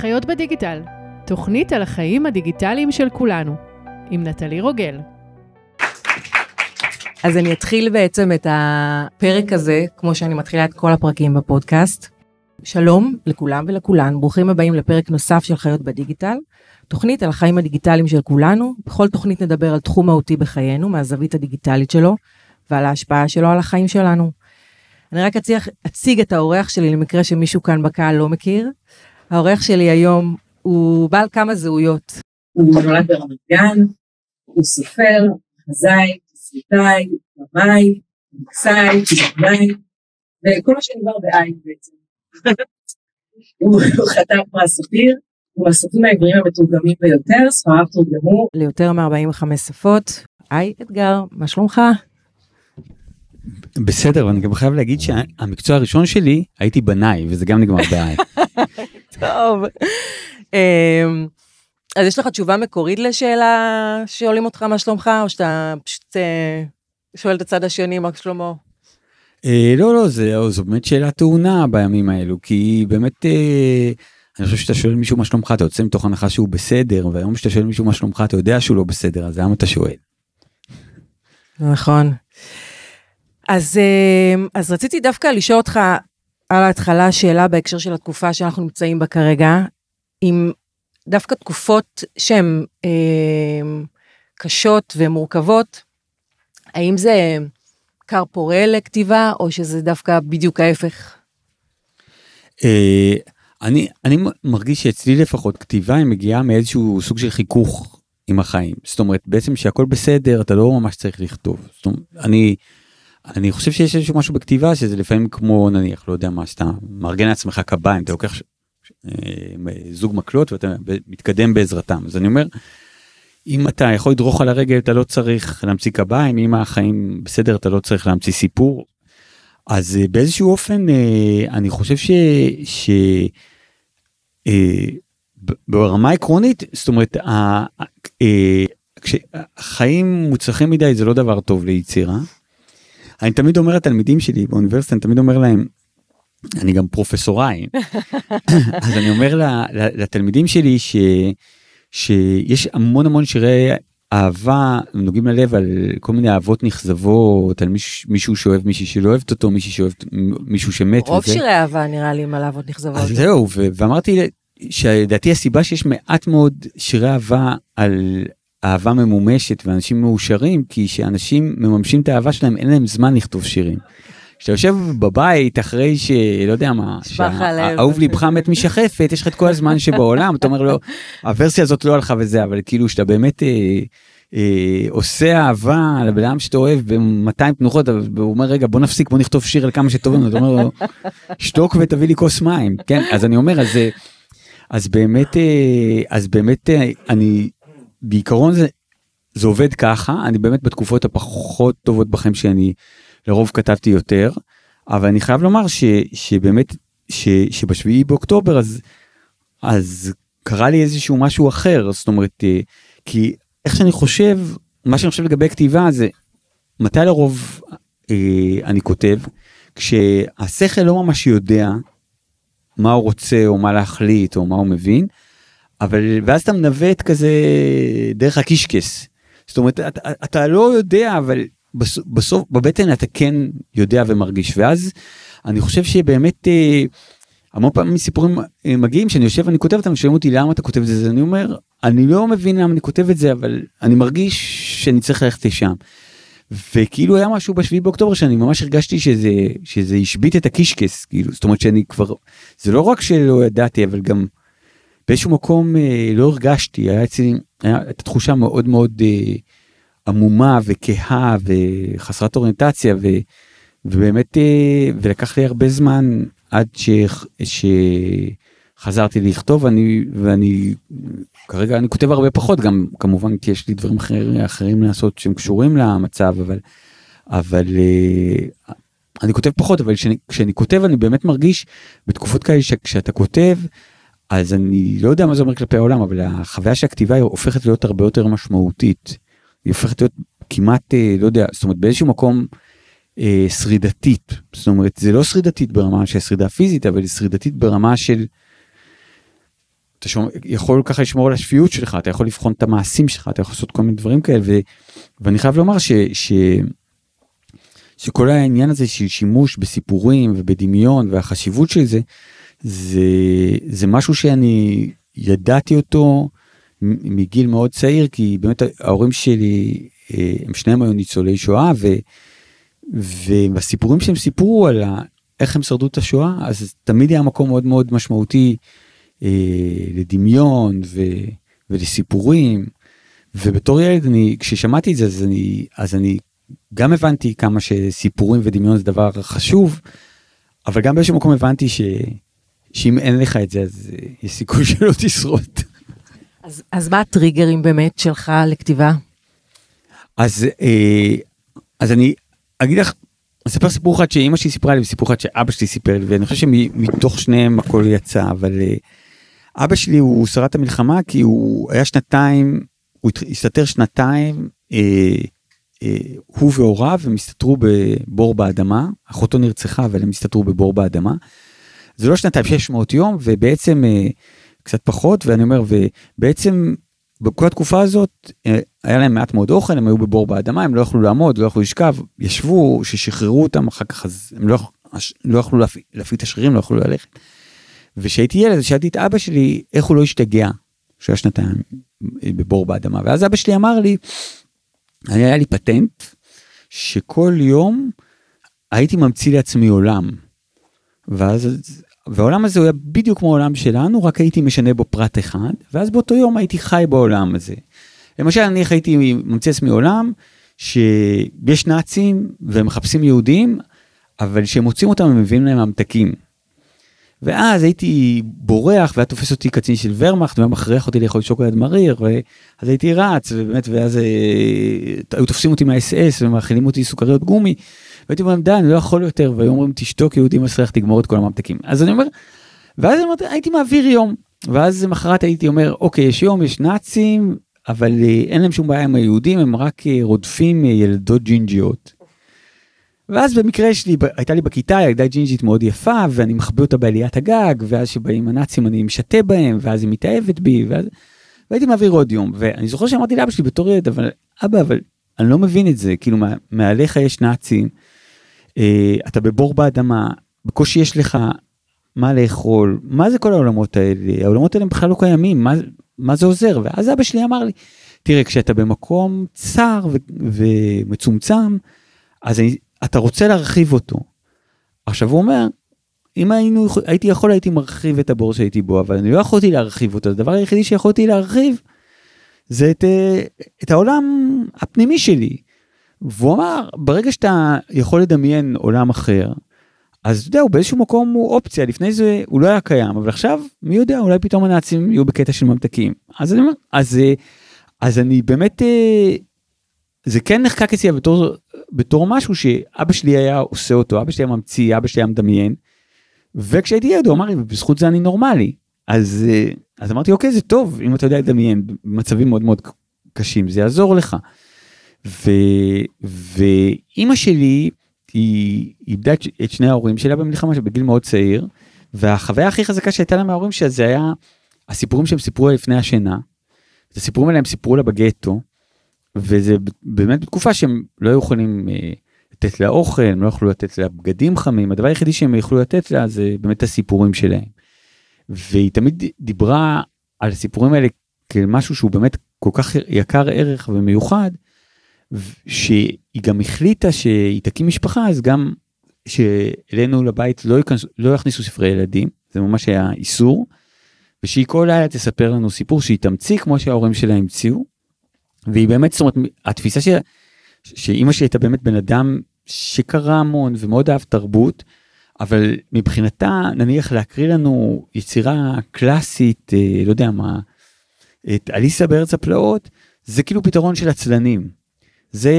חיות בדיגיטל, תוכנית על החיים הדיגיטליים של כולנו, עם נתלי רוגל. אז אני אתחיל בעצם את הפרק הזה, כמו שאני מתחילה את כל הפרקים בפודקאסט. שלום לכולם ולכולן, ברוכים הבאים לפרק נוסף של חיות בדיגיטל, תוכנית על החיים הדיגיטליים של כולנו. בכל תוכנית נדבר על תחום מהותי בחיינו, מהזווית הדיגיטלית שלו, ועל ההשפעה שלו על החיים שלנו. אני רק אציג את האורח שלי למקרה שמישהו כאן בקהל לא מכיר. האורח שלי היום הוא בעל כמה זהויות. הוא נולד ברמת גן, הוא סופר, חזאי, תסריטאי, במאי, מקסאי, תסריטאי, וכל מה שנדבר בעין בעצם. הוא חתן פרס אופיר, הוא מהסופרים העבריים המתורגמים ביותר, ספריו תורגמו ליותר מ-45 שפות. היי אתגר, מה שלומך? בסדר, ואני גם חייב להגיד שהמקצוע הראשון שלי, הייתי בנאי, וזה גם נגמר בעין. טוב. אז יש לך תשובה מקורית לשאלה שואלים אותך מה שלומך, או שאתה פשוט שואל את הצד השני מה שלמה? לא, זו באמת שאלה טעונה בימים האלו, כי באמת, אני חושב שאתה שואל מישהו מה שלומך, אתה יוצא מתוך הנחה שהוא בסדר, והיום שאתה שואל מישהו מה שלומך, אתה יודע שהוא לא בסדר, אז למה אתה שואל? נכון. אז רציתי דווקא לשאול אותך על ההתחלה שאלה בהקשר של התקופה שאנחנו נמצאים בה כרגע, עם דווקא תקופות שהן קשות ומורכבות, האם זה קר פורה לכתיבה, או שזה דווקא בדיוק ההפך? אני מרגיש שאצלי לפחות כתיבה היא מגיעה מאיזשהו סוג של חיכוך עם החיים, זאת אומרת בעצם שהכל בסדר, אתה לא ממש צריך לכתוב, זאת אומרת, אני חושב שיש איזשהו משהו בכתיבה, שזה לפעמים כמו, נניח, לא יודע מה, שאתה מארגן לעצמך קביים, אתה לוקח זוג מקלות, ואתה מתקדם בעזרתם. אז אני אומר, אם אתה יכול לדרוך על הרגל, אתה לא צריך להמציא קביים, אם החיים בסדר, אתה לא צריך להמציא סיפור. אז באיזשהו אופן, אני חושב ברמה עקרונית, זאת אומרת, כשהחיים מוצלחים מדי, זה לא דבר טוב ליצירה, אני תמיד אומר לתלמידים שלי באוניברסיטה, אני תמיד אומר להם, אני גם פרופסוראי, אז אני אומר לתלמידים שלי, שיש המון שירי אהבה, נוגעים ללב על כל מיני אהבות נכזבות, על מישהו שאוהב מישהי שלא אוהבת אותו, מישהו שמת. רוב שירי אהבה נראה לי עם אהבות נכזבות. אז זהו, ואמרתי שדעתי הסיבה שיש מעט מאוד שירי אהבה על אהבה ממומשת ואנשים מאושרים, כי שאנשים מממשים את האהבה שלהם, אין להם זמן לכתוב שירים. כשאתה יושב בבית אחרי שלא יודע מה, שהאהוב ליבך מת משחפת, יש לך את כל הזמן שבעולם, אתה אומר לו, הוורסיה הזאת לא הלכה וזה, אבל כאילו שאתה באמת עושה אהבה על הבלעם שאתה אוהב ב-200 תנוחות, והוא אומר, רגע, בוא נפסיק, בוא נכתוב שיר על כמה שטובים, אתה אומר לו, שתוק ותביא לי כוס מים, כן? אז אני אומר, אז באמת אני בעיקרון זה עובד ככה, אני באמת בתקופות הפחות טובות בחיים שאני לרוב כתבתי יותר, אבל אני חייב לומר שבאמת, שבשביעי באוקטובר, אז קרה לי איזשהו משהו אחר, זאת אומרת, כי איך שאני חושב, מה שאני חושב לגבי כתיבה זה, מתי לרוב אני כותב, כשהשכל לא ממש יודע מה הוא רוצה או מה להחליט או מה הוא מבין, אבל ואז אתה מנווט כזה דרך הקישקס, זאת אומרת, אתה לא יודע, אבל בסוף, בבטן אתה כן יודע ומרגיש, ואז אני חושב שבאמת, המון פעמים סיפורים מגיעים, שאני יושב ואני כותב אותם, שואלים אותי למה אתה כותב את זה, אני אומר, אני לא מבין למה אני כותב את זה, אבל אני מרגיש שאני צריך ללכת לשם, וכאילו היה משהו בשביעי באוקטובר, שאני ממש הרגשתי שזה השביט את הקישקס, כאילו, זאת אומרת שאני כבר, זה לא רק שלא ידעתי, אבל גם באיזשהו מקום לא הרגשתי, היה אצלי, הייתה תחושה מאוד מאוד עמומה וכהה וחסרת אוריינטציה, ובאמת, ולקח לי הרבה זמן עד שחזרתי לכתוב, ואני כרגע, אני כותב הרבה פחות גם, כמובן כי יש לי דברים אחרים לעשות שהם קשורים למצב, אבל אני כותב פחות, אבל כשאני כותב אני באמת מרגיש, בתקופות כאלה כשאתה כותב, אז אני לא יודע מה זה אומר כלפי העולם, אבל החוויה של הכתיבה היא הופכת להיות הרבה יותר משמעותית, היא הופכת להיות כמעט, לא יודע, זאת אומרת באיזשהו מקום שרידתית, זאת אומרת זה לא שרידתית ברמה של שרידה פיזית, אבל היא שרידתית ברמה של אתה יכול ככה לשמור על השפיות שלך, אתה יכול לבחון את המעשים שלך, אתה יכול לעשות כל מיני דברים כאלה, ואני חייב לומר שכל העניין הזה של שימוש בסיפורים ובדמיון והחשיבות של זה, זה משהו שאני ידעתי אותו מגיל מאוד צעיר, כי באמת ההורים שלי, הם שניהם היו ניצולי שואה, והסיפורים שהם סיפרו על איך הם שרדו את השואה, אז תמיד היה מקום מאוד מאוד משמעותי לדמיון ולסיפורים, ובתור ילד כששמעתי את זה, אז אני גם הבנתי כמה שסיפורים ודמיון זה דבר חשוב, אבל גם באיזשהו מקום הבנתי שאם אין לך את זה, אז יש סיכוי שלא תשרוד. אז מה הטריגרים באמת שלך לכתיבה? אז אני אגיד לך, אספר סיפור אחד שאמא שלי סיפרה לי, וסיפור אחד שאבא שלי סיפר לי, ואני חושב שמתוך שניהם הכל יצא, אבל אבא שלי הוא שרת המלחמה, כי הוא היה שנתיים, הוא הסתתר שנתיים, הוא והוריו, הם הסתתרו בבור באדמה, אחותו נרצחה, אבל הם הסתתרו בבור באדמה, זה לא שנתיים, 600 יום, ובעצם קצת פחות, ואני אומר, ובעצם בכל התקופה הזאת, היה להם מעט מאוד אוכל, הם היו בבור באדמה, הם לא יכלו לעמוד, לא יכלו לשכב, ישבו, ששחררו אותם אחר כך, אז הם לא יכלו להפעיל את השרירים, לא יכלו ללכת. ושהייתי ילד, שאלתי את אבא שלי, איך הוא לא השתגע, שהיה שנתיים בבור באדמה, ואז אבא שלי אמר לי, היה לי פטנט, שכל יום הייתי ממציא לעצמי עולם, והעולם הזה הוא היה בדיוק כמו העולם שלנו, רק הייתי משנה בו פרט אחד, ואז באותו יום הייתי חי בעולם הזה. למשל, אני הייתי ממציא עצמי עולם, שיש נאצים ומחפשים יהודים, אבל כשהם מוצאים אותם הם מביאים להם המתקים. ואז הייתי בורח, והיה תופס אותי קצין של ורמאכט, והם מכריח אותי לאכול שוקולד מריר, ואז הייתי רץ, ובאמת, ואז היו תופסים אותי מה-SS, ומאכילים אותי סוכריות גומי, והייתי אומרים, די, אני לא יכול יותר, והיו אומרים, תשתוק יהודי מסריח, תגמור את כל הממתקים. אז אני אומר, ואז הייתי מעביר יום, ואז מחרת הייתי אומר, אוקיי, יש יום, יש נאצים, אבל אין להם שום בעיה עם היהודים, הם רק רודפים ילדות ג'ינג'יות. ואז במקרה שלי, הייתה לי בכיתה ילדה ג'ינג'ית מאוד יפה, ואני מחביא אותה בעליית הגג, ואז שבאים הנאצים אני משתה בהם, ואז היא מתאהבת בי, והייתי מעביר עוד יום, ואני זוכר שאמרתי לאבא שלי בתור ילד, אבל אבא, אבל אני לא מבין את זה, כאילו מעליך יש נאצים, אתה בבור באדמה, בקושי יש לך מה לאכול, מה זה כל העולמות האלה? העולמות האלה בכלל לא קיימים, מה זה עוזר? ואז אבא שלי אמר לי, תראה, כשאתה במקום צר ומצומצם, אז אתה רוצה להרחיב אותו. עכשיו הוא אומר, אם הייתי יכול, הייתי מרחיב את הבור שהייתי בו, אבל אני לא יכולתי להרחיב אותו, הדבר היחידי שיכולתי להרחיב, זה את העולם הפנימי שלי. והוא אמר, ברגע שאתה יכול לדמיין עולם אחר, אז אתה יודע, הוא באיזשהו מקום הוא אופציה, לפני זה הוא לא היה קיים, אבל עכשיו, מי יודע, אולי פתאום הנאצים יהיו בקטע של ממתקים. אז אני אומר, אז אני באמת, זה כן נחקק אצלי בתור משהו שאבא שלי היה עושה אותו, אבא שלי היה ממציא, אבא שלי היה מדמיין, וכשהייתי ילד, הוא אמר לי, ובזכות זה אני נורמלי. אז אמרתי, אוקיי, זה טוב, אם אתה יודע לדמיין, במצבים מאוד מאוד קשים, זה יעזור לך. ואימא שלי, היא איבדה את שני ההורים שלה במלחמה, שבגיל מאוד צעיר, והחוויה הכי חזקה שהייתה לה מההורים, שזה היה הסיפורים שהם סיפרו לפני השינה, את הסיפורים האלה הם סיפרו לה בגטו, וזה באמת בתקופה שהם לא יכולים לתת לה אוכל, הם לא יכלו לתת לה בגדים חמים, הדבר היחידי שהם יכלו לתת לה, זה באמת הסיפורים שלהם. והיא תמיד דיברה על הסיפורים האלה, כמשהו שהוא באמת כל כך יקר ערך ומיוחד, שהיא גם החליטה שהיא תקים משפחה, אז גם שאלינו לבית לא יכניסו ספרי ילדים, זה ממש היה איסור, ושהיא כל לילה תספר לנו סיפור שהיא תמציא כמו שההורים שלה המציאו, והיא באמת, זאת אומרת, התפיסה שאימא שלי הייתה באמת בן אדם שקרא המון ומאוד אהב תרבות, אבל מבחינתה נניח להקריא לנו יצירה קלאסית, לא יודע מה, את אליסה בארץ הפלאות, זה כאילו פתרון של עצלנים. זה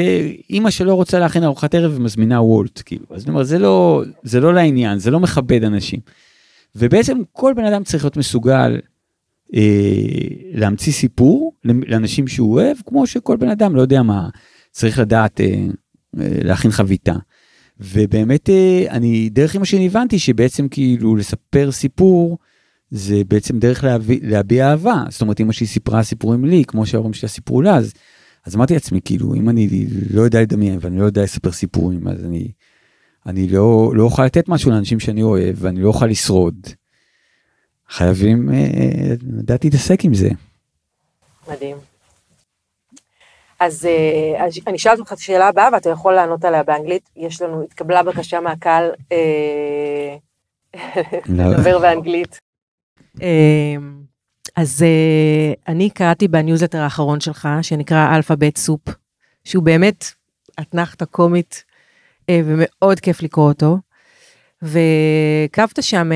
אימא שלא רוצה להכין ארוחת ערב ומזמינה וולט, כאילו. אז אני אומר, זה לא לעניין, זה לא מכבד אנשים. ובעצם כל בן אדם צריך להיות מסוגל להמציא סיפור לאנשים שהוא אוהב, כמו שכל בן אדם, לא יודע מה, צריך לדעת להכין חביתה. ובאמת, אני דרך אימא שלי הבנתי שבעצם כאילו לספר סיפור, זה בעצם דרך להביע אהבה, זאת אומרת, אמא שהיא סיפרה סיפורים לי, כמו שההורים שלה סיפרו לה, אז אמרתי לעצמי, כאילו, אם אני לא יודע לדמיין, ואני לא יודע לספר סיפורים, אז אני לא אוכל לתת משהו לאנשים שאני אוהב, ואני לא אוכל לשרוד. חייבים לדעת להתעסק עם זה. מדהים. אז אני שאלת לך את השאלה הבאה, ואתה יכול לענות עליה באנגלית, יש לנו, התקבלה בקשה מהקהל, לדבר באנגלית. אז אני קראתי בניוזלטר האחרון שלך, שנקרא אלפאבית סופ, שהוא באמת אתנחתא קומית, ומאוד כיף לקרוא אותו, וכתבת שם,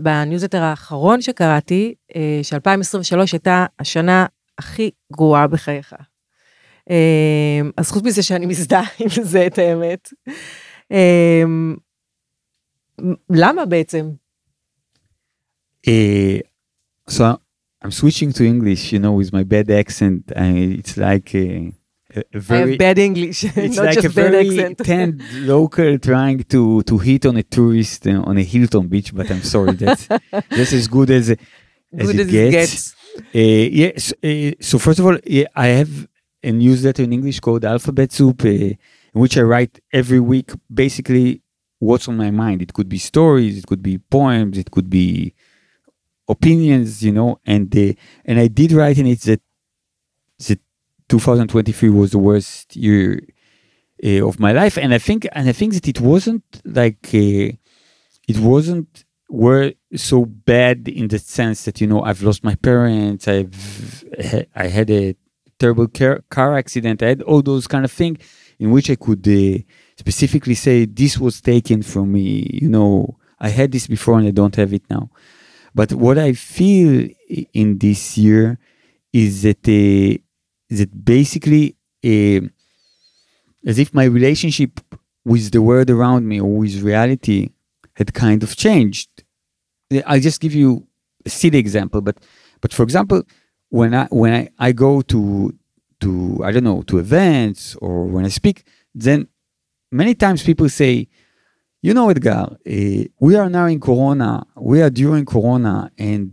בניוזלטר האחרון שקראתי, ש-2023 הייתה השנה הכי גרועה בחייך. אז חוץ מזה שאני מזדהה עם זה את האמת. למה בעצם? So I'm switching to English, you know, with my bad accent. It's like a very... I have bad English, it's not like just bad accent. It's like a very tanned local trying to hit on a tourist on a Hilton beach, but I'm sorry, that's as good as it gets. Yes, so first of all, I have a newsletter in English called Alphabet Soup, in which I write every week basically what's on my mind. It could be stories, it could be poems, it could be opinions, you know, and I did write in it that 2023 was the worst year of my life, and I think that it wasn't like it wasn't were so bad in the sense that, you know, I've lost my parents, I had a terrible car accident, I had all those kind of things in which I could specifically say this was taken from me, you know, I had this before and I don't have it now. But what I feel in this year is that basically as if my relationship with the world around me or with reality had kind of changed. I'll just give you a silly example, but for example, when I go to I don't know, to events or when I speak, then many times people say, you know, Edgar, we are now in Corona, we are during Corona, and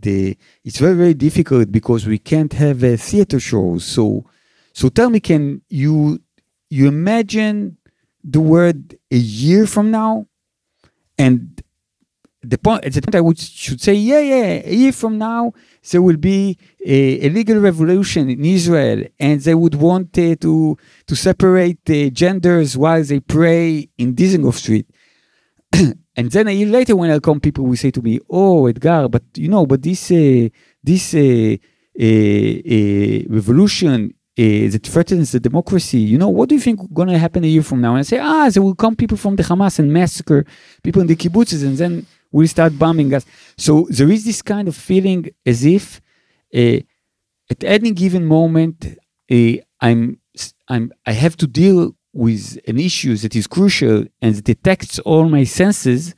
it's very, very difficult because we can't have theater shows. So tell me, can you imagine the world a year from now? And at the point I should say, yeah, a year from now, there will be a legal revolution in Israel, and they would want to separate genders while they pray in Dizengoff Street. And then a year later, when I come, people will say to me, "Oh, Edgar, but you know, but this revolution that threatens the democracy. You know, what do you think going to happen a year from now?" And I say, there will come people from the Hamas and massacre people in the kibbutzes, and then we'll start bombing us." So there is this kind of feeling as if at any given moment, I have to deal with an issue that is crucial and that detects all my senses,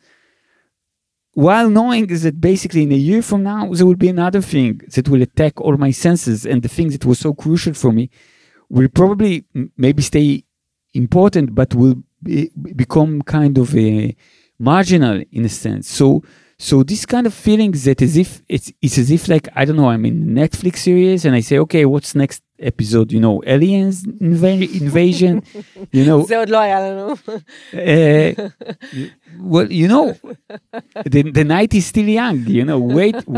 while knowing that basically in a year from now, there will be another thing that will attack all my senses, and the thing that was so crucial for me will probably maybe stay important, but will become kind of a marginal in a sense. So this kind of feeling that as if it's as if, like, I don't know, I'm in a Netflix series and I say, okay, what's next episode, you know, aliens invasion, you know. זה עוד לא היה לנו. Well, you know, the night is still young, you know,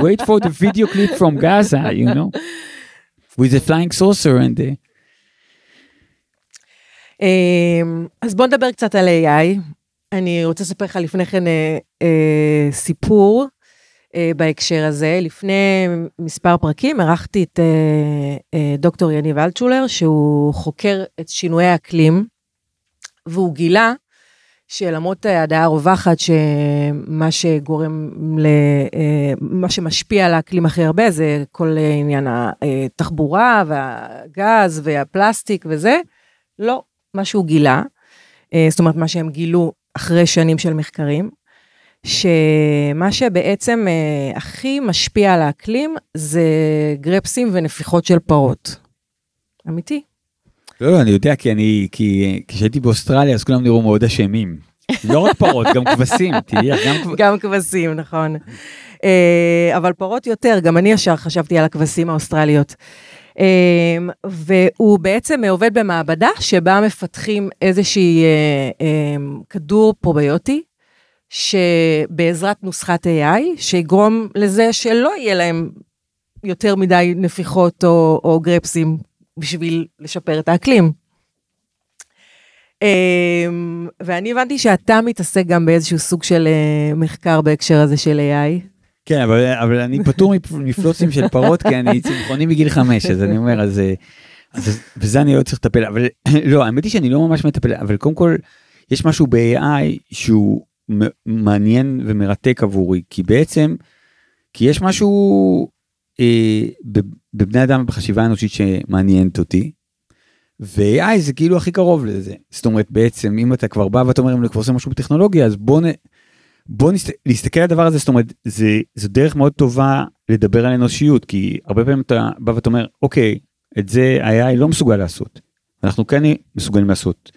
wait for the video clip from Gaza, you know, with the flying saucer and the... אז בוא נדבר קצת על AI. אני רוצה לספר לך לפני כן סיפור בהקשר הזה. לפני מספר פרקים ערכתי את דוקטור יניב אלטשולר, שהוא חוקר את שינויי האקלים, והוא גילה שלמרות הדעה הרווחת שמה שגורם מה שמשפיע על האקלים הכי הרבה זה כל עניין התחבורה והגז והפלסטיק וזה, לא, מה שהוא גילה, זאת אומרת מה שהם גילו אחרי שנים של מחקרים, שמה שבעצם הכי משפיע על האקלים, זה גרפסים ונפיחות של פרות. אמיתי? לא, אני יודע, כי כשהייתי באוסטרליה, אז כולם נראו מאוד אשמים. לא רק פרות, גם כבשים, תראי. גם כבשים, נכון. אבל פרות יותר, גם אני ישר חשבתי על הכבשים האוסטרליות. והוא בעצם עובד במעבדה שבה מפתחים איזושהי כדור פרוביוטי, שבעזרת נוסחת AI, שיגרום לזה שלא יהיה להם יותר מדי נפיחות או גרפסים בשביל לשפר את האקלים. ואני הבנתי שאתה מתעסק גם באיזשהו סוג של מחקר בהקשר הזה של AI. כן, אבל אני פטור מפלוצים של פרות, כי אני צמחוני מגיל 5, אז אני אומר, אז בזה אני לא צריך לטפל, אבל לא, האמת היא שאני לא ממש מטפל, אבל קודם כל, יש משהו ב-AI שהוא מעניין ומרתק עבורי, כי בעצם, כי יש משהו בבני אדם בחשיבה האנושית שמעניינת אותי, ו-AI זה כאילו הכי קרוב לזה, זאת אומרת, בעצם, אם אתה כבר בא ואתה אומר, אם אני כבר עושה משהו בטכנולוגיה, אז בוא נסתכל על הדבר הזה, זאת אומרת, זו דרך מאוד טובה לדבר על אנושיות, כי הרבה פעמים אתה בא ואתה אומר, אוקיי, את זה ה-AI לא מסוגל לעשות, אנחנו כן מסוגלים לעשות,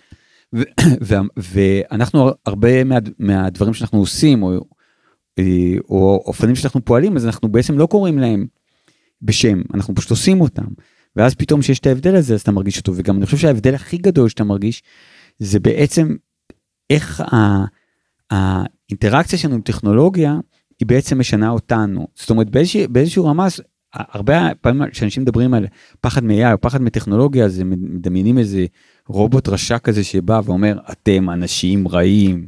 ואנחנו הרבה מהדברים שאנחנו עושים, או אופנים שאנחנו פועלים, אז אנחנו בעצם לא קוראים להם בשם, אנחנו פשוט עושים אותם, ואז פתאום שיש את ההבדל הזה, אז אתה מרגיש אותו, וגם אני חושב שההבדל הכי גדול שאתה מרגיש, זה בעצם איך האינטראקציה שלנו עם טכנולוגיה, היא בעצם משנה אותנו. זאת אומרת, באיזשהו רמה, הרבה פעמים שאנשים מדברים על פחד מ-AI, או פחד מטכנולוגיה, אז הם מדמיינים איזה רובוט רשע כזה שבא ואומר, אתם אנשים רעים,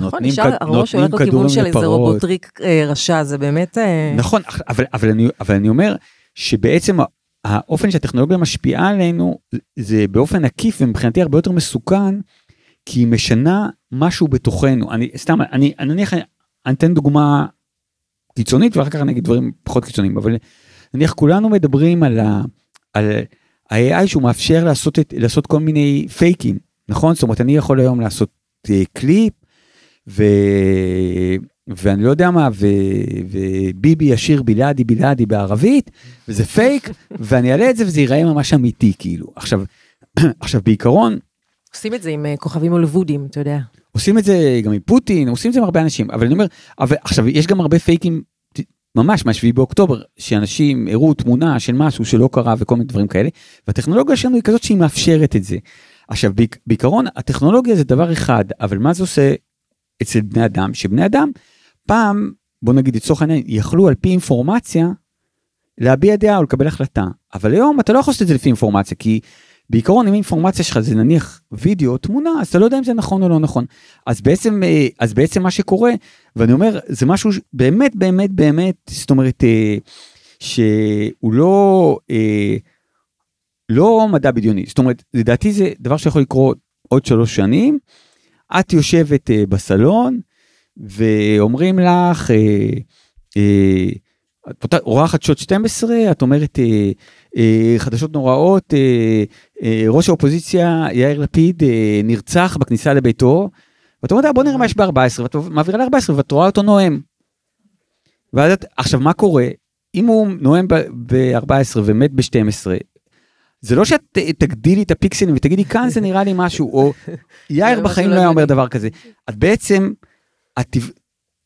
נכון, נשאר הראש הולך לכיוון של איזה רובוט ריק רשע, זה באמת... נכון, אבל אני אומר, שבעצם האופן שהטכנולוגיה משפיעה עלינו, זה באופן עקיף, ומבחינתי הרבה יותר מסוכן, כי היא משנה משהו בתוכנו. אני אתן דוגמה קיצונית, ואחר כך אני אגיד דברים פחות קיצוניים, אבל נניח כולנו מדברים על ה-AI שהוא מאפשר לעשות כל מיני פייקים, נכון? זאת אומרת, אני יכול היום לעשות קליפ, ואני לא יודע מה, וביבי ישיר בלעדי בערבית, וזה פייק, ואני אעלה את זה, וזה ייראה ממש אמיתי, כאילו. עכשיו בעיקרון, עושים את זה עם כוכבים הוליוודים, אתה יודע. עושים את זה גם עם פוטין, עושים את זה עם הרבה אנשים, אבל אני אומר, עכשיו, יש גם הרבה פייקים, ממש מה-7 באוקטובר, שאנשים הראו תמונה של משהו שלא קרה, וכל מיני דברים כאלה, והטכנולוגיה שלנו היא כזאת שהיא מאפשרת את זה. עכשיו, בעיקרון, הטכנולוגיה זה דבר אחד, אבל מה זה עושה אצל בני אדם? שבני אדם, פעם, בוא נגיד, לצורך העניין, יכלו על פי אינפורמציה, להביע דעה או לקבל החלטה. אבל היום אתה לא יכול לעשות את זה לפי אינפורמציה, כי בעיקרון, אם האינפורמציה שלך זה נניח וידאו, תמונה, אז אתה לא יודע אם זה נכון או לא נכון. אז בעצם מה שקורה, ואני אומר, זה משהו באמת, באמת, באמת, זאת אומרת, שהוא לא מדע בדיוני. זאת אומרת, לדעתי זה דבר שיכול לקרות עוד 3 שנים, את יושבת בסלון, ואומרים לך, את רואה חדשות 12, את אומרת, חדשות נוראות, ראש האופוזיציה יאיר לפיד נרצח בכניסה לביתו, ואת אומרת, בוא נראה מה יש ב-14, ואת מעבירה ל-14, ואת רואה אותו נואם. ואז עכשיו, מה קורה? אם הוא נואם ב-14 ומת ב-12, זה לא שאת תגדילי את הפיקסלים ותגידי, כאן זה נראה לי משהו, או יאיר בחיים לא היה אומר דבר כזה. את בעצם, את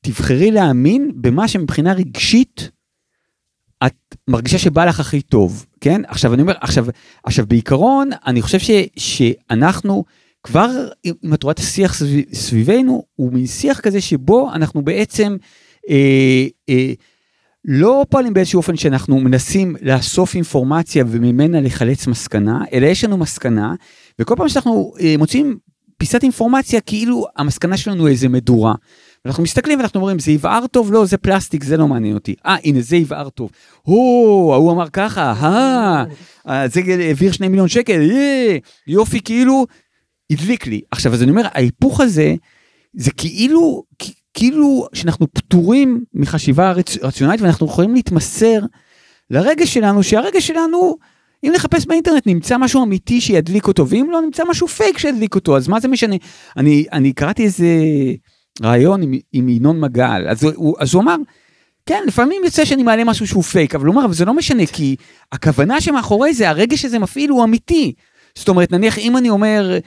תבחרי להאמין במה שמבחינה רגשית, את מרגישה שבא לך הכי טוב, כן? עכשיו אני אומר, עכשיו בעיקרון, אני חושב שאנחנו כבר, עם התורת השיח סביבנו, הוא מין שיח כזה שבו אנחנו בעצם לא פועלים באיזשהו אופן שאנחנו מנסים לאסוף אינפורמציה וממנה לחלץ מסקנה, אלא יש לנו מסקנה, וכל פעם שאנחנו מוצאים פיסת אינפורמציה, כאילו המסקנה שלנו איזה מדורה. אנחנו מסתכלים ואנחנו אומרים, זה יבער טוב? לא, זה פלסטיק, זה לא מעניין אותי. הנה, זה יבער טוב. הוא אמר ככה, זה העביר 2 מיליון שקל, יופי, כאילו, הדליק לי. עכשיו, אז אני אומר, ההיפוך הזה, זה כאילו שאנחנו פטורים מחשיבה רציונלית, ואנחנו יכולים להתמסר לרגע שלנו, שהרגע שלנו, אם נחפש באינטרנט, נמצא משהו אמיתי שידליק אותו, ואם לא, נמצא משהו פייק שידליק אותו, אז מה זה משנה? אני קראתי איזה רעיון עם ינון מגל, אז הוא אמר, כן, לפעמים יוצא שאני מעלה משהו שהוא פייק, אבל הוא אמר, אבל זה לא משנה, כי הכוונה שמאחורי זה, הרגע שזה מפעיל הוא אמיתי, זאת אומרת, נניח, אם אני אומר,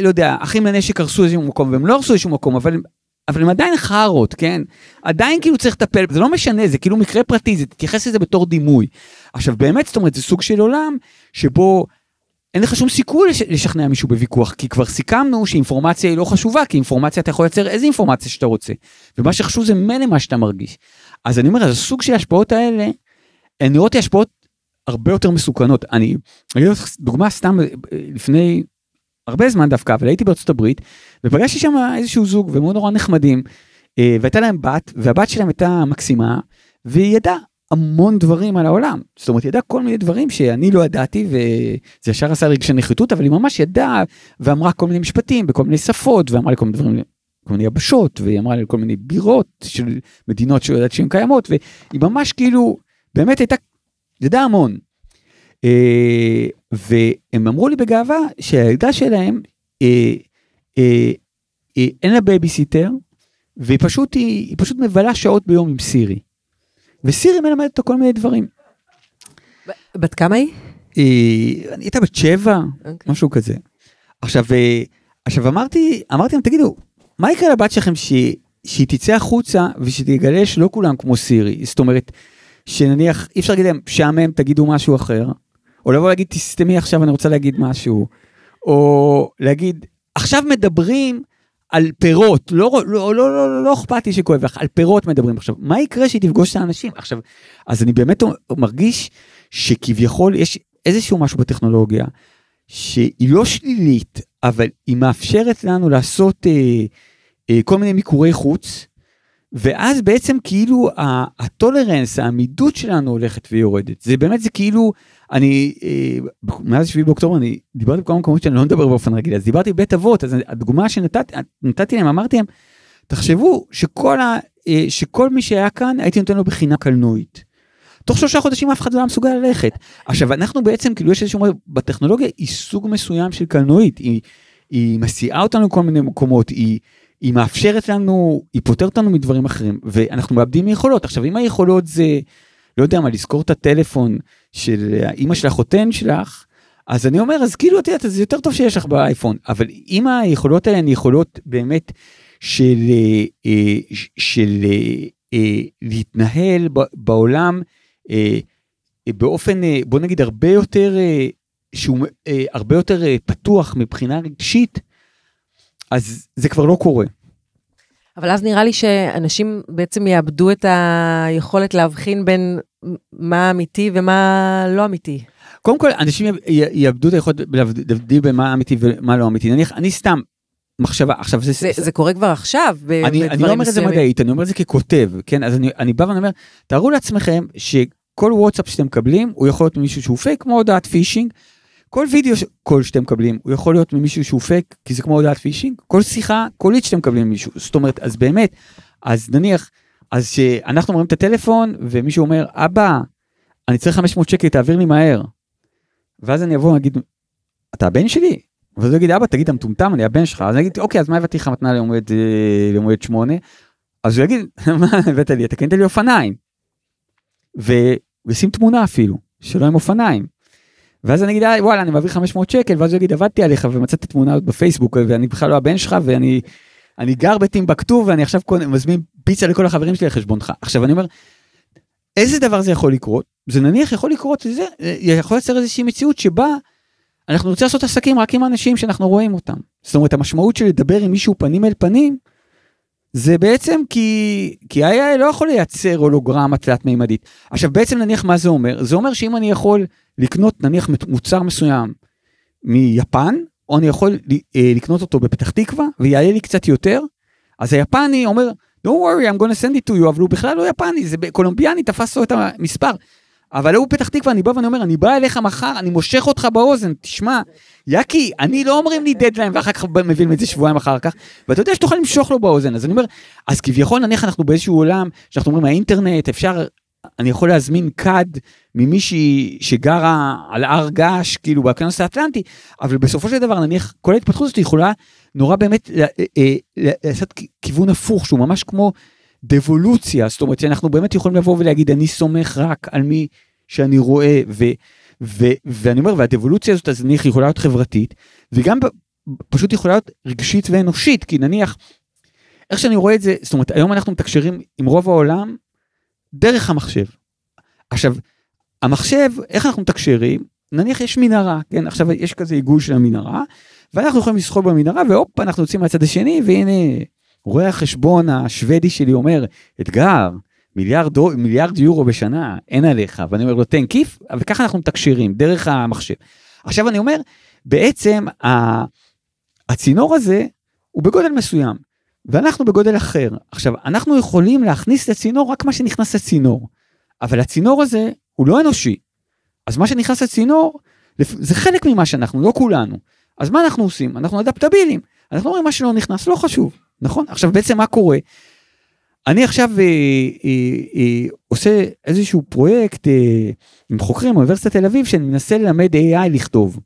לא יודע, אחים לנשק הרסו איזשהו מקום, והם לא הרסו איזשהו מקום, אבל אבל הם עדיין חרות, כן? עדיין כאילו צריך לטפל, זה לא משנה, זה כאילו מקרה פרטי, זה תתייחס לזה בתור דימוי. עכשיו באמת, זאת אומרת, זה סוג של עולם שבו אין לך שום סיכוי לשכנע מישהו בוויכוח, כי כבר סיכמנו שאינפורמציה היא לא חשובה, כי אינפורמציה אתה יכול לייצר איזה אינפורמציה שאתה רוצה, ומה שחשוב זה מלא מה שאתה מרגיש. אז אני אומר, אז הסוג של ההשפעות האלה, הן נראות לי השפעות הרבה יותר מסוכנות. אני אגיד לך דוגמה סתם לפני הרבה זמן דווקא, אבל הייתי בארצות הברית, ופגשתי שם איזשהו זוג, והם מאוד נורא נחמדים, והייתה להם בת, והבת שלהם הייתה מקסימה, והיא ידעה המון דברים על העולם, זאת אומרת, ידעה כל מיני דברים שאני לא ידעתי, וזה ישר עשה רגשי נחיתות, אבל היא ממש ידעה, ואמרה כל מיני משפטים, בכל מיני שפות, ואמרה לי כל מיני דברים, כל מיני יבשות, והיא אמרה לי כל מיני בירות, של מדינות שלא ידעת שהן קיימות, והיא ממש כאילו, באמת הייתה, ידעה המון, והם אמרו לי בגאווה, שהילדה שלהם, אין לה בייביסיטר, והיא פשוט, היא פשוט מבלה שעות ביום עם סירי, וסירי מלמד אותו כל מיני דברים. בת כמה היא? היא הייתה בת 7, משהו כזה. עכשיו אמרתי להם, תגידו, מה יקרה לבת שלכם שהיא תצא החוצה, ושתגלש לא כולם כמו סירי? זאת אומרת, שנניח, אי אפשר להגיד להם, שעמם תגידו משהו אחר, או לבוא להגיד, תסתמי עכשיו, אני רוצה להגיד משהו, או להגיד, עכשיו מדברים על פירות, לא אכפת לי שכואב לך, על פירות מדברים עכשיו, מה יקרה שהיא תפגוש את האנשים? עכשיו, אז אני באמת מרגיש שכביכול יש איזשהו משהו בטכנולוגיה, שהיא לא שלילית, אבל היא מאפשרת לנו לעשות כל מיני מיקורי חוץ, ואז בעצם כאילו הטולרנס, העמידות שלנו הולכת ויורדת, זה באמת זה כאילו, אני, מאז 7 באוקטובר, אני דיברתי בכמה מקומות שאני לא מדבר באופן רגיל, אז דיברתי בבית אבות, אז הדוגמה שנתתי להם, אמרתי להם, תחשבו שכל מי שהיה כאן, הייתי נותן לו בחינם קלנועית, תוך 3 חודשים אף אחד לא מסוגל ללכת, עכשיו אנחנו בעצם, כאילו יש איזשהו, בטכנולוגיה היא סוג מסוים של קלנועית, היא מסיעה אותנו כל מיני מקומות, היא מאפשרת לנו, היא פותרת לנו מדברים אחרים, ואנחנו מאבדים מיכולות. עכשיו, אם היכולות זה, לא יודע מה, לזכור את הטלפון של האמא של החותן שלך, אז אני אומר, אז כאילו, את יודעת, זה יותר טוב שיש לך באייפון, אבל אם היכולות האלה הן יכולות באמת של להתנהל בעולם באופן, בוא נגיד, הרבה יותר, שהוא הרבה יותר פתוח מבחינה רגשית, אז זה כבר לא קורה. אבל אז נראה לי שאנשים בעצם יאבדו את היכולת להבחין בין מה אמיתי ומה לא אמיתי. קודם כל, אנשים יאבדו את היכולת להבדיל בין מה אמיתי ומה לא אמיתי. נניח, אני סתם מחשבה, עכשיו זה קורה כבר עכשיו, אני לא אומר את זה מדעית, אני אומר את זה ככותב, כן? אז אני בא ואני אומר, תארו לעצמכם שכל וואטסאפ שאתם מקבלים, הוא יכול להיות מישהו שהוא פייק, כמו הודעת פישינג, כל וידאו שאתם מקבלים, הוא יכול להיות ממישהו שהוא פייק, כי זה כמו הודעת פישינג, כל שיחה, כל איט שאתם מקבלים ממישהו, זאת אומרת, אז באמת, אז נניח, אז שאנחנו אומרים את הטלפון, ומישהו אומר, אבא, אני צריך 500 שקל, תעביר לי מהר, ואז אני אבוא ואגיד, אתה הבן שלי? ואז הוא יגיד, אבא, תגיד, אתה מטומטם, אני הבן שלך, אז אני אגיד, אוקיי, אז מה הבאתי לך מתנה למועד 8? אז הוא יגיד, מה הבאת לי? אתה קנית לי אופניים, ושים תמונה אפילו, שלא עם אופניים. ואז אני אגיד, וואלה, אני מעביר 500 שקל, ואז הוא יגיד, עבדתי עליך, ומצאתי תמונה בפייסבוק, ואני בכלל לא הבן שלך, ואני גר בתים בכתוב, ואני עכשיו מזמין פיצה לכל החברים שלי לחשבונך. עכשיו אני אומר, איזה דבר זה יכול לקרות? זה נניח יכול לקרות, זה יכול לייצר איזושהי מציאות שבה אנחנו רוצים לעשות עסקים רק עם האנשים שאנחנו רואים אותם. זאת אומרת, המשמעות של לדבר עם מישהו פנים אל פנים, זה בעצם כי AI לא יכול לייצר הולוגרמה תלת מימדית. עכשיו בעצם נניח מה זה אומר? זה אומר שאם אני יכול לקנות נניח מוצר מסוים מיפן, או אני יכול לקנות אותו בפתח תקווה, ויעלה לי קצת יותר, אז היפני אומר, don't worry, I'm gonna send it to you, אבל הוא בכלל לא יפני, זה קולומביאני, תפס לו את המספר, אבל הוא פתח תקווה, אני בא ואני אומר, אני בא אליך מחר, אני מושך אותך באוזן, תשמע, יקי, אני לא אומרים לי דדליין, ואחר כך מביאים את זה שבועיים אחר כך, ואתה יודע שתוכל למשוך לו באוזן, אז אני אומר, אז כביכול נניח אנחנו באיזשהו עולם, שאנחנו אומרים, האינטרנט, אפשר, אני יכול להזמין קד, ממישהי שגרה על הר געש, כאילו באוקיינוס האטלנטי, אבל בסופו של דבר נניח, כל ההתפתחות הזאת יכולה, נורא באמת, לעשות כיוון הפוך, שהוא ממש כמו דבולוציה, זאת אומרת, אנחנו באמת יכולים לבוא ולהגיד, אני סומך רק על מי שאני רואה, ואני אומר, והדבולוציה הזאת, אז נניח יכולה להיות חברתית, וגם פשוט יכולה להיות רגשית ואנושית, כי נניח, איך שאני רואה את זה, זאת אומרת, היום אנחנו מתקשרים עם רוב העולם, דרך המחשב. עכשיו, המחשב, איך אנחנו מתקשרים? נניח יש מנהרה, כן? עכשיו יש כזה עיגול של המנהרה, ואנחנו יכולים לשחול במנהרה, ואופה, אנחנו יוצאים מהצד השני, והנה, רואה החשבון השוודי שלי אומר, אתגר, מיליארד יורו בשנה, אין עליך, ואני אומר לו, תן כיף, וככה אנחנו מתקשרים, דרך המחשב. עכשיו אני אומר, בעצם, הצינור הזה, הוא בגודל מסוים, ואנחנו בגודל אחר. עכשיו, אנחנו יכולים להכניס לצינור רק מה שנכנס לצינור, אבל הצינור הזה הוא לא אנושי. אז מה שנכנס לצינור, זה חלק ממה שאנחנו, לא כולנו. אז מה אנחנו עושים? אנחנו אדפטבילים. אנחנו אומרים מה שלא נכנס, לא חשוב, נכון? עכשיו, בעצם מה קורה? אני עכשיו עושה איזשהו פרויקט עם חוקרים, אוניברסיטת תל אביב, שאני מנסה ללמד AI לכתוב.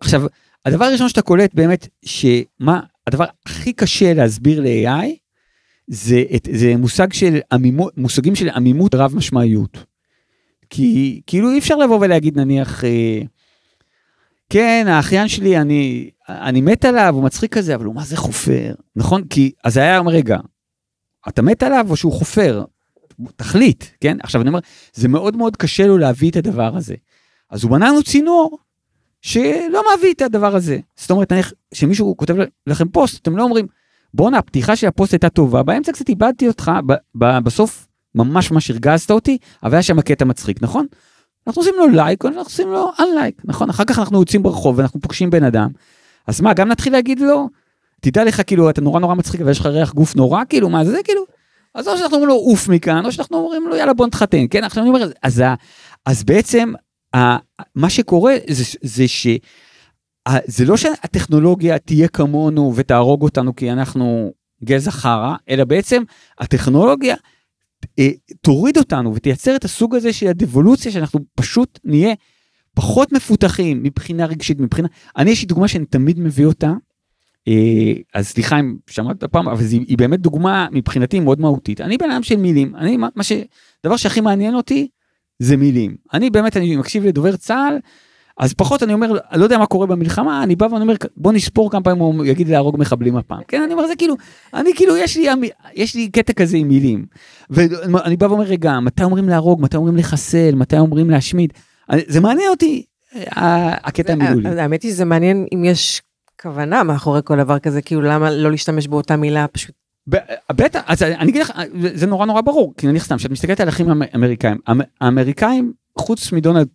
עכשיו, הדבר הראשון שאתה קולט באמת, שמה הדבר הכי קשה להסביר ל-AI, זה מושגים של עמימות רב משמעיות. כי כאילו אי אפשר לבוא ולהגיד נניח, כן, האחיין שלי, אני מת עליו, הוא מצחיק כזה, אבל הוא מה זה חופר? נכון? כי אז היה אומר, רגע, אתה מת עליו או שהוא חופר? תחליט, כן? עכשיו אני אומר, זה מאוד מאוד קשה לו להביא את הדבר הזה. אז הוא בננו צינור, שלא מביא את הדבר הזה. זאת אומרת, שמישהו כותב לכם פוסט, אתם לא אומרים, בונה, הפתיחה של הפוסט הייתה טובה, באמצע קצת איבדתי אותך, בסוף ממש ממש הרגזת אותי, אבל היה שם הקטע מצחיק, נכון? אנחנו עושים לו לייק, אנחנו עושים לו unlike, נכון? אחר כך אנחנו יוצאים ברחוב, ואנחנו פוגשים בן אדם, אז מה, גם נתחיל להגיד לו, תדע לך, כאילו, אתה נורא נורא מצחיק, ויש לך ריח גוף נורא, כאילו, מה זה, כאילו? אז או שאנחנו אומרים לו, אוף מכאן, או שאנחנו אומרים לו, יאללה, בוא נתחתן, כן? עכשיו אני אומר, אז בעצם, מה שקורה זה זה לא שהטכנולוגיה תהיה כמונו ותהרוג אותנו כי אנחנו גזע חרא, אלא בעצם הטכנולוגיה תוריד אותנו ותייצר את הסוג הזה של הדבולוציה שאנחנו פשוט נהיה פחות מפותחים מבחינה רגשית, מבחינה... אני יש לי דוגמה שאני תמיד מביא אותה, אז סליחה אם שמעת פעם, אבל היא באמת דוגמה מבחינתי מאוד מהותית. אני בעולם של מילים, דבר שהכי מעניין אותי, זה מילים. אני מקשיב לדובר צהל, אז פחות אני אומר, לא יודע מה קורה במלחמה, אני בא ואני אומר, בוא נספור כמה פעמים, הוא יגיד להרוג מחבלים הפעם. כן, אני אומר, זה כאילו, יש לי קטע כזה עם מילים. ואני בא ואומר, רגע, מתי אומרים להרוג, מתי אומרים לחסל, מתי אומרים להשמיד? זה מעניין אותי, הקטע המילולי. האמת היא, זה מעניין אם יש כוונה מאחורי כל דבר כזה, כאילו למה לא להשתמש באותה מילה פשוט, בטח, אז אני אגיד לך, זה נורא נורא ברור, כי נניח סתם, שאת מסתכלת על אחים אמריקאים, האמריקאים, חוץ מדונלד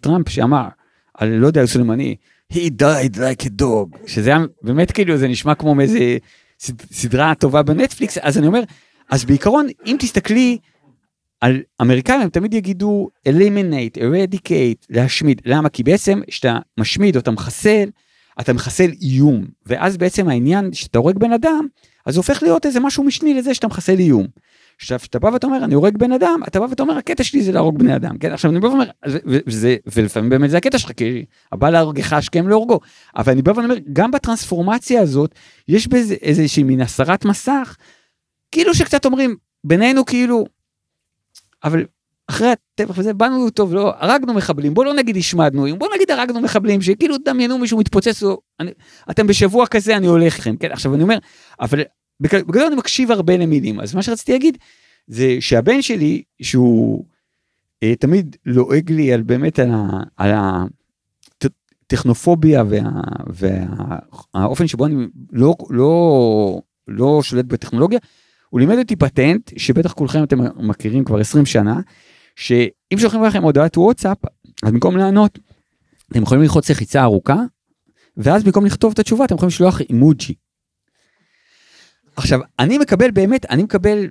טראמפ שאמר, על לא יודע, סולימני, he died like a dog, שזה היה באמת כאילו, זה נשמע כמו מאיזה סדרה טובה בנטפליקס, אז אני אומר, אז בעיקרון, אם תסתכלי על אמריקאים, הם תמיד יגידו, eliminate, eradicate, להשמיד, למה? כי בעצם, שאתה משמיד או אתה מחסל איום, ואז בעצם העניין, שאתה הורג בן אדם, אז הופך להיות איזה משהו משני לזה שאתה מחסל איום. כשאתה בא ואתה אומר, אני הורג בן אדם, אתה בא ואתה אומר, הקטע שלי זה להרוג בני אדם, כן? עכשיו אני בא ואומר, ולפעמים באמת זה הקטע שלך, כי הבא להורגך השכם להורגו, אבל אני בא ואומר, גם בטרנספורמציה הזאת, יש באיזה איזושהי מן הסרת מסך, כאילו שקצת אומרים, בינינו כאילו, אבל... אחרי הטבח וזה, באנו טוב, לא, הרגנו מחבלים, בוא לא נגיד השמדנו, בוא נגיד הרגנו מחבלים, שכאילו דמיינו מישהו מתפוצץ, אתם בשבוע כזה, אני הולך לכם, כן, עכשיו אני אומר, אבל בגלל אני מקשיב הרבה למילים, אז מה שרציתי להגיד, זה שהבן שלי, שהוא תמיד לועג לי על באמת, על הטכנופוביה, והאופן שבו אני לא שולט בטכנולוגיה, הוא לימד אותי פטנט, שבטח כולכם אתם מכירים כבר 20 שנה, שאם שולחים לכם הודעת וואטסאפ, אז במקום לענות, אתם יכולים ללחוץ לחיצה ארוכה, ואז במקום לכתוב את התשובה, אתם יכולים לשלוח אימוג'י. עכשיו, אני מקבל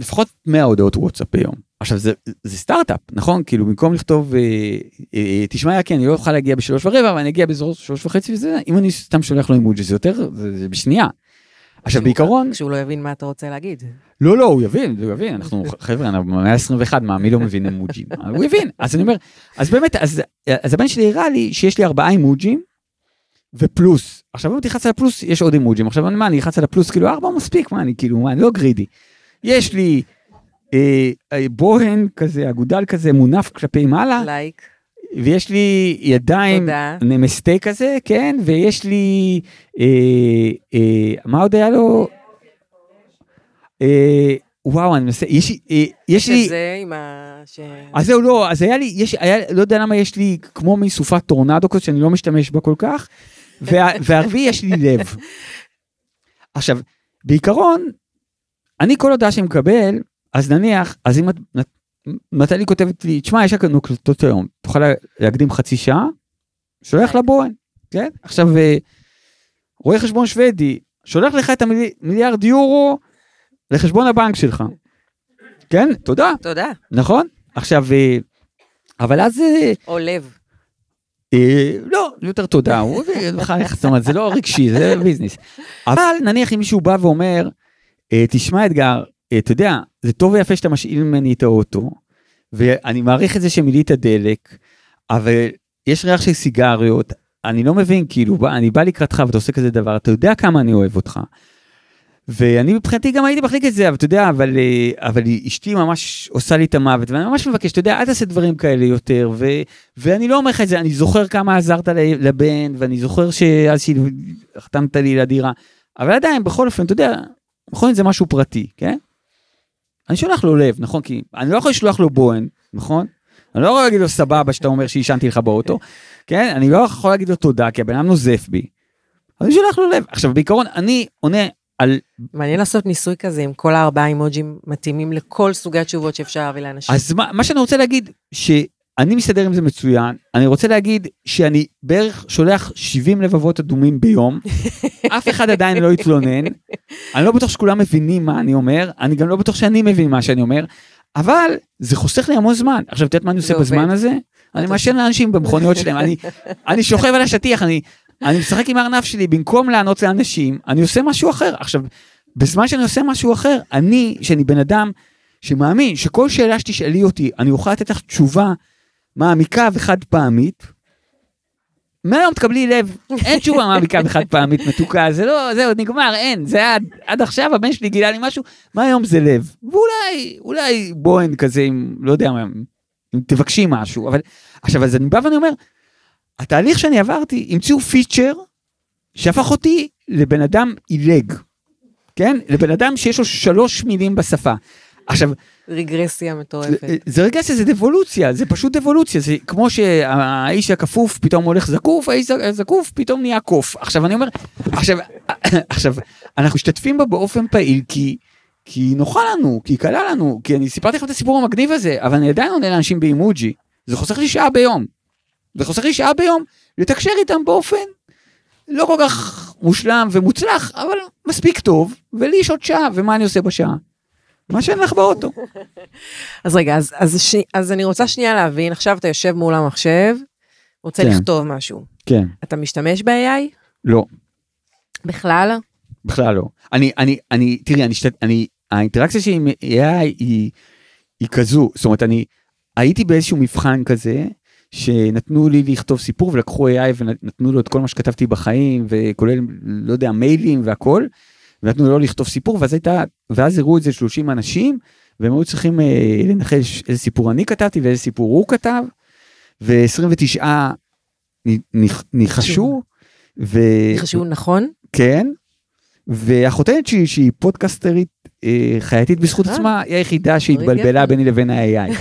לפחות 100 הודעות וואטסאפ ביום. עכשיו, זה סטארט-אפ, נכון? כאילו, במקום לכתוב, תשמע, כן, אני לא אוכל להגיע ב3:15, אבל אני אגיע ב3:30, וזה, אם אני סתם שולח לו אימוג'י, זה יותר, זה בשנייה. עכשיו בעיקרון... כשהוא לא יבין מה אתה רוצה להגיד. לא, הוא יבין, אנחנו חבר'ה, אנחנו 121, מה, מי לא מבין אמוג'ים? הוא יבין, אז אני אומר, אז באמת, אז הבן שלי הראה לי שיש לי 4 אמוג'ים, ופלוס, עכשיו אם תלחץ על הפלוס, יש עוד אמוג'ים, עכשיו מה, אני אלחץ על הפלוס, כאילו 4 מספיק, אני לא גרידי. יש לי בוהן כזה, אגודל כזה, מונף כלפי מעלה. לייק. ויש לי ידיים נמסטי כזה, כן, ויש לי, מה עוד היה לו? וואו, אני מנסה, יש לי... שזה עם ה... אז זהו, לא, אז היה לי, לא יודע למה יש לי, כמו מסופת טורנדו כזאת, שאני לא משתמש בה כל כך, והערבי יש לי לב. עכשיו, בעיקרון, אני כל הודעה שמקבל, אז נניח, אז אם את... נתלי כותבת לי, תשמע, יש לנו קלטות היום, תוכל להקדים חצי שעה, שולח לבוהן, כן? עכשיו, רואה חשבון שוודי, שולח לך את המיליארד יורו, לחשבון הבנק שלך. כן? תודה. תודה. נכון? עכשיו, אבל אז... או לב. לא, יותר תודה, זה לא רגשי, זה ביזנס. אבל נניח אם מישהו בא ואומר, תשמע אתגר, אתה יודע, זה טוב ויפה שאתה משאיל ממני את האוטו, ואני מעריך את זה שמילא את הדלק, אבל יש ריח של סיגריות, אני לא מבין, כאילו, אני בא לקראתך ואתה עושה כזה דבר, אתה יודע כמה אני אוהב אותך, ואני מבחינתי גם הייתי מחליק את זה, אבל אתה יודע, אבל אשתי ממש עושה לי את המוות, ואני ממש מבקש, אתה יודע, אל תעשה דברים כאלה יותר, ואני לא אומר לך את זה, אני זוכר כמה עזרת לבן, ואני זוכר שאז שחתמת לי לדירה, אבל עדיין, בכל אופן, אתה יודע, נכון, זה משהו פרטי, כן? אני שולח לו לב, נכון? כי אני לא יכול לשלוח לו בוהן, נכון? אני לא יכול להגיד לו סבבה שאתה אומר שישנתי לך באוטו, כן? אני לא יכול להגיד לו תודה, כי הבן אדם נוזף בי. אני שולח לו לב. עכשיו, בעיקרון, אני עונה על... מעניין לעשות ניסוי כזה, עם כל 4 אימוג'ים מתאימים לכל סוגי התשובות שאפשר להביא לאנשים. אז מה שאני רוצה להגיד, שאני מסתדר עם זה מצוין, אני רוצה להגיד שאני בערך שולח 70 לבבות אדומים ביום, אף אחד עדיין לא יתלונן, אני לא בטוח שכולם מבינים מה אני אומר, אני גם לא בטוח שאני מבין מה שאני אומר, אבל זה חוסך לי המון זמן. עכשיו, תדעת מה אני עושה בזמן הזה? אני משן לאנשים במכוניות שלהם, אני שוכב על השטיח, אני משחק עם הארנף שלי, במקום לענות לאנשים, אני עושה משהו אחר. עכשיו, בזמן שאני עושה משהו אחר, שאני בן אדם שמאמין, שכל שאלה שתשאלי אותי, אני אוכל לתת לך תשובה מעמיקה וחד פעמית, מהיום תקבלי לב, אין תשובה מעמיקה וחד פעמית מתוקה, זה לא, זה עוד נגמר, אין, זה עד עכשיו הבן שלי גילה לי משהו, מהיום זה לב, ואולי בוהן כזה, אם לא יודע מה, אם תבקשי משהו, אבל, עכשיו, אז אני בא ואני אומר, התהליך שאני עברתי, המציאו פיצ'ר, שהפך אותי לבן אדם אילג, כן? לבן אדם שיש לו 3 מילים בשפה, עכשיו, רגרסיה מטורפת. זה רגרסיה, זה דבולוציה, זה פשוט דבולוציה, זה כמו שהאיש הכפוף פתאום הולך זקוף, האיש הזקוף פתאום נהיה קוף. עכשיו אני אומר, עכשיו, אנחנו משתתפים בה באופן פעיל, כי נוחה לנו, כי קלה לנו, כי אני סיפרתי לך את הסיפור המגניב הזה, אבל אני עדיין עונה לאנשים באימוג'י, זה חוסך לי שעה ביום, לתקשר איתם באופן לא כל כך מושלם ומוצלח, אבל מספיק טוב, ולי יש עוד שעה, ומה אני עושה בשעה? מה שאין לך באוטו. אז רגע, אז אני רוצה שנייה להבין, עכשיו אתה יושב מול המחשב, רוצה לכתוב משהו. כן. אתה משתמש ב-AI? לא. בכלל? בכלל לא. תראי, האינטראקציה שלי עם AI היא כזו, זאת אומרת, אני הייתי באיזשהו מבחן כזה, שנתנו לי לכתוב סיפור, ולקחו AI ונתנו לו את כל מה שכתבתי בחיים, וכולל, לא יודע, מיילים והכל, ונתנו לו לכתוב סיפור, ואז הראו את זה 30 אנשים, והם היו צריכים לנחל איזה סיפור אני כתבתי, ואיזה סיפור הוא כתב, ו-29 ניחשו, ניחשו נכון? כן, והחותנת שלי, שהיא פודקסטרית חייתית בזכות עצמה, היא היחידה שהתבלבלה ביני לבין ה-AI.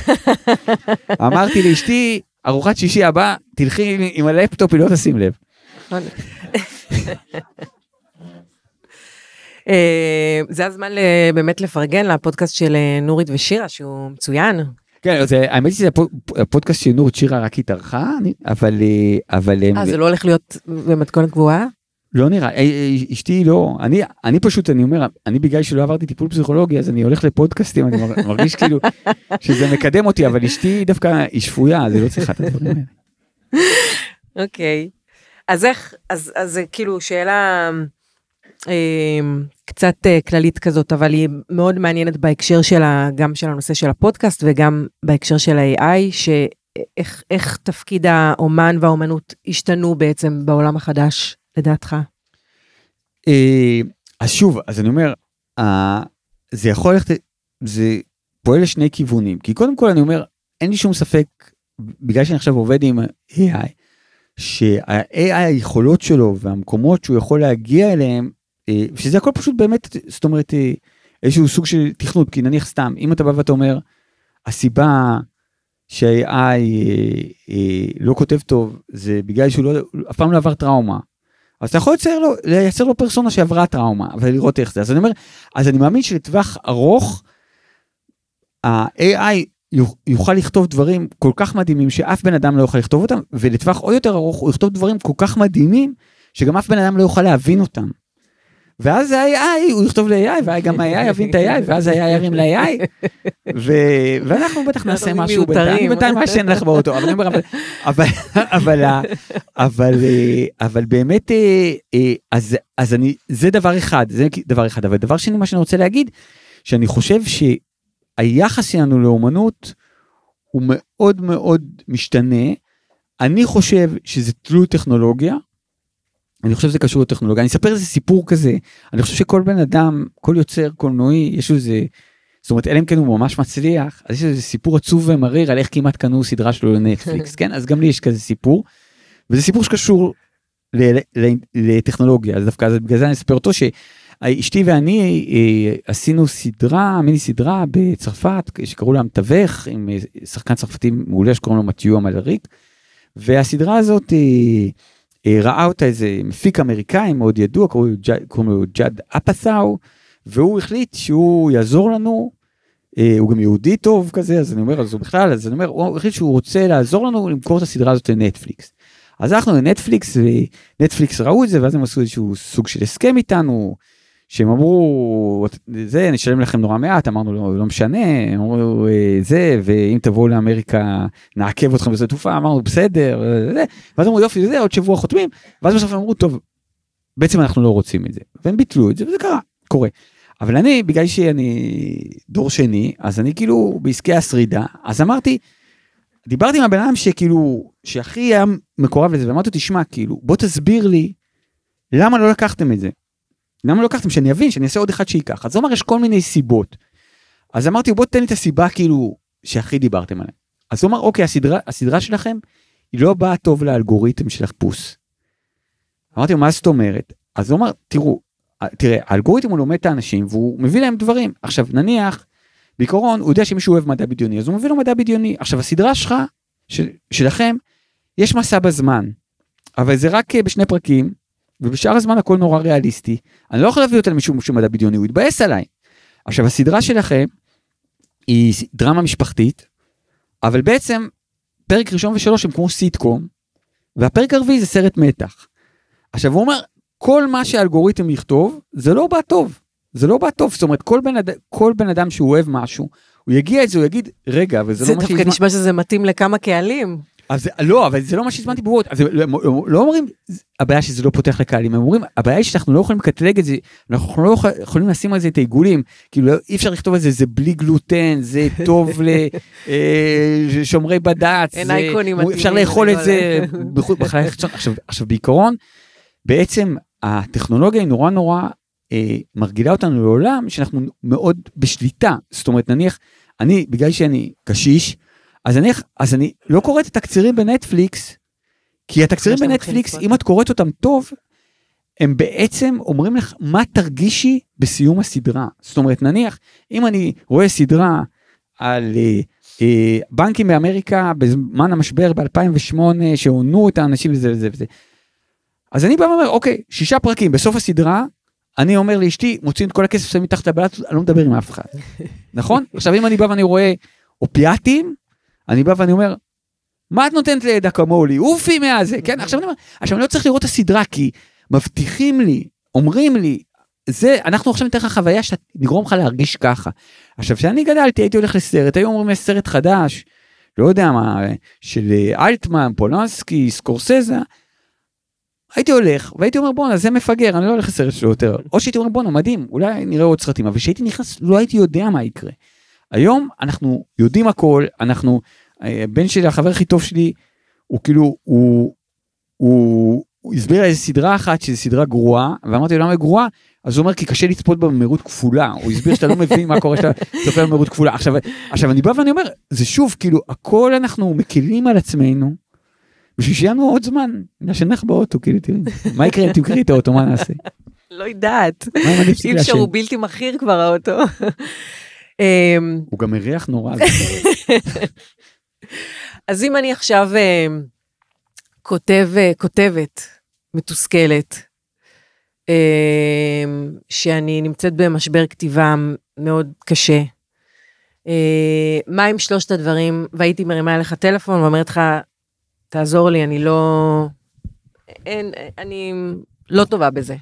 אמרתי לאשתי, ארוחת שישי הבא, תלכי עם הלפטופ, היא לא תשים לב. נכון. זה הזמן באמת לפרגן לפודקאסט של נורית ושירה, שהוא מצוין. כן, האמת שזה הפודקאסט של נורית שירה רק התארכה, אבל... זה לא הולך להיות במתכונת גבוהה? לא נראה, אשתי לא, אני פשוט, אני אומר, אני בגלל שלא עברתי טיפול פסיכולוגי, אז אני הולך לפודקאסטים, אני מרגיש כאילו שזה מקדם אותי, אבל אשתי דווקא היא שפויה, זה לא צריכה את הדברים האלה. אוקיי, אז איך, אז זה כאילו שאלה... קצת כללית כזאת, אבל היא מאוד מעניינת בהקשר שלה, גם של הנושא של הפודקאסט וגם בהקשר של ה-AI, שאיך תפקיד האומן והאומנות השתנו בעצם בעולם החדש, לדעתך? אז שוב, אז אני אומר, זה יכול ללכת, זה פועל לשני כיוונים, כי קודם כל אני אומר, אין לי שום ספק בגלל שאני עכשיו עובד עם AI, שה-AI היכולות שלו והמקומות שהוא יכול להגיע אליהם, שזה הכל פשוט באמת, זאת אומרת, איזשהו סוג של תכנות, כי נניח סתם, אם אתה בא ואתה אומר, הסיבה שה-AI לא כותב טוב, זה בגלל שהוא אף פעם לא עבר טראומה, אז אתה יכול לייצר לו פרסונה שעברה טראומה, ולראות איך זה. אז אני אומר, אז אני מאמין שלטווח ארוך, ה-AI יוכל לכתוב דברים כל כך מדהימים, שאף בן אדם לא יוכל לכתוב אותם, ולטווח עוד יותר ארוך, הוא יכתוב דברים כל כך מדהימים, שגם אף בן אדם לא יוכל להבין אותם. ואז ה-AI, הוא יכתוב ל-AI, וגם ה-AI יבין את ה-AI, ואז ה-AI ירים ל-AI, ואנחנו בטח נעשה משהו בינתיים, מה שאין לך באותו, אבל באמת, אז אני, זה דבר אחד, אבל דבר שני, מה שאני רוצה להגיד, שאני חושב שהיחס שלנו לאומנות, הוא מאוד מאוד משתנה, אני חושב שזה תלוי טכנולוגיה, אני חושב שזה קשור לטכנולוגיה, אני אספר איזה סיפור כזה, אני חושב שכל בן אדם, כל יוצר, כל נועי, יש לו איזה, זאת אומרת, אלא אם כן הוא ממש מצליח, אז יש איזה סיפור עצוב ומריר, על איך כמעט קנו סדרה שלו לנטפליקס, כן? אז גם לי יש כזה סיפור, וזה סיפור שקשור לטכנולוגיה, אז דווקא, בגלל זה אני אספר אותו, שאשתי ואני עשינו סדרה, מיני סדרה בצרפת, שקראו לה המתווך, עם שחקן צרפתי מעולה, שקוראים לו מתיו המלריק, והסדרה הזאת ראה אותה איזה מפיק אמריקאי מאוד ידוע, קוראים לו ג'אד אפסאו, והוא החליט שהוא יעזור לנו, הוא גם יהודי טוב כזה, אז אני אומר, הוא החליט שהוא רוצה לעזור לנו למכור את הסדרה הזאת לנטפליקס. אז אנחנו לנטפליקס, ונטפליקס ראו את זה, ואז הם עשו איזשהו סוג של הסכם איתנו, שהם אמרו, זה נשלם לכם נורא מעט, אמרנו לא משנה, הם אמרו זה, ואם תבואו לאמריקה נעכב אתכם בזה תעופה, אמרנו בסדר, ואז אמרו יופי זה, עוד שבוע חותמים, ואז בסוף אמרו טוב, בעצם אנחנו לא רוצים את זה, והם ביטלו את זה, וזה קורה, אבל אני, בגלל שאני דור שני, אז אני כאילו בעסקי השרידה, אז אמרתי, דיברתי עם הבן אדם שכאילו, שהכי היה מקורב לזה, ואמרתי תשמע כאילו, בוא תסביר לי, למה לא לקחתם את זה? למה לא לקחתם? שאני אבין, שאני אעשה עוד אחד שיקח. אז הוא אמר, יש כל מיני סיבות. אז אמרתי, בוא תתן לי את הסיבה, כאילו, שהכי דיברתם עליהם. אז הוא אמר, אוקיי, הסדרה שלכם, היא לא באה טוב לאלגוריתם של החיפוש. אמרתי, מה זאת אומרת? אז הוא אמר, תראה, האלגוריתם הוא לומד את האנשים, והוא מביא להם דברים. עכשיו, נניח, בעיקרון, הוא יודע שמישהו אוהב מדע בדיוני, אז הוא מביא לו מדע בדיוני. עכשיו, הסדרה שלכם, יש מסע בזמן, אבל זה רק בשני פרקים, ובשאר הזמן הכל נורא ריאליסטי, אני לא יכול להביא אותה למישהו מדע בדיוני, הוא יתבאס עליי. עכשיו, הסדרה שלכם, היא דרמה משפחתית, אבל בעצם, פרק ראשון ו3 הם כמו סיטקום, והפרק הרביעי זה סרט מתח. עכשיו, הוא אומר, כל מה שהאלגוריתם יכתוב, זה לא בא טוב, זאת אומרת, כל בן אדם שהוא אוהב משהו, הוא יגיע את זה, הוא יגיד, רגע, וזה לא מה שהזמן. זה דווקא נשמע שזה מתאים לכמה קהלים. אז לא, אבל זה לא מה שהזמנתי בורות, אז לא אומרים, הבעיה שזה לא פותח לקהלים, הם אומרים, הבעיה היא שאנחנו לא יכולים לקטלג את זה, אנחנו לא יכולים לשים על זה את העיגולים, כאילו אי אפשר לכתוב על זה, זה בלי גלוטן, זה טוב לשומרי בד"ץ, אפשר לאכול את זה, עכשיו בעיקרון, בעצם הטכנולוגיה היא נורא נורא מרגילה אותנו לעולם, שאנחנו מאוד בשליטה, זאת אומרת נניח, אני, בגלל שאני קשיש, אז אני לא קוראת את התקצירים בנטפליקס, כי התקצירים בנטפליקס, אם את קוראת אותם טוב, הם בעצם אומרים לך, מה תרגישי בסיום הסדרה? זאת אומרת, נניח, אם אני רואה סדרה על בנקים באמריקה, בזמן המשבר ב-2008, שעונו את האנשים וזה וזה וזה, אז אני בא ואומר, אוקיי, 6 פרקים, בסוף הסדרה, אני אומר לאשתי, מוצאים את כל הכסף שמים תחת לבלט, אני לא מדבר עם אף אחד, נכון? עכשיו, אם אני בא ואני רואה אופיאטים, אני בא ואני אומר, מה את נותנת לידע כמו לי? אופי מהזה, כן? עכשיו אני אומר, לא צריך לראות את הסדרה, כי מבטיחים לי, אומרים לי, זה, אנחנו עכשיו ניתן לך חוויה, שנגרום לך להרגיש ככה. עכשיו, כשאני גדלתי, הייתי הולך לסרט, היום אומרים, יש סרט חדש, לא יודע מה, של אלטמן, פולנסקי, סקורסזה, הייתי הולך, והייתי אומר, בונה, זה מפגר, אני לא הולך לסרט שלו יותר, או שהייתי אומר, בונה, מדהים, אולי נראה עוד סרטים, אבל כשהייתי נכנס, לא הייתי יודע מה יקרה. היום אנחנו יודעים הכל, אנחנו, בן שלי, החבר הכי טוב שלי, הוא כאילו, הוא הסביר איזו סדרה אחת, שזו סדרה גרועה, ואמרתי, למה גרועה? אז הוא אומר, כי קשה לצפות במהירות כפולה, הוא הסביר שאתה לא מבין מה קורה, שאתה צופה במהירות כפולה, עכשיו אני בא ואני אומר, זה שוב, כאילו, הכל אנחנו מכירים על עצמנו, בשביל שיהיה לנו עוד זמן, נשנח באוטו, כאילו, תראי, מה יקרה אם תמכרי את האוטו, מה נעשה? לא יודעת, אם שהוא בלתי מכיר כבר האוטו. הוא גם מריח נורא. אז אם אני עכשיו כותבת, מתוסכלת, שאני נמצאת במשבר כתיבה מאוד קשה, מה עם שלושת הדברים, והייתי מרימה לך טלפון ואומרת לך, תעזור לי, אני לא טובה בזה.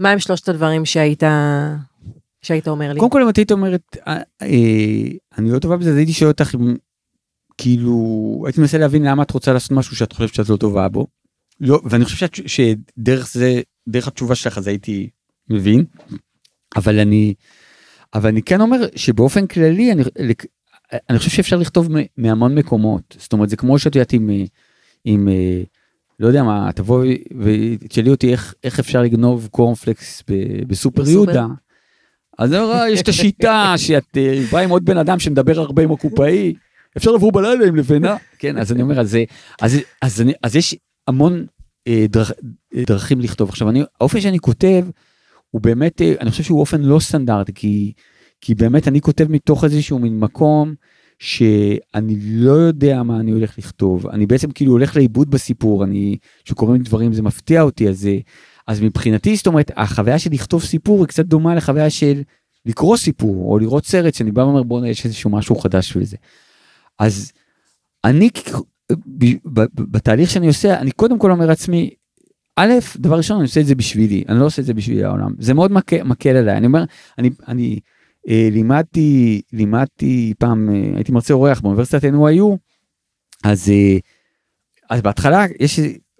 מה עם שלושת הדברים שהיית אומר לי? קודם כל, אם היית אומרת, אני לא טובה בזה, אז הייתי שואל אותך, כאילו, הייתי מנסה להבין למה את רוצה לעשות משהו שאת חושבת שאת לא טובה בו, ואני חושב שדרך זה, דרך התשובה שלך, אז הייתי מבין, אבל אני כן אומר שבאופן כללי, אני חושב שאפשר לכתוב מהמון מקומות, זאת אומרת, זה כמו שאת יודעת עם לא יודע מה, תבוא ותשאלי אותי איך אפשר לגנוב קורנפלקס בסופר יהודה, אז יש את השיטה שאת בא עם עוד בן אדם שמדבר הרבה עם הקופאי, אפשר לעבור בלילה עם לבנה, כן, אז אני אומר, אז יש המון דרכים לכתוב. עכשיו, האופן שאני כותב, הוא באמת, אני חושב שהוא אופן לא סטנדרטי, כי באמת אני כותב מתוך איזשהו מין מקום, שאני לא יודע מה אני הולך לכתוב, אני בעצם כאילו הולך לאיבוד בסיפור, שקוראים דברים, זה מפתיע אותי, אז מבחינתי, זאת אומרת, החוויה של לכתוב סיפור, היא קצת דומה לחוויה של לקרוא סיפור, או לראות סרט, שאני בא ואומר, בוא יש איזשהו משהו חדש וזה. אז אני, בתהליך שאני עושה, אני קודם כל אומר לעצמי, א', דבר ראשון, אני עושה את זה בשבילי, אני לא עושה את זה בשביל העולם, זה מאוד מקל עליי, אני אומר, אני לימדתי פעם, הייתי מרצה אורח באוניברסיטת NYU, אז בהתחלה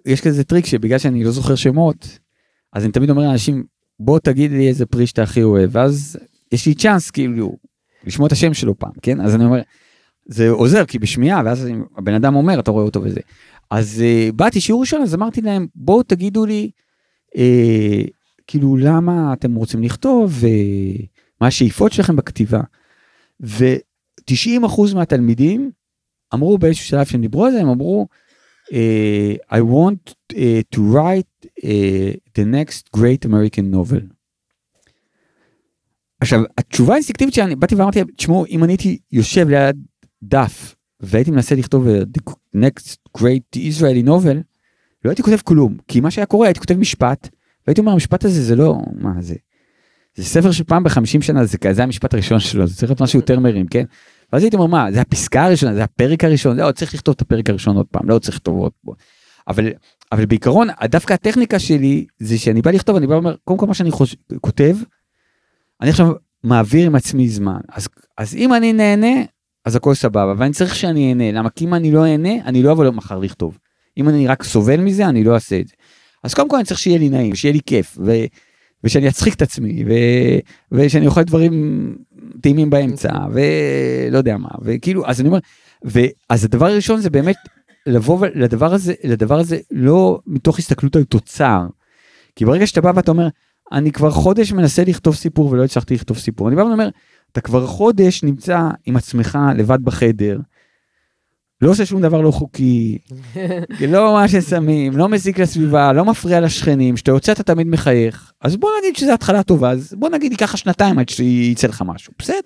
יש כזה טריק שבגלל שאני לא זוכר שמות, אז אני תמיד אומר לאנשים, בוא תגיד לי איזה פרי שאתה הכי אוהב, ואז יש לי צ'אנס כאילו, לשמוע את השם שלו פעם, כן? אז אני אומר, זה עוזר כי בשמיעה, ואז הבן אדם אומר, אתה רואה אותו וזה. אז באתי שיעור ראשון, אז אמרתי להם, בואו תגידו לי, כאילו למה אתם רוצים לכתוב, מה השאיפות שלכם בכתיבה, ו-90% מהתלמידים אמרו באיזשהו שלב שהם דיברו על זה, הם אמרו, I want to write the next great American novel. עכשיו, התשובה האינסטינקטיבית שאני באתי ואמרתי, תשמעו, אם אני הייתי יושב ליד דף, והייתי מנסה לכתוב the next great Israeli novel, לא הייתי כותב כלום, כי מה שהיה קורה, הייתי כותב משפט, והייתי אומר, המשפט הזה זה לא, מה זה? זה ספר שפעם ב50 שנה, זה המשפט הראשון שלו, זה צריך להיות משהו יותר מרים, כן? ואז הייתי אומר, מה, זה הפסקה הראשונה, זה הפרק הראשון, לא, צריך לכתוב את הפרק הראשון עוד פעם, לא צריך לכתוב עוד פעם. אבל בעיקרון, דווקא הטכניקה שלי, זה שאני בא לכתוב, אני בא ואומר, קודם כל מה שאני כותב, אני עכשיו מעביר עם עצמי זמן, אז אם אני נהנה, אז הכל סבבה, ואני צריך שאני אהנה, למה כי אם אני לא אהנה, אני לא אבוא מחר לכתוב. אם אני רק סובל מזה, אני לא אעשה את זה. אז קודם כל אני צריך שיהיה לי נעים, שיהיה לי כיף, ושאני אצחיק את עצמי, ושאני אוכל דברים טעימים באמצע, ולא יודע מה, וכאילו, אז אני אומר, אז הדבר הראשון זה באמת, לבוא לדבר הזה, לא מתוך הסתכלות על תוצר, כי ברגע שאתה בא ואתה אומר, אני כבר חודש מנסה לכתוב סיפור, ולא הצלחתי לכתוב סיפור, אני בא ואומר, אתה כבר חודש נמצא עם עצמך לבד בחדר, לא עושה שום דבר לא חוקי, לא מה ששמים, לא מזיק לסביבה, לא מפריע לשכנים, שאתה יוצא אתה תמיד מחייך, אז בוא נגיד שזו התחלה טובה, אז בוא נגיד ככה 2 עד שיצא לך משהו, בסדר?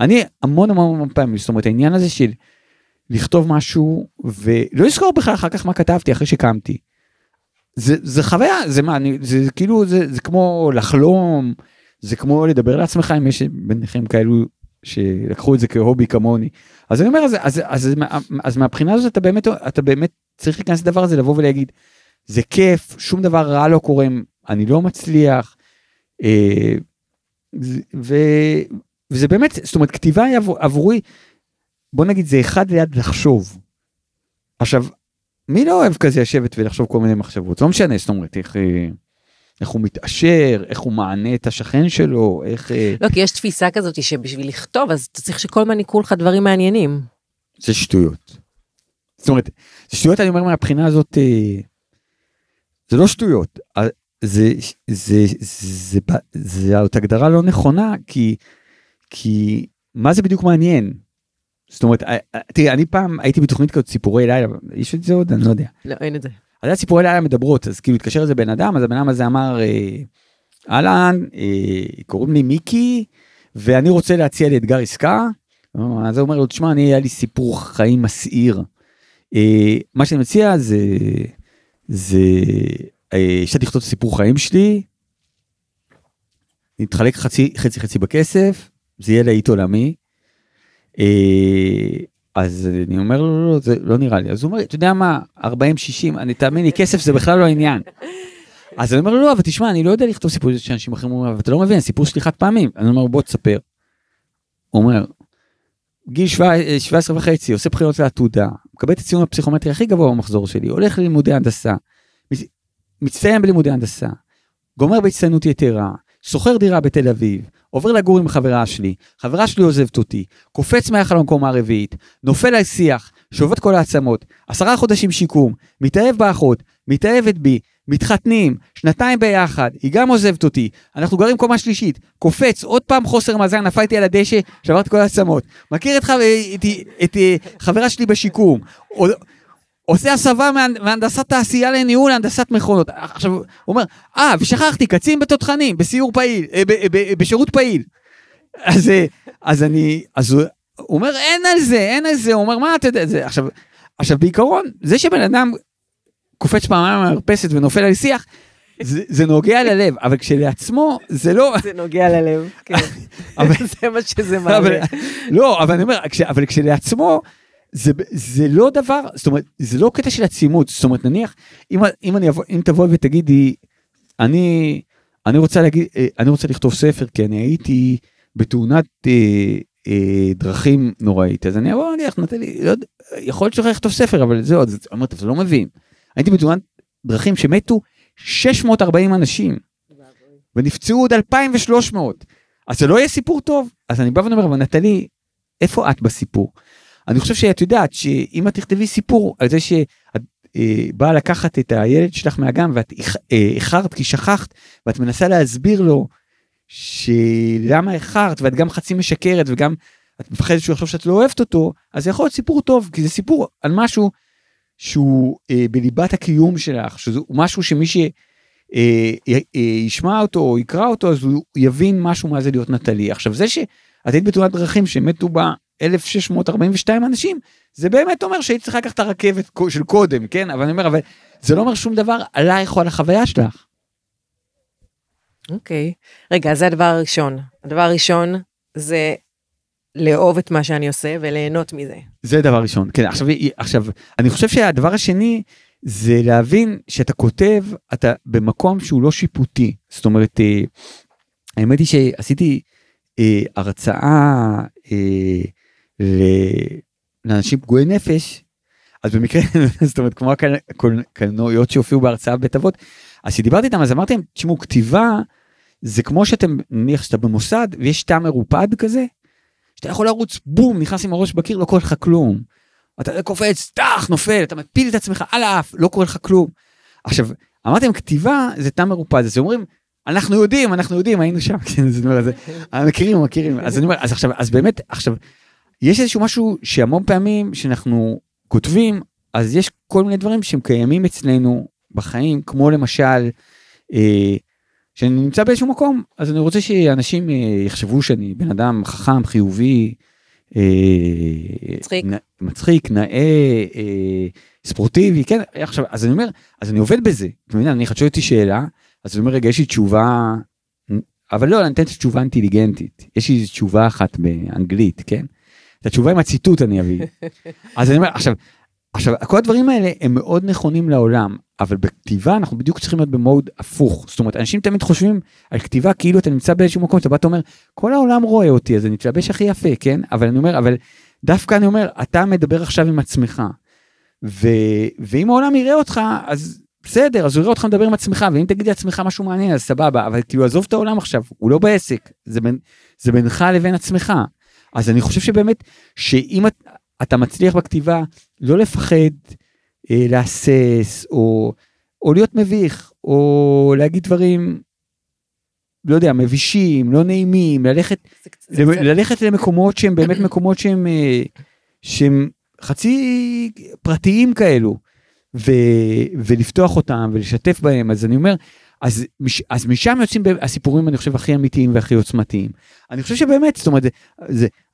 אני המון המון פעמים, זאת אומרת, העניין הזה של לכתוב משהו, ולא לזכור בכלל אחר כך מה כתבתי אחרי שקמתי, זה חוויה, זה מה, זה כאילו, זה כמו לחלום, זה כמו לדבר לעצמך, אם יש ביניכם כאלו שלקחו את זה כהובי כמוני, אז אני אומר, אז מהבחינה הזאת אתה באמת צריך להיכנס לדבר הזה, לבוא ולהגיד, זה כיף, שום דבר רע לא קורה, אני לא מצליח, וזה באמת, זאת אומרת, כתיבה עבורי, בוא נגיד, זה אחד ליד לחשוב, עכשיו, מי לא אוהב כזה ישבת ולחשוב כל מיני מחשבות, לא משנה, זאת אומרת, איך הוא מתאשר, איך הוא מענה את השכן שלו, איך... לא, כי יש תפיסה כזאת שבשביל לכתוב, אז אתה צריך שכל מה ניקול לך דברים מעניינים. זה שטויות. זאת אומרת, זה שטויות, אני אומר מהבחינה הזאת, זה לא שטויות. זאת הגדרה לא נכונה, כי מה זה בדיוק מעניין? זאת אומרת, תראי, אני פעם הייתי בתוכנית כזאת סיפורי לילה, יש את זה עוד? אני לא יודע. לא, אין את זה. אז סיפורי לילה מדברות, אז כאילו התקשר איזה בן אדם, אז הבן אדם הזה אמר, אלן, קוראים לי מיקי, ואני רוצה להציע לאתגר עסקה, אז הוא אומר לו, תשמע, היה לי סיפור חיים מסעיר. מה שאני מציע זה שאתה תכתוב את הסיפור חיים שלי, נתחלק חצי בכסף, זה יהיה להיט עולמי, אז אני אומר לו, לא, זה לא נראה לי. אז הוא אומר, אתה יודע מה, 40-60, אני תאמין לי, כסף זה בכלל לא העניין. אז אני אומר לו, לא, אבל תשמע, אני לא יודע לכתוב סיפור שאנשים אחרים אומרים, אבל אתה לא מבין, סיפור שליחת פעמים. אני אומר, בוא תספר. הוא אומר, גיל 17.5, עושה בחינות לעתודה, מקבל את הציון הפסיכומטרי הכי גבוה במחזור שלי, הולך ללימודי הנדסה, מצטיין בלימודי הנדסה, גומר בהצטיינות יתרה, שוכר דירה בתל אביב, עובר לגור עם חברה שלי עוזבת אותי, קופץ מהחלון קומה הרביעית, נופל על שיח, שובת כל העצמות, 10 חודשים שיקום, מתאהב באחות, מתאהבת בי, מתחתנים, 2 ביחד, היא גם עוזבת אותי, אנחנו גרים קומה שלישית, קופץ, עוד פעם חוסר מזל, נפלתי על הדשא, שברת כל העצמות, מכיר את חברה שלי בשיקום, עושה הסבה מהנדסת תעשייה לניהול, הנדסת מכונות. עכשיו, הוא אומר, ושכחתי, קצין בתותחנים, בסיור פעיל, בשירות פעיל. אז הוא אומר, אין על זה, הוא אומר, מה אתה יודע, זה, עכשיו בעיקרון, זה שבן אדם קופץ פעמיים מהמרפסת ונופל על שיח, זה נוגע ללב, אבל כשלעצמו, זה לא... זה נוגע ללב, כן. זה מה שזה מעלה. לא, אבל אני אומר, אבל כשלעצמו, זה לא דבר, זאת אומרת, זה לא קטע של הצימוד, זאת אומרת, נניח, אם תבוא ותגידי, אני רוצה לכתוב ספר, כי אני הייתי בתאונת דרכים נוראית, אז אני אבוא, נניח, נתלי, יכול להיות שוכח לכתוב ספר, אבל זה עוד, אמרת, זה לא מבין, הייתי בתאונת דרכים שמתו 640 אנשים, ונפצעו עוד 2,300, אז זה לא יהיה סיפור טוב, אז אני בא ואומר, אבל נתלי, איפה את בסיפור? אני חושב שאת יודעת שאם את תכתבי סיפור על זה שאת באה לקחת את הילד שלך מהגן ואת איחרת כי שכחת ואת מנסה להסביר לו שלמה איחרת ואת גם חצי משקרת וגם את מפחדת שהוא יחשוב שאת לא אוהבת אותו, אז זה יכול להיות סיפור טוב, כי זה סיפור על משהו שהוא בליבת הקיום שלך, שהוא משהו שמי שישמע אותו או יקרא אותו, אז הוא יבין משהו מה זה להיות נתלי. עכשיו זה שאת היית בתאונת דרכים שמתו בה 1642 אנשים, זה באמת אומר שהיא צריכה לקחת הרכבת של קודם, כן? אבל אני אומר, אבל זה לא אומר שום דבר עלייך או על החוויה שלך. אוקיי. רגע, זה הדבר הראשון. הדבר הראשון זה לאהוב את מה שאני עושה וליהנות מזה. זה דבר ראשון. כן, עכשיו, אני חושב שהדבר השני זה להבין שאתה כותב, אתה במקום שהוא לא שיפוטי. זאת אומרת, האמת היא שעשיתי הרצאה לאנשים פגועי נפש, אז במקרה, זאת אומרת, כמו הקלנועיות שהופיעו בהרצאה בבית אבות, אז שדיברתי איתם, אז אמרתי להם, תשמעו, כתיבה, זה כמו שאתם, נניח שאתה במוסד, ויש תא מרופד כזה, שאתה יכול לרוץ, בום, נכנס עם הראש בקיר, לא קורה לך כלום, אתה קופץ, טח, נופל, אתה מפיל את עצמך על האף, לא קורה לך כלום. עכשיו, אמרתם, כתיבה זה תא מרופד, אז אומרים, אנחנו יודעים, היינו שם, מכירים, אז אני אומר, אז באמת, עכשיו, יש איזשהו משהו שהמון פעמים שאנחנו כותבים, אז יש כל מיני דברים שהם קיימים אצלנו בחיים, כמו למשל, שאני נמצא באיזשהו מקום, אז אני רוצה שאנשים יחשבו שאני בן אדם חכם, חיובי, מצחיק, נאה, ספורטיבי, כן, עכשיו, אז אני אומר, אז אני עובד בזה, אני חדשו אותי שאלה, אז אני אומר, רגע, יש לי תשובה, אבל לא, אני אתן את תשובה אינטליגנטית, יש לי תשובה אחת באנגלית, כן? את התשובה עם הציטוט אני אביא. אז אני אומר, עכשיו, כל הדברים האלה הם מאוד נכונים לעולם, אבל בכתיבה אנחנו בדיוק צריכים להיות במוד הפוך, זאת אומרת, אנשים תמיד חושבים על כתיבה, כאילו אתה נמצא באיזשהו מקום, אתה בא ואומר, כל העולם רואה אותי, אז אני מתלבש הכי יפה, כן? אבל אני אומר, אבל דווקא אני אומר, אתה מדבר עכשיו עם עצמך, ואם העולם יראה אותך, אז בסדר, אז הוא יראה אותך מדבר עם עצמך, ואם תגיד לעצמך משהו מעניין, אז סבבה, אבל כאילו עזוב את העולם עכשיו, הוא לא בעסק, זה בינך לבין עצמך, אז אני חושב שבאמת, שאם אתה מצליח בכתיבה, לא לפחד להסס, או להיות מביך, או להגיד דברים, לא יודע, מבישים, לא נעימים, ללכת למקומות שהם באמת מקומות שהם חצי פרטיים כאלו, ולפתוח אותם ולשתף בהם. אז אני אומר, אז משם יוצאים הסיפורים, אני חושב, הכי אמיתיים והכי עוצמתיים. אני חושב שבאמת, זאת אומרת,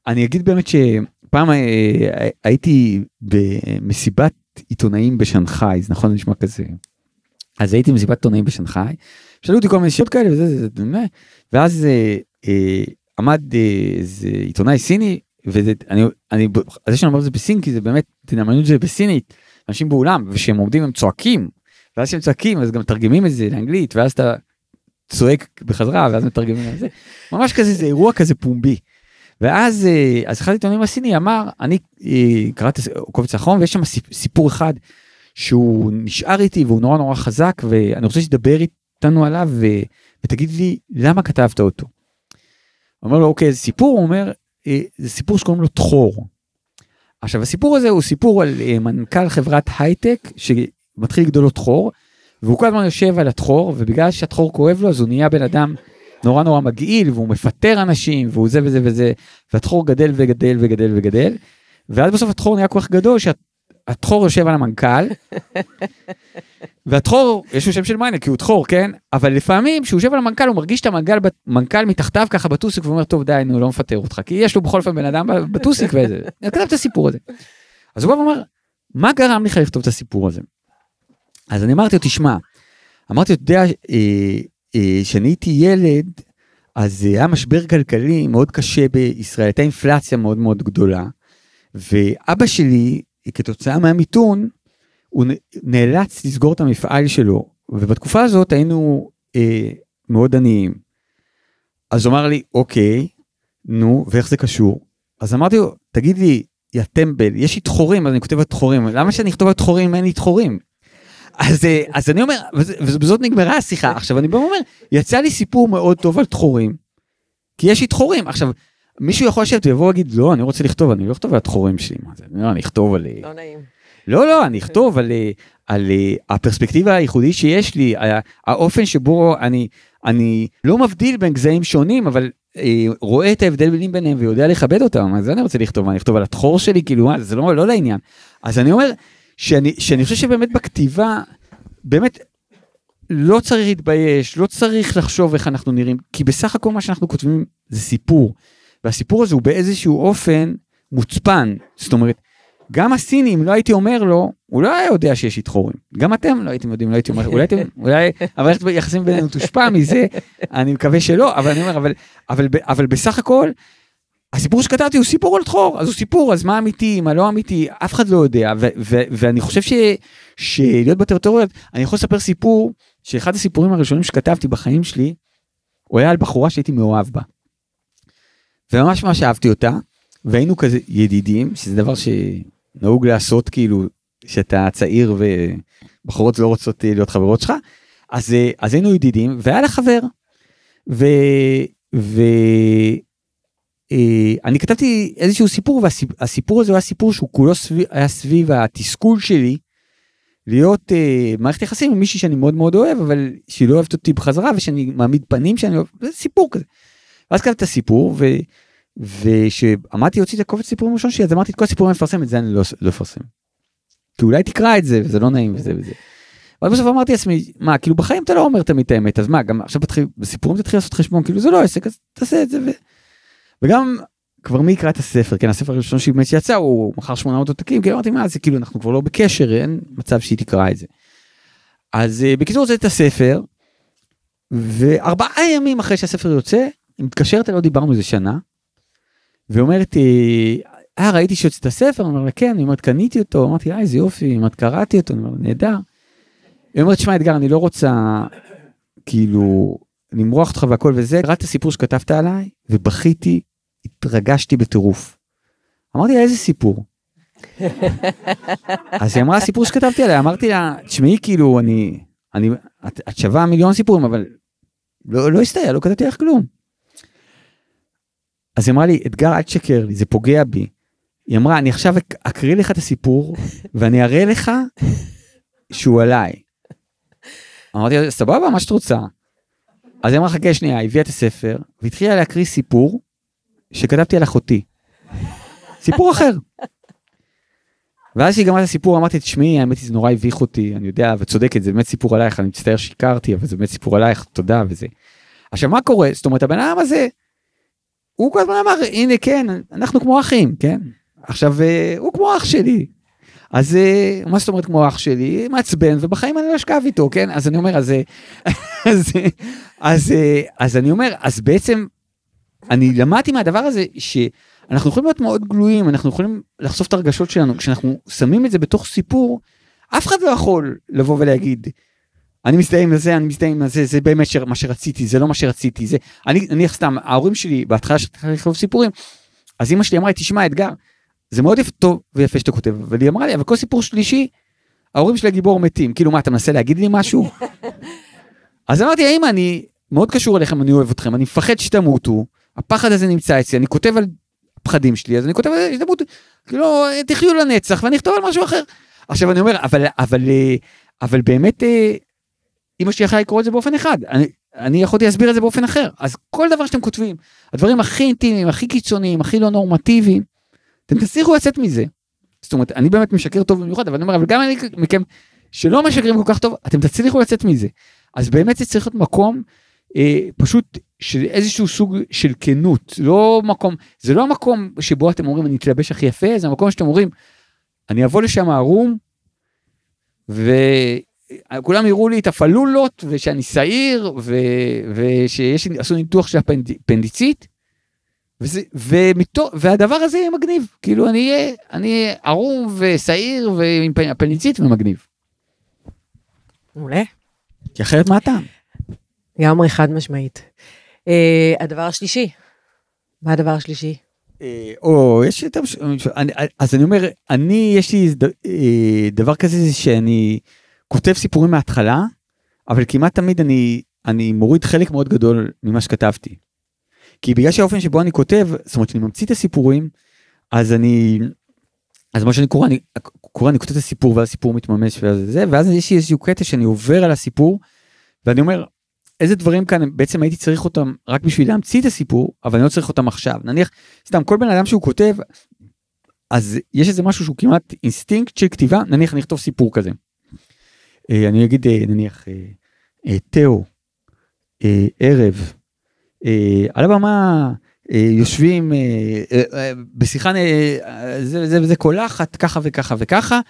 אני אגיד באמת שפעם הייתי במסיבת עיתונאים בשנגחאי, זה נכון, נשמע כזה. אז הייתי במסיבת עיתונאים בשנגחאי, שאלו אותי כל מיני שאלות כאלה, ואז עמד איזה עיתונאי סיני, אז יש לנו אמר את זה בסין, כי זה באמת, תנאמנות את זה בסינית, אנשים באולם, וכשהם עומדים הם צועקים, ואז שהם צועקים, אז גם מתרגמים את זה לאנגלית, ואז אתה צועק בחזרה, ואז מתרגמים את זה, ממש כזה, זה אירוע כזה פומבי, ואז אחד העיתונאים הסיני אמר, אני קראתי קובץ האחרון, ויש שם סיפור אחד, שהוא נשאר איתי, והוא נורא נורא חזק, ואני רוצה שתדבר איתנו עליו, ותגיד לי, למה כתבת אותו? הוא אומר לו, אוקיי, זה סיפור, הוא אומר, זה סיפור שקוראים לו תחור. עכשיו, הסיפור הזה הוא סיפור על מנכ"ל חברת הייטק, שמתחיל לגדול לו תחור, והוא כל הזמן יושב על התחור, ובגלל שהתחור כואב לו, אז הוא נהיה בן אדם נורא נורא מגעיל, והוא מפטר אנשים, והוא זה וזה וזה, והתחור גדל וגדל וגדל וגדל, ועד בסוף התחור נהיה כוח גדול, שהתחור יושב על המנכ"ל, והתחור, יש לו שם של מיינה, כי הוא תחור, כן? אבל לפעמים, שהוא יושב על המנכ"ל, הוא מרגיש את המנכ"ל מתחתיו ככה בטוסיק, והוא אומר, טוב, די, נו, לא מפטר אותך, כי יש לו בכל פעם בן אדם בטוסיק, ואיזה, כתב את הסיפור הזה. אז הוא אומר, מה גרם לך לכתוב את הסיפור הזה? אז אני אמרתי לו, תשמע, אתה יודע, שאני הייתי ילד, אז היה משבר כלכלי מאוד קשה בישראל, הייתה אינפלציה מאוד מאוד גדולה, ואבא שלי, כתוצאה מהמיתון, הוא נאלץ לסגור את המפעל שלו, ובתקופה הזאת היינו מאוד עניים. אז הוא אמר לי, אוקיי, נו, ואיך זה קשור? אז אמרתי לו, תגיד לי, יא טמבל, יש לי תחורים, אז אני כותב את תחורים, למה שאני אכתוב את תחורים אם אין לי תחורים? אז אני אומר, וזאת נגמרה השיחה, עכשיו אני אומר, יצא לי סיפור מאוד טוב על תחורים, כי יש לי תחורים, עכשיו, מישהו יכול לשבת ויבוא להגיד, לא, אני רוצה לכתוב, אני לא אכתוב על התחורים שלי, לא, אני אכתוב על... לא נעים. לא, אני אכתוב על הפרספקטיבה הייחודית שיש לי, האופן שבו אני לא מבדיל בין גזעים שונים, אבל רואה את ההבדלים ביניהם ויודע לכבד אותם, אז אני רוצה לכתוב, אני אכתוב על התחור שלי, כאילו, זה לא לעניין. אז אני אומר, שאני חושב שבאמת בכתיבה, באמת לא צריך להתבייש, לא צריך לחשוב איך אנחנו נראים, כי בסך הכל מה שאנחנו כותבים זה סיפור, והסיפור הזה הוא באיזשהו אופן מוצפן, זאת אומרת, גם הסיני, אם לא הייתי אומר לו, הוא לא היה יודע שיש התחורים. גם אתם לא הייתם יודעים, לא הייתי אומר, אולי, אבל איך יחסים בינינו תושפע מזה, אני מקווה שלא, אבל אני אומר, אבל בסך הכל, הסיפור שכתבתי הוא סיפור על תחור, אז הוא סיפור, אז מה אמיתי, מה לא אמיתי, אף אחד לא יודע, ואני חושב שלהיות בטריטוריות, אני יכול לספר סיפור, שאחד הסיפורים הראשונים שכתבתי בחיים שלי, הוא היה על בחורה שהייתי מאוהב בה. וממש ממש אהבתי אותה, והיינו כזה ידידים, שזה דבר שנהוג לעשות, כאילו, שאתה צעיר ובחורות לא רוצות להיות חברות שלך, אז היינו ידידים, והיה לה חבר, אני כתבתי איזשהו סיפור, והסיפור הזה היה סיפור שהוא כולו היה סביב התסכול שלי, להיות מערכת יחסים עם מישהי שאני מאוד מאוד אוהב, אבל שהיא לא אוהבת אותי בחזרה, ושאני מעמיד פנים שאני אוהב, זה סיפור כזה. ואז כתבתי את הסיפור, ושאמרתי, יוצאתי את הקובץ סיפורים ראשון שלי, אז אמרתי, את כל הסיפורים מפרסם, את זה אני לא אפרסם. כי אולי תקרא את זה, וזה לא נעים, וזה. אבל בסוף אמרתי לעצמי, מה, כאילו בחיים אתה לא אומר תמיד האמת, אז מה, גם עכשיו בסיפורים תתחיל לעשות חשבון, כאילו זה לא עסק, אז תעשה את זה. וגם, כבר מי יקרא את הספר, כן, הספר הראשון שבאמת שיצא, הוא מחר 800 עותקים, כי אמרתי, מה, זה כאילו, אנחנו כבר לא בקשר, אין מצב שהיא תקרא את זה. אז בקיצור, הוצאתי את הספר, ו4 ימים אחרי שהספר יוצא, היא מתקשרת, לא דיברנו איזה שנה, ואומרת, ראיתי שיוצא את הספר, אני אומר לה, כן, היא אומרת, קניתי אותו, אמרתי, איזה יופי, קראתי אותו, אני אומר, נהדר. היא אומרת, שמע, אתגר, אני לא רוצה, כאילו, למרוח אותך והכל וזה, קראתי את הסיפור שכתבת עליי, ובכיתי, התרגשתי בטירוף. אמרתי לה, איזה סיפור? אז היא אמרה, הסיפור שכתבתי עליי, אמרתי לה, תשמעי, כאילו, את שווה מיליון סיפורים, אבל לא הסתייע, לא כתבתי לך כלום. אז היא אמרה לי, אתגר, אל תשקר לי, זה פוגע בי. היא אמרה, אני עכשיו אקריא לך את הסיפור, ואני אראה לך שהוא עליי. אמרתי, סבבה, מה שאת רוצה. אז היא אמרה, חכה שנייה, הביאה את הספר, והתחילה להקריא סיפור, שכתבתי על אחותי. סיפור אחר. ואז שהיא גמרת הסיפור, אמרתי, תשמעי, האמת היא, זה נורא הביך אותי, אני יודע, וצודקת, זה באמת סיפור עלייך, אני מצטער שיקרתי, אבל זה באמת סיפור עלייך, תודה וזה. עכשיו, מה קורה? זאת אומרת, הבן אדם הזה, הוא כל הזמן אמר, הנה, כן, אנחנו כמו אחים, כן? עכשיו, הוא כמו אח שלי. אז מה זאת אומרת כמו אח שלי? מעצבן, ובחיים אני לא אשכב איתו, כן? אז אני אומר, אז בעצם, אני למדתי מהדבר הזה, שאנחנו יכולים להיות מאוד גלויים, אנחנו יכולים לחשוף את הרגשות שלנו, כשאנחנו שמים את זה בתוך סיפור, אף אחד לא יכול לבוא ולהגיד, אני מזדהה עם זה, אני מזדהה עם זה, זה באמת מה שרציתי, זה לא מה שרציתי, זה, אני סתם, ההורים שלי, בהתחלה שתחלתי לכתוב סיפורים, אז אמא שלי אמרה, תשמע, אתגר, זה מאוד טוב ויפה שאתה כותב, אבל היא אמרה לי, אבל כל סיפור שלישי, ההורים שלי הגיבור מתים, כאילו מה, אתה מנסה להגיד לי משהו? אז אמרתי, האמא, אני מאוד קשור אליכם, אני אוהב אתכם, אני מפחד שתמותו, הפחד הזה נמצא אצלי, אני כותב על הפחדים שלי, אז אני כותב על שתמותו, כאילו, תחיו לנצח, ואני אכתוב על משהו אחר. עכשיו אני אומר, אבל באמת, אמא שלי יכולה לקרוא את זה באופן אחד, אני יכולתי להסביר את זה באופן אחר, אז כל דבר שאתם כותבים, הדברים הכי אינטימיים, הכי קיצוניים, הכי לא נורמטיביים, אתם תצליחו לצאת מזה. זאת אומרת, אני באמת משקר טוב במיוחד, אבל אני אומר, אבל גם אני מכם שלא משקרים כל כך טוב, אתם תצליחו לצאת מזה. אז באמת זה צריך להיות מקום, פשוט איזשהו סוג של כנות, לא מקום, זה לא המקום שבו אתם אומרים, אני אתלבש הכי יפה, זה המקום שאתם אומרים, אני אבוא לשם הערום, וכולם יראו לי את הפלולות, ושאני שעיר, ושעשו ניתוח של הפנדיצית, והדבר הזה יהיה מגניב, כאילו אני ערום וסעיר ועם פניצית ומגניב. מעולה. כי אחרת מה הטעם? ימרי חד משמעית. הדבר השלישי, מה הדבר השלישי? יש יותר, אז אני אומר, יש לי דבר כזה שאני כותב סיפורים מההתחלה, אבל כמעט תמיד אני מוריד חלק מאוד גדול ממה שכתבתי. כי בגלל שהאופן שבו אני כותב, זאת אומרת שאני ממציא את הסיפורים, אז מה שאני קורא, אני כותב את הסיפור, ואז הסיפור מתממש, ואז יש לי איזשהו קטע שאני עובר על הסיפור, ואני אומר, איזה דברים כאן, בעצם הייתי צריך אותם רק בשביל להמציא את הסיפור, אבל אני לא צריך אותם עכשיו. נניח, סתם, כל בן אדם שהוא כותב, אז יש איזה משהו שהוא כמעט אינסטינקט של כתיבה, נניח, אני אכתוב סיפור כזה. אני אגיד, נניח, תאו, ערב, על הבמה יושבים בשיחה זה וזה קולחת ככה וככה וככה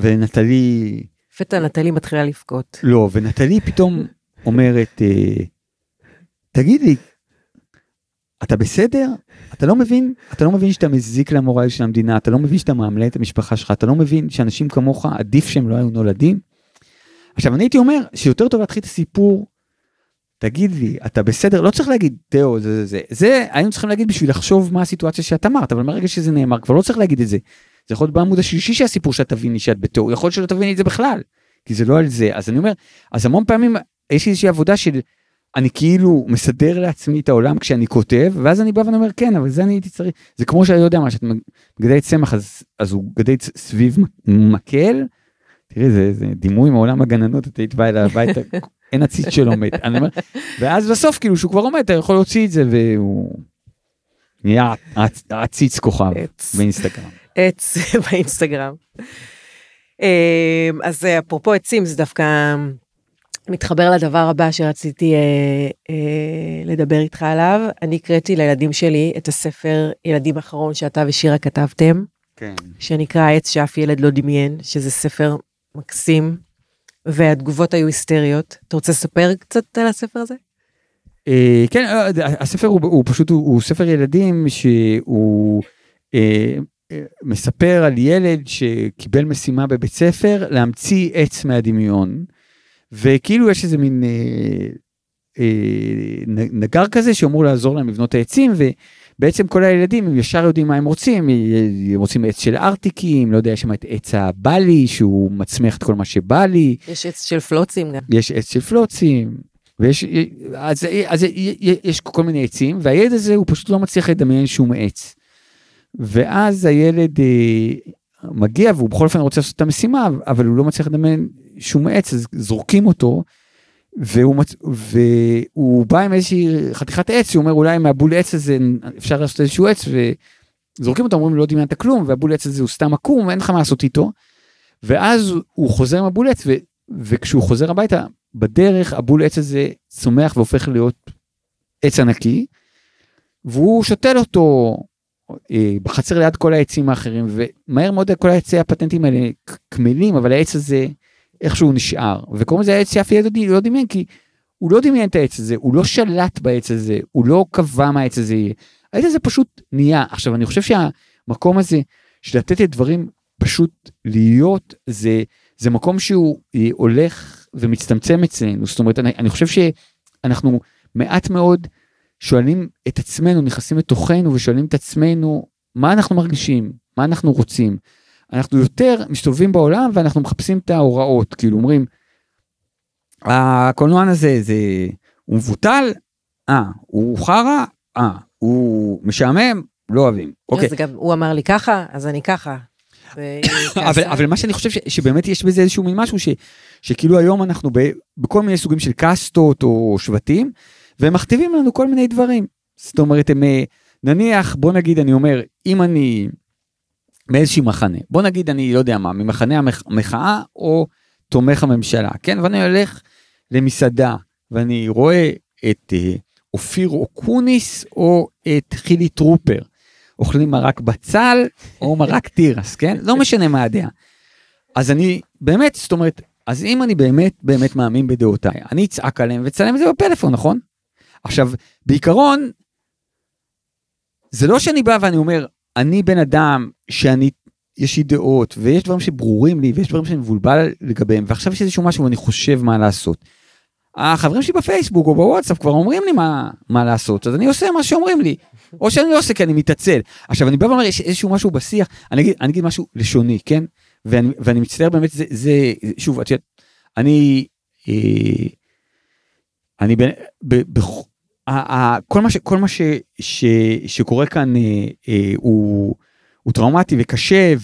ונתלי פתא נתלי מתחילה לפקוט לא ונתלי פתאום אומרת תגיד לי אתה בסדר? אתה לא מבין שאתה מזיק למורל של המדינה, אתה לא מבין שאתה מעמלה את המשפחה שלך, אתה לא מבין שאנשים כמוך עדיף שהם לא היו נולדים. עכשיו אני הייתי אומר שיותר טוב להתחיל את הסיפור תגיד לי, אתה בסדר? לא צריך להגיד, תאו, זה, היינו צריכים להגיד בשביל לחשוב מה הסיטואציה שאת אמרת, אבל מהרגע שזה נאמר, כבר לא צריך להגיד את זה. זה יכול להיות בעמוד השלישי שהסיפור שאת תביני שאת בתאו, יכול להיות שלא תביני את זה בכלל, כי זה לא על זה. אז אני אומר, אז המון פעמים יש איזושהי עבודה של, אני כאילו מסדר לעצמי את העולם כשאני כותב, ואז אני בא ואני אומר, כן, אבל זה אני הייתי צריך, זה כמו שאני יודע מה, שאת מגדלת צמח, אז הוא גדל סביב מקל, תראי, זה דימוי מעולם הגננות, אתה היית בא אל הביתה, אין הציץ שלא מת, ואז בסוף כאילו שהוא כבר עומד, אתה יכול להוציא את זה, והוא נהיה הציץ כוכב באינסטגרם. עץ באינסטגרם. אז אפרופו עצים, זה דווקא מתחבר לדבר הבא שרציתי לדבר איתך עליו, אני קראתי לילדים שלי את הספר ילדים אחרון שאתה ושירה כתבתם, שנקרא העץ שאף ילד לא דמיין, שזה ספר מקסים, והתגובות היו היסטריות. אתה רוצה לספר קצת על הספר הזה? כן, הספר הוא פשוט, הוא ספר ילדים שהוא מספר על ילד שקיבל משימה בבית ספר להמציא עץ מהדמיון, וכאילו יש איזה מין נגר כזה שאמור לעזור להם לבנות העצים, ובעצם כל הילדים הם ישר יודעים מה הם רוצים, הם רוצים עץ של ארטיקים, לא יודע, יש שם את עץ הבא לי, שהוא מצמח את כל מה שבא לי. יש עץ של פלוצים גם. יש עץ של פלוצים, אז יש כל מיני עצים, והילד הזה הוא פשוט לא מצליח לדמיין שום עץ. ואז הילד, מגיע, והוא בכל אופן רוצה לעשות את המשימה, אבל הוא לא מצליח לדמיין שום עץ, אז זורקים אותו, והוא בא עם איזושהי חתיכת עץ, הוא אומר, אולי מהבול עץ הזה אפשר לעשות איזשהו עץ, וזורקים אותו, אומרים, לא דמיינת כלום, והבול עץ הזה הוא סתם עקום, אין לך מה לעשות איתו, ואז הוא חוזר עם הבול עץ, וכשהוא חוזר הביתה, בדרך הבול עץ הזה צומח והופך להיות עץ ענקי, והוא שותל אותו בחצר ליד כל העצים האחרים, ומהר מאוד כל העצי הפטנטים האלה כמלים, אבל העץ הזה איכשהו נשאר, וקוראים לזה העץ יפי לא דמיין, כי הוא לא דמיין את העץ הזה, הוא לא שלט בעץ הזה, הוא לא קבע מה העץ הזה יהיה, העץ הזה פשוט נהיה. עכשיו אני חושב שהמקום הזה, שלתת את דברים פשוט להיות, זה מקום שהוא הולך ומצטמצם אצלנו, זאת אומרת, אני חושב שאנחנו מעט מאוד שואלים את עצמנו, נכנסים לתוכנו ושואלים את עצמנו, מה אנחנו מרגישים, מה אנחנו רוצים, אנחנו יותר מסתובבים בעולם, ואנחנו מחפשים את ההוראות, כאילו אומרים, הקולנוען הזה, הוא מבוטל, הוא חרה, הוא משעמם, לא אוהבים, אוקיי. אז גם הוא אמר לי ככה, אז אני ככה. אבל מה שאני חושב שבאמת יש בזה איזשהו מין משהו שכאילו היום אנחנו בכל מיני סוגים של קאסטות או שבטים והם מכתיבים לנו כל מיני דברים, זאת אומרת נניח בוא נגיד אני אומר אם אני מאיזשהו מחנה, בוא נגיד אני לא יודע מה ממחנה המחאה או תומך הממשלה, כן, ואני הולך למסעדה ואני רואה את אופיר אוקוניס או את חילי טרופר אוכלים מרק בצל, או מרק טירס, כן? לא משנה מה הדעה. אז אני, באמת, זאת אומרת, אז אם אני באמת מאמין בדעותיי, אני אצעק עליהם וצלם את זה בפלאפון, נכון? עכשיו, בעיקרון, זה לא שאני בא ואני אומר, אני בן אדם יש לי דעות, ויש דברים שברורים לי, ויש דברים שאני מבולבל לגביהם, ועכשיו יש איזשהו משהו ואני חושב מה לעשות. החברים שלי בפייסבוק או בוואטסאפ כבר אומרים לי מה לעשות, אז אני עושה מה שאומרים לי, או שאני לא עושה כי אני מתעצל. עכשיו אני בא ואומר, יש איזשהו משהו בשיח, אני אגיד משהו לשוני, כן? ואני מצטער באמת, זה שוב, אני כל מה שקורה כאן הוא טראומטי וקשה,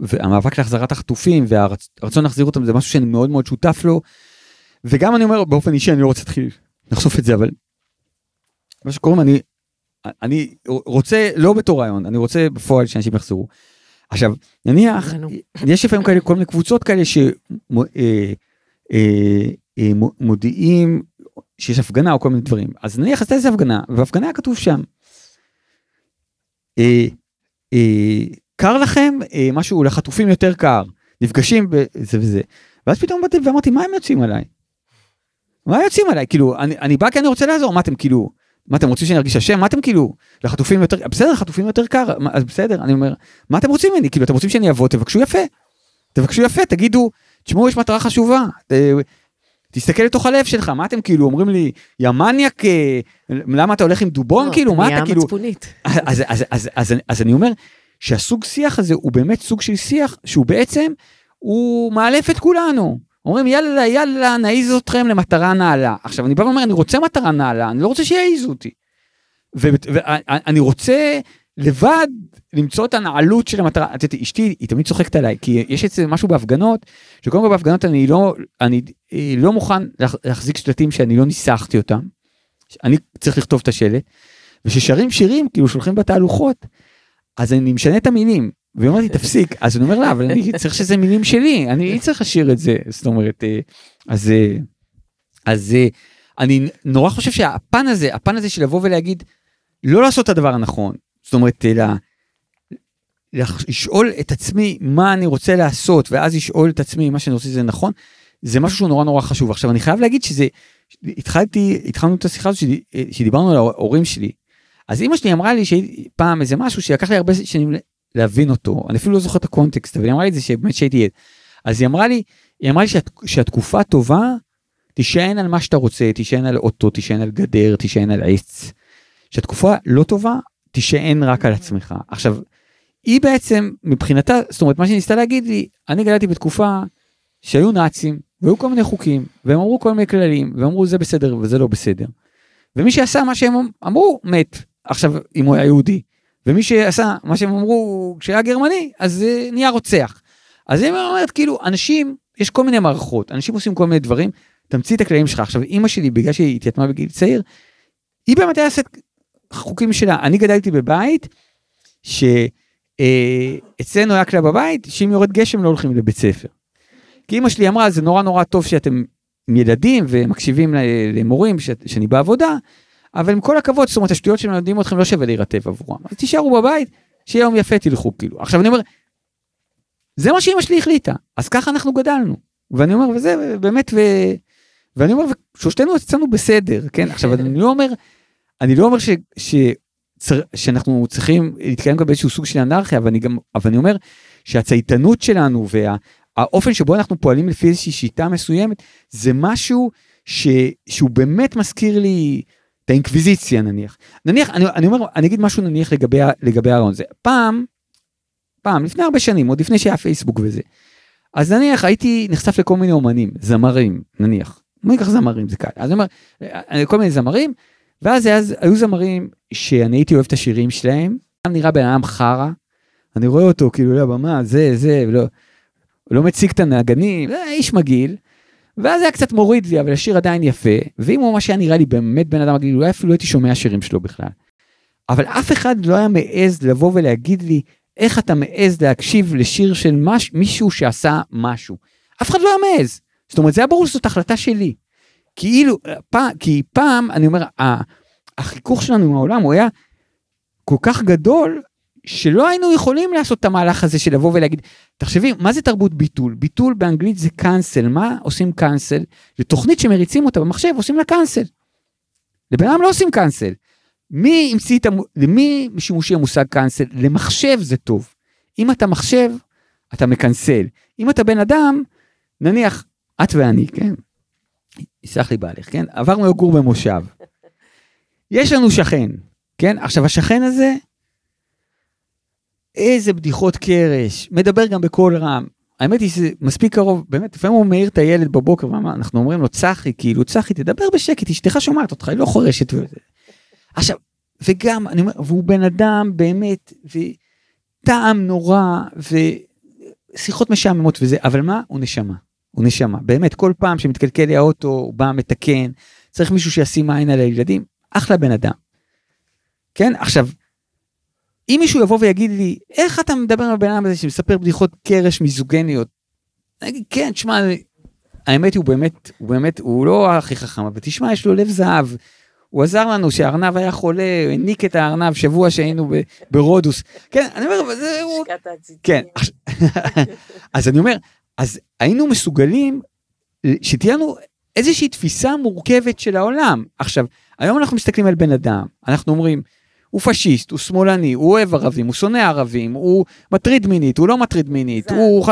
והמאבק להחזרת החטופים, והרצון להחזיר אותם, זה משהו שאני מאוד מאוד שותף לו, וגם אני אומר, באופן אישי, אני לא רוצה להתחיל לחשוף את זה, אבל מה שקוראים, אני רוצה, לא בתור רעיון, אני רוצה בפועל שאנשים יחזרו. עכשיו, נניח, יש לפעמים כאלה, כל מיני קבוצות כאלה, שמודיעים שיש הפגנה, או כל מיני דברים. אז נניח, עשתה איזו הפגנה, וההפגנה היה כתוב שם, קר לכם, משהו לחטופים יותר קר, נפגשים בזה וזה, ואז פתאום באתי ואמרתי, מה הם יוצאים עליי? כאילו, אני בא כי אני רוצה לעזור, מה אתם רוצים שאני ארגיש אשם? מה אתם כאילו, לחטופים יותר, בסדר, חטופים יותר קר, אז בסדר, אני אומר, מה אתם רוצים ממני? כאילו, אתם רוצים שאני אעבוד, תבקשו יפה, תגידו, תשמעו, יש מטרה חשובה, תסתכל לתוך הלב שלך, מה אתם כאילו, אומרים לי, יא מניאק, למה אתה הולך עם דובון, כאילו, מה אתה כאילו, אז אני אומר, שהסוג שיח הזה, הוא באמת סוג של שיח, שהוא בעצם, הוא מאלף את כולנו, אומרים יאללה, נעיז אתכם למטרה נעלה, עכשיו אני בא ואומר, אני רוצה מטרה נעלה, אני לא רוצה שיעיזו אותי, ואני רוצה לבד, למצוא את הנעלות של המטרה, אשתי, היא תמיד צוחקת עליי, כי יש אצל משהו בהפגנות, שקודם כל בהפגנות אני לא מוכן להחזיק שלטים שאני לא ניסחתי אותם, אני צריך לכתוב את השלט, וששרים שירים, כאילו שולחים בתהלוכות, אז אני משנה את המינים, והיא אומרת לי, תפסיק, אז אני אומר לה, אבל אני צריך שזה מילים שלי, אני צריך לשיר את זה, זאת אומרת, אז אני נורא חושב שהפן הזה של לבוא ולהגיד, לא לעשות את הדבר הנכון, זאת אומרת, לשאול את עצמי, מה אני רוצה לעשות, ואז לשאול את עצמי, מה שאני רוצה זה נכון, זה משהו שהוא נורא נורא חשוב. עכשיו אני חייב להגיד שזה, התחלנו את השיחה הזאת, שדיברנו על ההורים שלי, אז אמא שלי אמרה לי שפעם איזה משהו שיקח לי הרבה שנים להבין אותו, אני אפילו לא זוכר את הקונטקסט, אבל היא אמרה לי את זה שבאמת שהייתי ילד, אז היא אמרה לי שהתקופה טובה, תישען על מה שאתה רוצה, תישען על אוטו, תישען על גדר, תישען על עץ, שהתקופה לא טובה, תישען רק על עצמך. עכשיו, היא בעצם מבחינתה, זאת אומרת מה שניסתה להגיד לי, אני גדלתי בתקופה שהיו נאצים, והיו כל מיני חוקים, והם אמרו כל מיני כללים, והם אמרו זה בסדר וזה לא בסדר, ומי שעשה מה שהם אמרו מת. עכשיו, אם הוא היה יהודי, ומי שעשה מה שהם אמרו כשהיה גרמני, אז נהיה רוצח. אז הם אומרת, כאילו, אנשים, יש כל מיני מערכות, אנשים עושים כל מיני דברים, תמציא את הכללים שלך. עכשיו, אמא שלי, בגלל שהיא התייתמה בגיל צעיר, היא באמת היה עשת חוקים שלה. אני גדלתי בבית, שאצלנו היה כלל בבית, שאם יורד גשם לא הולכים לבית ספר. כי אמא שלי אמרה, זה נורא נורא טוב שאתם ילדים, ומקשיבים למורים שאני בעבודה, אבל עם כל הכבוד, זאת אומרת, השטויות שהם יודעים אתכם לא שווה להירטב עבורם. אז תישארו בבית, שיהיה יום יפה, תלכו, כאילו. עכשיו אני אומר, זה מה שאמא שלי החליטה, אז ככה אנחנו גדלנו. ואני אומר, וזה באמת, ואני אומר, שושתנו עצמנו בסדר, כן? עכשיו, אני לא אומר שאנחנו צריכים להתקיים גם באיזשהו סוג של אנרכיה, אבל אני אומר שהצייתנות שלנו, והאופן שבו אנחנו פועלים לפי איזושהי שיטה מסוימת, זה משהו שהוא באמת מזכיר לי את האינקוויזיציה, נניח. אני אגיד משהו נניח לגבי הרעיון זה. פעם, לפני הרבה שנים, עוד לפני שהיה פייסבוק וזה, אז נניח, הייתי נחשף לכל מיני אומנים, זמרים, נניח. לא ניקח זמרים, זה קל. אז אני אומר, כל מיני זמרים, ואז היו זמרים שאני הייתי אוהב את השירים שלהם, אני נראה בן אדם חרה, אני רואה אותו, כאילו, לא, במה, זה, לא מציג את הנגנים, זה איש מגעיל, ואז היה קצת מוריד לי, אבל השיר עדיין יפה, ואם הוא ממש היה נראה לי באמת בן אדם מגעיל, אולי אפילו הייתי שומע שירים שלו בכלל. אבל אף אחד לא היה מעז לבוא ולהגיד לי, איך אתה מעז להקשיב לשיר של מישהו שעשה משהו? אף אחד לא מעז. זאת אומרת, זה היה ברור שזאת החלטה שלי. כי פעם, אני אומר, החיכוך שלנו עם העולם, הוא היה כל כך גדול, שלא היינו יכולים לעשות את המהלך הזה של לבוא ולהגיד, תחשבים, מה זה תרבות ביטול? ביטול באנגלית זה קאנסל. מה עושים קאנסל? זה תוכנית שמריצים אותה במחשב, עושים לה קאנסל. לבן אדם לא עושים קאנסל. למי שימושי המושג קאנסל? למחשב זה טוב. אם אתה מחשב, אתה מקנסל. אם אתה בן אדם, נניח, את ואני, כן? יסלח לי בעלך, כן? עברנו יוגור במושב. יש לנו שכן, כן? עכשיו, השכן הזה, איזה בדיחות קרש, מדבר גם בכל רם. האמת היא שזה מספיק קרוב, באמת, לפעמים הוא מאיר את הילד בבוקר, ואנחנו אומרים לו, צחי, כאילו, צחי, תדבר בשקט, אשתך שומעת אותך, היא לא חורשת וזה. עכשיו, וגם, אני אומר, והוא בן אדם באמת, וטעם נורא, ושיחות משעממות וזה, אבל מה? הוא נשמה. באמת, כל פעם שמתקלקל לי האוטו, הוא בא, מתקן, צריך מישהו שישים עין על הילדים, אחלה בן אדם. כן? עכשיו, אם מישהו יבוא ויגיד לי, איך אתה מדבר על בן אדם הזה, שמספר בדיחות קרש מיזוגניות? אני אגיד, כן, תשמע, האמת הוא באמת, הוא לא הכי חכם, אבל תשמע, יש לו לב זהב, הוא עזר לנו שהארנב היה חולה, הוא העניק את הארנב שבוע שהיינו ברודוס. כן, אני אומר, זהו. שקעת הציטים. אז אני אומר, אז היינו מסוגלים, שתהיה לנו איזושהי תפיסה מורכבת של העולם. עכשיו, היום אנחנו מסתכלים על בן אדם, אנחנו אומרים, הוא פשיסט, הוא שמאלני, הוא אוהב ערבים, הוא שונא ערבים, הוא מטריד מינית, הוא לא מטריד מינית, הוא...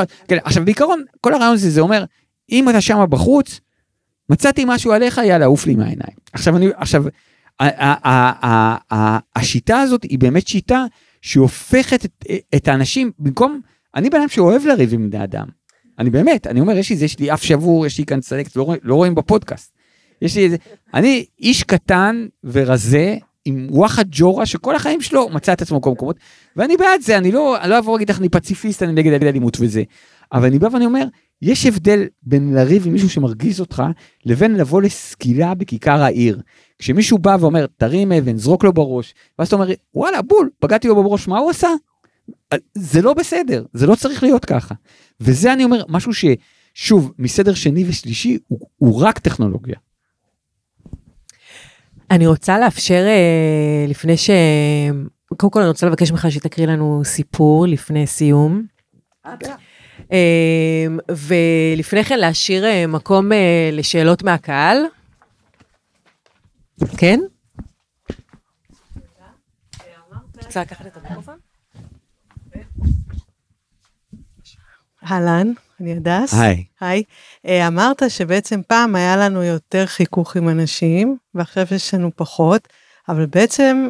עכשיו, בעיקרון, כל הרעיון הזה, זה אומר, אם אתה שמה בחוץ, מצאתי משהו עליך, יאללה, עוף לי מהעיניים. עכשיו, השיטה הזאת היא באמת שיטה שהופכת את האנשים, במקום, אני בן אדם שאוהב לריב עם בני אדם. אני באמת, אני אומר, יש לי אף שבור, יש לי כאן סלקט, לא רואים בפודקאסט. יש לי איזה, אני איש קטן ורזה, עם וואחד ג'ורה, שכל החיים שלו מצא את עצמו כל מקומות, ואני בעד זה, אני לא אעבור להגיד לך, אני פציפיסט, אני נגד אלימות וזה. אבל אני בא ואני אומר, יש הבדל בין לריב עם מישהו שמרגיז אותך, לבין לבוא לסקילה בכיכר העיר. כשמישהו בא ואומר, תרים אבן, זרוק לו בראש, ואז אתה אומר, וואלה, בול, פגעתי לו בראש, מה הוא עשה? זה לא בסדר, זה לא צריך להיות ככה. וזה אני אומר, משהו ששוב, מסדר שני ושלישי, הוא רק טכנולוגיה. אני רוצה לאפשר, לפני ש... קודם כל אני רוצה לבקש ממך שתקריא לנו סיפור לפני סיום. אגב. ולפני כן להשאיר מקום לשאלות מהקהל. כן? רוצה לקחת את המיקרופון? הלן, אני הדס. היי. אמרת שבעצם פעם היה לנו יותר חיכוך עם אנשים, ואחרי יש לנו פחות, אבל בעצם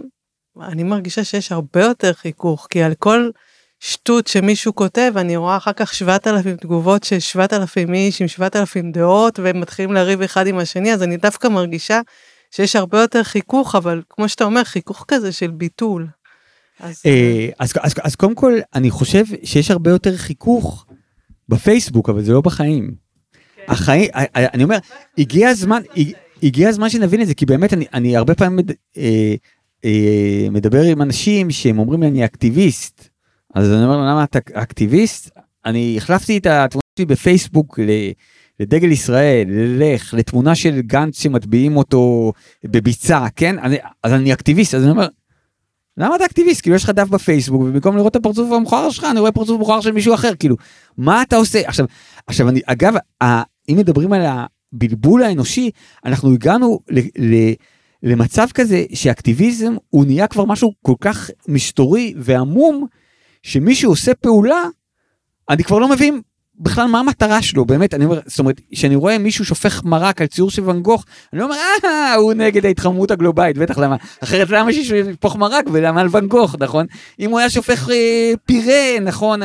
אני מרגישה שיש הרבה יותר חיכוך, כי על כל... שטות שמישהו כותב, אני רואה אחר כך 7,000 תגובות של 7,000 איש עם 7,000 דעות, והם מתחילים לריב אחד עם השני, אז אני דווקא מרגישה שיש הרבה יותר חיכוך, אבל כמו שאתה אומר, חיכוך כזה של ביטול. אז קודם כל, אני חושב שיש הרבה יותר חיכוך בפייסבוק, אבל זה לא בחיים. החיים, אני אומר, הגיע הזמן שנבין את זה, כי באמת אני הרבה פעמים מדבר עם אנשים שהם אומרים לי, אני אקטיביסט. אז אני אומר, למה אתה אקטיביסט? אני החלפתי את התמונה שלי בפייסבוק לדגל ישראל, ללך, לתמונה של גנץ שמטביעים אותו בביצה, כן? אז אני אקטיביסט, אז אני אומר, למה אתה אקטיביסט? כאילו יש לך דף בפייסבוק, ובמקום לראות את הפרצוף המכוער שלך, אני רואה פרצוף מכוער של מישהו אחר, כאילו, מה אתה עושה? עכשיו אני, אגב, אם מדברים על הבלבול האנושי, אנחנו הגענו למצב כזה, שאקטיביזם הוא נהיה כבר משהו כל כך משטורי ועמום, שמישהו עושה פעולה, אני כבר לא מבין בכלל מה המטרה שלו, באמת, אני אומר, זאת אומרת, כשאני רואה מישהו שופך מרק על ציור של ון גוך, אני אומר, הוא נגד ההתחממות הגלובלית, בטח למה, אחרת למה שיש שופך מרק ולמה על ון גוך, נכון? אם הוא היה שופך פירה, נכון,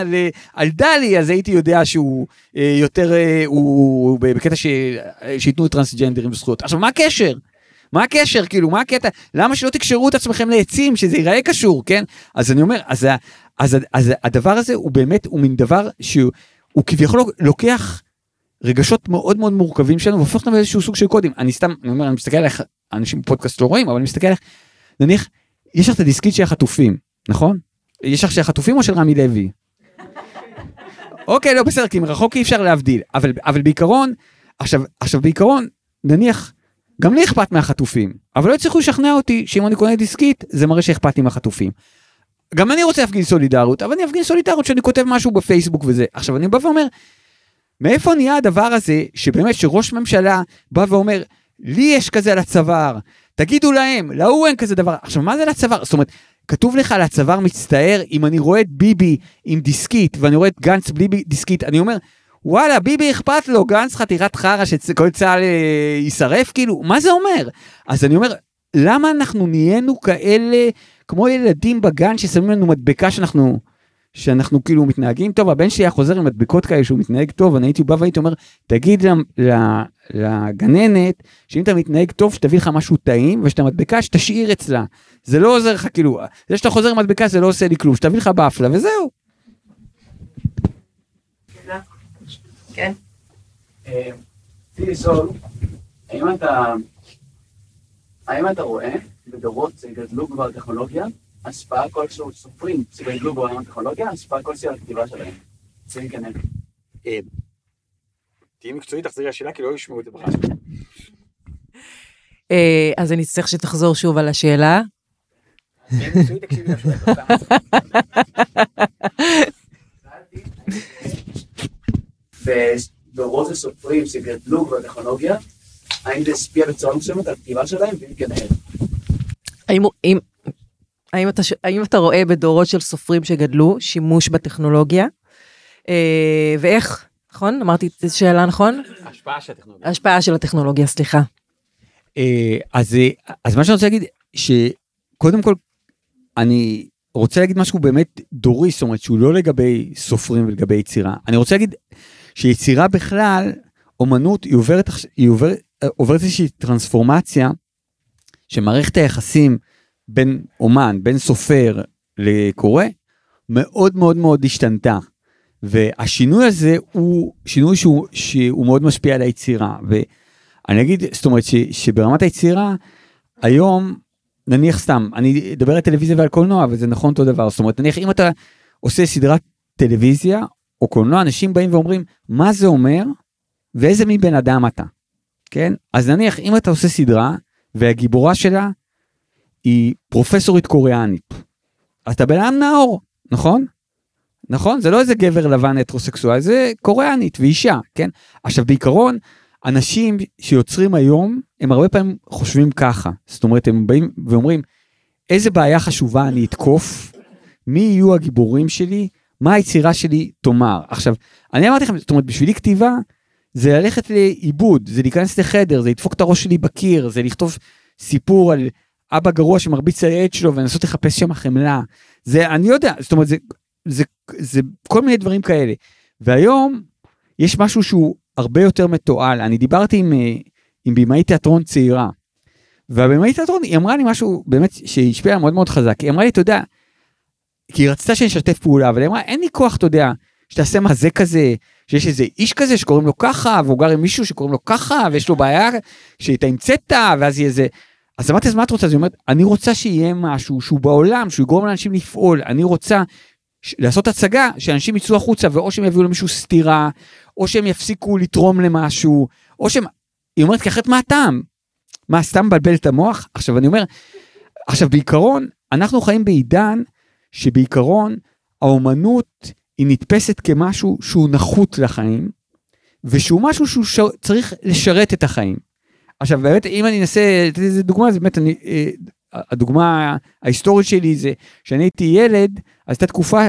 על דלי, אז הייתי יודע שהוא יותר, הוא בקטע שיתנו טרנסג'נדרים בזכויות. עכשיו, מה הקשר? מה הקשר, כאילו, מה הקטע? למה שלא תקשרו את עצמכם לעצים, שזה ייראה קשור, כן? אז אני אומר, אז הדבר הזה הוא באמת, הוא מין דבר שהוא כביכול לוקח רגשות מאוד מאוד מורכבים שלנו, והופך אותם איזשהו סוג של קודים. אני סתם, אני אומר, אני מסתכל עליך, אנשים בפודקאסט לא רואים, אבל אני מסתכל עליך, נניח, יש לך את הדיסקית של החטופים, נכון? יש לך של החטופים או של רמי לוי? אוקיי, לא בסדר, כי מרחוק אי אפשר להבדיל, אבל בעיקרון, עכשיו בעיקרון, נניח, גם לי אכפת מהחטופים, אבל לא יצריכו לשכנע אותי שאם אני קונה דיסקית, זה מראה שאכפת לי מהחטופים. גם אני רוצה להפגין סולידריות, אבל אני אפגין סולידריות שאני כותב משהו בפייסבוק וזה. עכשיו אני בא ואומר, מאיפה נהיה הדבר הזה, שבאמת שראש ממשלה בא ואומר, לי יש כזה על הצוואר, תגידו להם, לא אין כזה דבר. עכשיו מה זה על הצוואר? זאת אומרת, כתוב לך על הצוואר מצטער, אם אני רואה את ביבי עם דיסקית, ואני רואה את גנץ בלי דיסקית, אני אומר, וואלה, ביבי אכפת לו, גנץ חתירת חרא שכל צהל יישרף, כאילו, מה זה אומר? אז אני אומר, למה אנחנו נהיינו כאלה, כמו ילדים בגן ששמים לנו מדבקה שאנחנו כאילו מתנהגים טוב, הבן שלי היה חוזר עם מדבקות כאלה שהוא מתנהג טוב, אני הייתי בא והייתי אומר, תגיד לגננת, שאם אתה מתנהג טוב, שתביא לך משהו טעים, ושאתה מדבקה שתשאיר אצלה, זה לא עוזר לך, כאילו, זה שאתה חוזר עם מדבקה זה לא עושה לי כלום, שתביא לך באפלה, וזהו. כן. תיזול, האם אתה רואה בדורות שגדלו כבר טכנולוגיה, השפעה כלשהו סופרים שגדלו בו היום טכנולוגיה, השפעה כלשהו על הכתיבה שלהם? צאים כנראה. תהיי מקצועית, תחזרי השאלה, כי לא ישמעו את זה בכלל. אז אני צריך שתחזור שוב על השאלה. תהיי מקצועית, תקשיבי לשאלה. בדורות הסופרים שגדלו בטכנולוגיה, האם זה השפיע בצורה מסוימת על הכתיבה שלהם, ואם כן אין. האם אתה רואה בדורות של סופרים שגדלו שימוש בטכנולוגיה, ואיך, נכון? אמרתי את השאלה, נכון? ההשפעה של הטכנולוגיה. ההשפעה של הטכנולוגיה, סליחה. אז מה שאני רוצה להגיד, שקודם כל, אני רוצה להגיד משהו באמת דורי, זאת אומרת, שהוא לא לגבי סופרים ולגבי יצירה. אני רוצה להגיד שיצירה בכלל, אומנות, היא עוברת איזושהי טרנספורמציה, שמערכת היחסים בין אומן, בין סופר לקורא, מאוד מאוד מאוד השתנתה. והשינוי הזה הוא שינוי שהוא מאוד משפיע על היצירה. ואני אגיד, זאת אומרת, שברמת היצירה, היום, נניח סתם, אני אדבר על טלוויזיה ועל קולנוע, וזה נכון אותו דבר. זאת אומרת, נניח, אם אתה עושה סדרת טלוויזיה, או קולנוע, אנשים באים ואומרים, מה זה אומר, ואיזה מי בן אדם אתה, כן? אז נניח, אם אתה עושה סדרה, והגיבורה שלה, היא פרופסורית קוריאנית, אתה בן אדם נאור, נכון? נכון? זה לא איזה גבר לבן הטרוסקסואל, זה קוריאנית ואישה, כן? עכשיו, בעיקרון, אנשים שיוצרים היום, הם הרבה פעמים חושבים ככה, זאת אומרת, הם באים ואומרים, איזה בעיה חשובה אני אתקוף, מי יהיו הגיבורים שלי, מה היצירה שלי תאמר. עכשיו, אני אמרתי לכם, זאת אומרת, בשבילי כתיבה, זה ללכת לאיבוד, זה להיכנס לחדר, זה לדפוק את הראש שלי בקיר, זה לכתוב סיפור על אבא גרוע שמרביץ על הילד שלו, ולנסות לחפש שם חמלה. זה, אני יודע, זאת אומרת, זה כל מיני דברים כאלה. והיום, יש משהו שהוא הרבה יותר מתועל. אני דיברתי עם בימאי תיאטרון צעירה, והבימאי תיאטרון, היא אמרה לי משהו, באמת, שהשפיע מאוד מאוד חזק. היא אמרה לי, אתה יודע, כי היא רצתה שנשתף פעולה, אבל היא אמרה, אין לי כוח, אתה יודע, שתעשה מה זה כזה, שיש איזה איש כזה שקוראים לו ככה, והוא גר עם מישהו שקוראים לו ככה, ויש לו בעיה שאתה המצאת, ואז יהיה זה. אז אמרתי, אז מה את רוצה? אז היא אומרת, אני רוצה שיהיה משהו שהוא בעולם, שהוא יגרום לאנשים לפעול, אני רוצה לעשות הצגה, שאנשים יצאו החוצה, ואו שהם יביאו למישהו סתירה, או שהם יפסיקו לתרום למשהו, או שהם... היא אומרת, כאחרת מה הטעם? מה, סתם בלבל את המוח? עכשיו אני אומר, עכשיו בעיקרון, אנחנו חיים בעידן, שבעיקרון, האומנות היא נתפסת כמשהו שהוא נחות לחיים, ושהוא משהו שהוא צריך לשרת את החיים. עכשיו באמת, אם אני אנסה, זו דוגמה, זו באמת, הדוגמה ההיסטורית שלי זה, שאני הייתי ילד, אז הייתה תקופה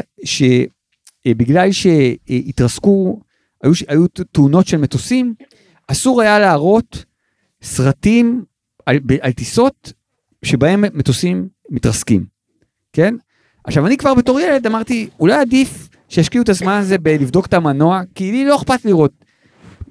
שבגלל שהתרסקו, היו תאונות של מטוסים, אסור היה להראות סרטים על טיסות, שבהם מטוסים מתרסקים, כן? עכשיו אני כבר בתור ילד אמרתי, אולי עדיף שישקיעו את הזמן הזה בלבדוק את המנוע, כי לי לא אכפת לראות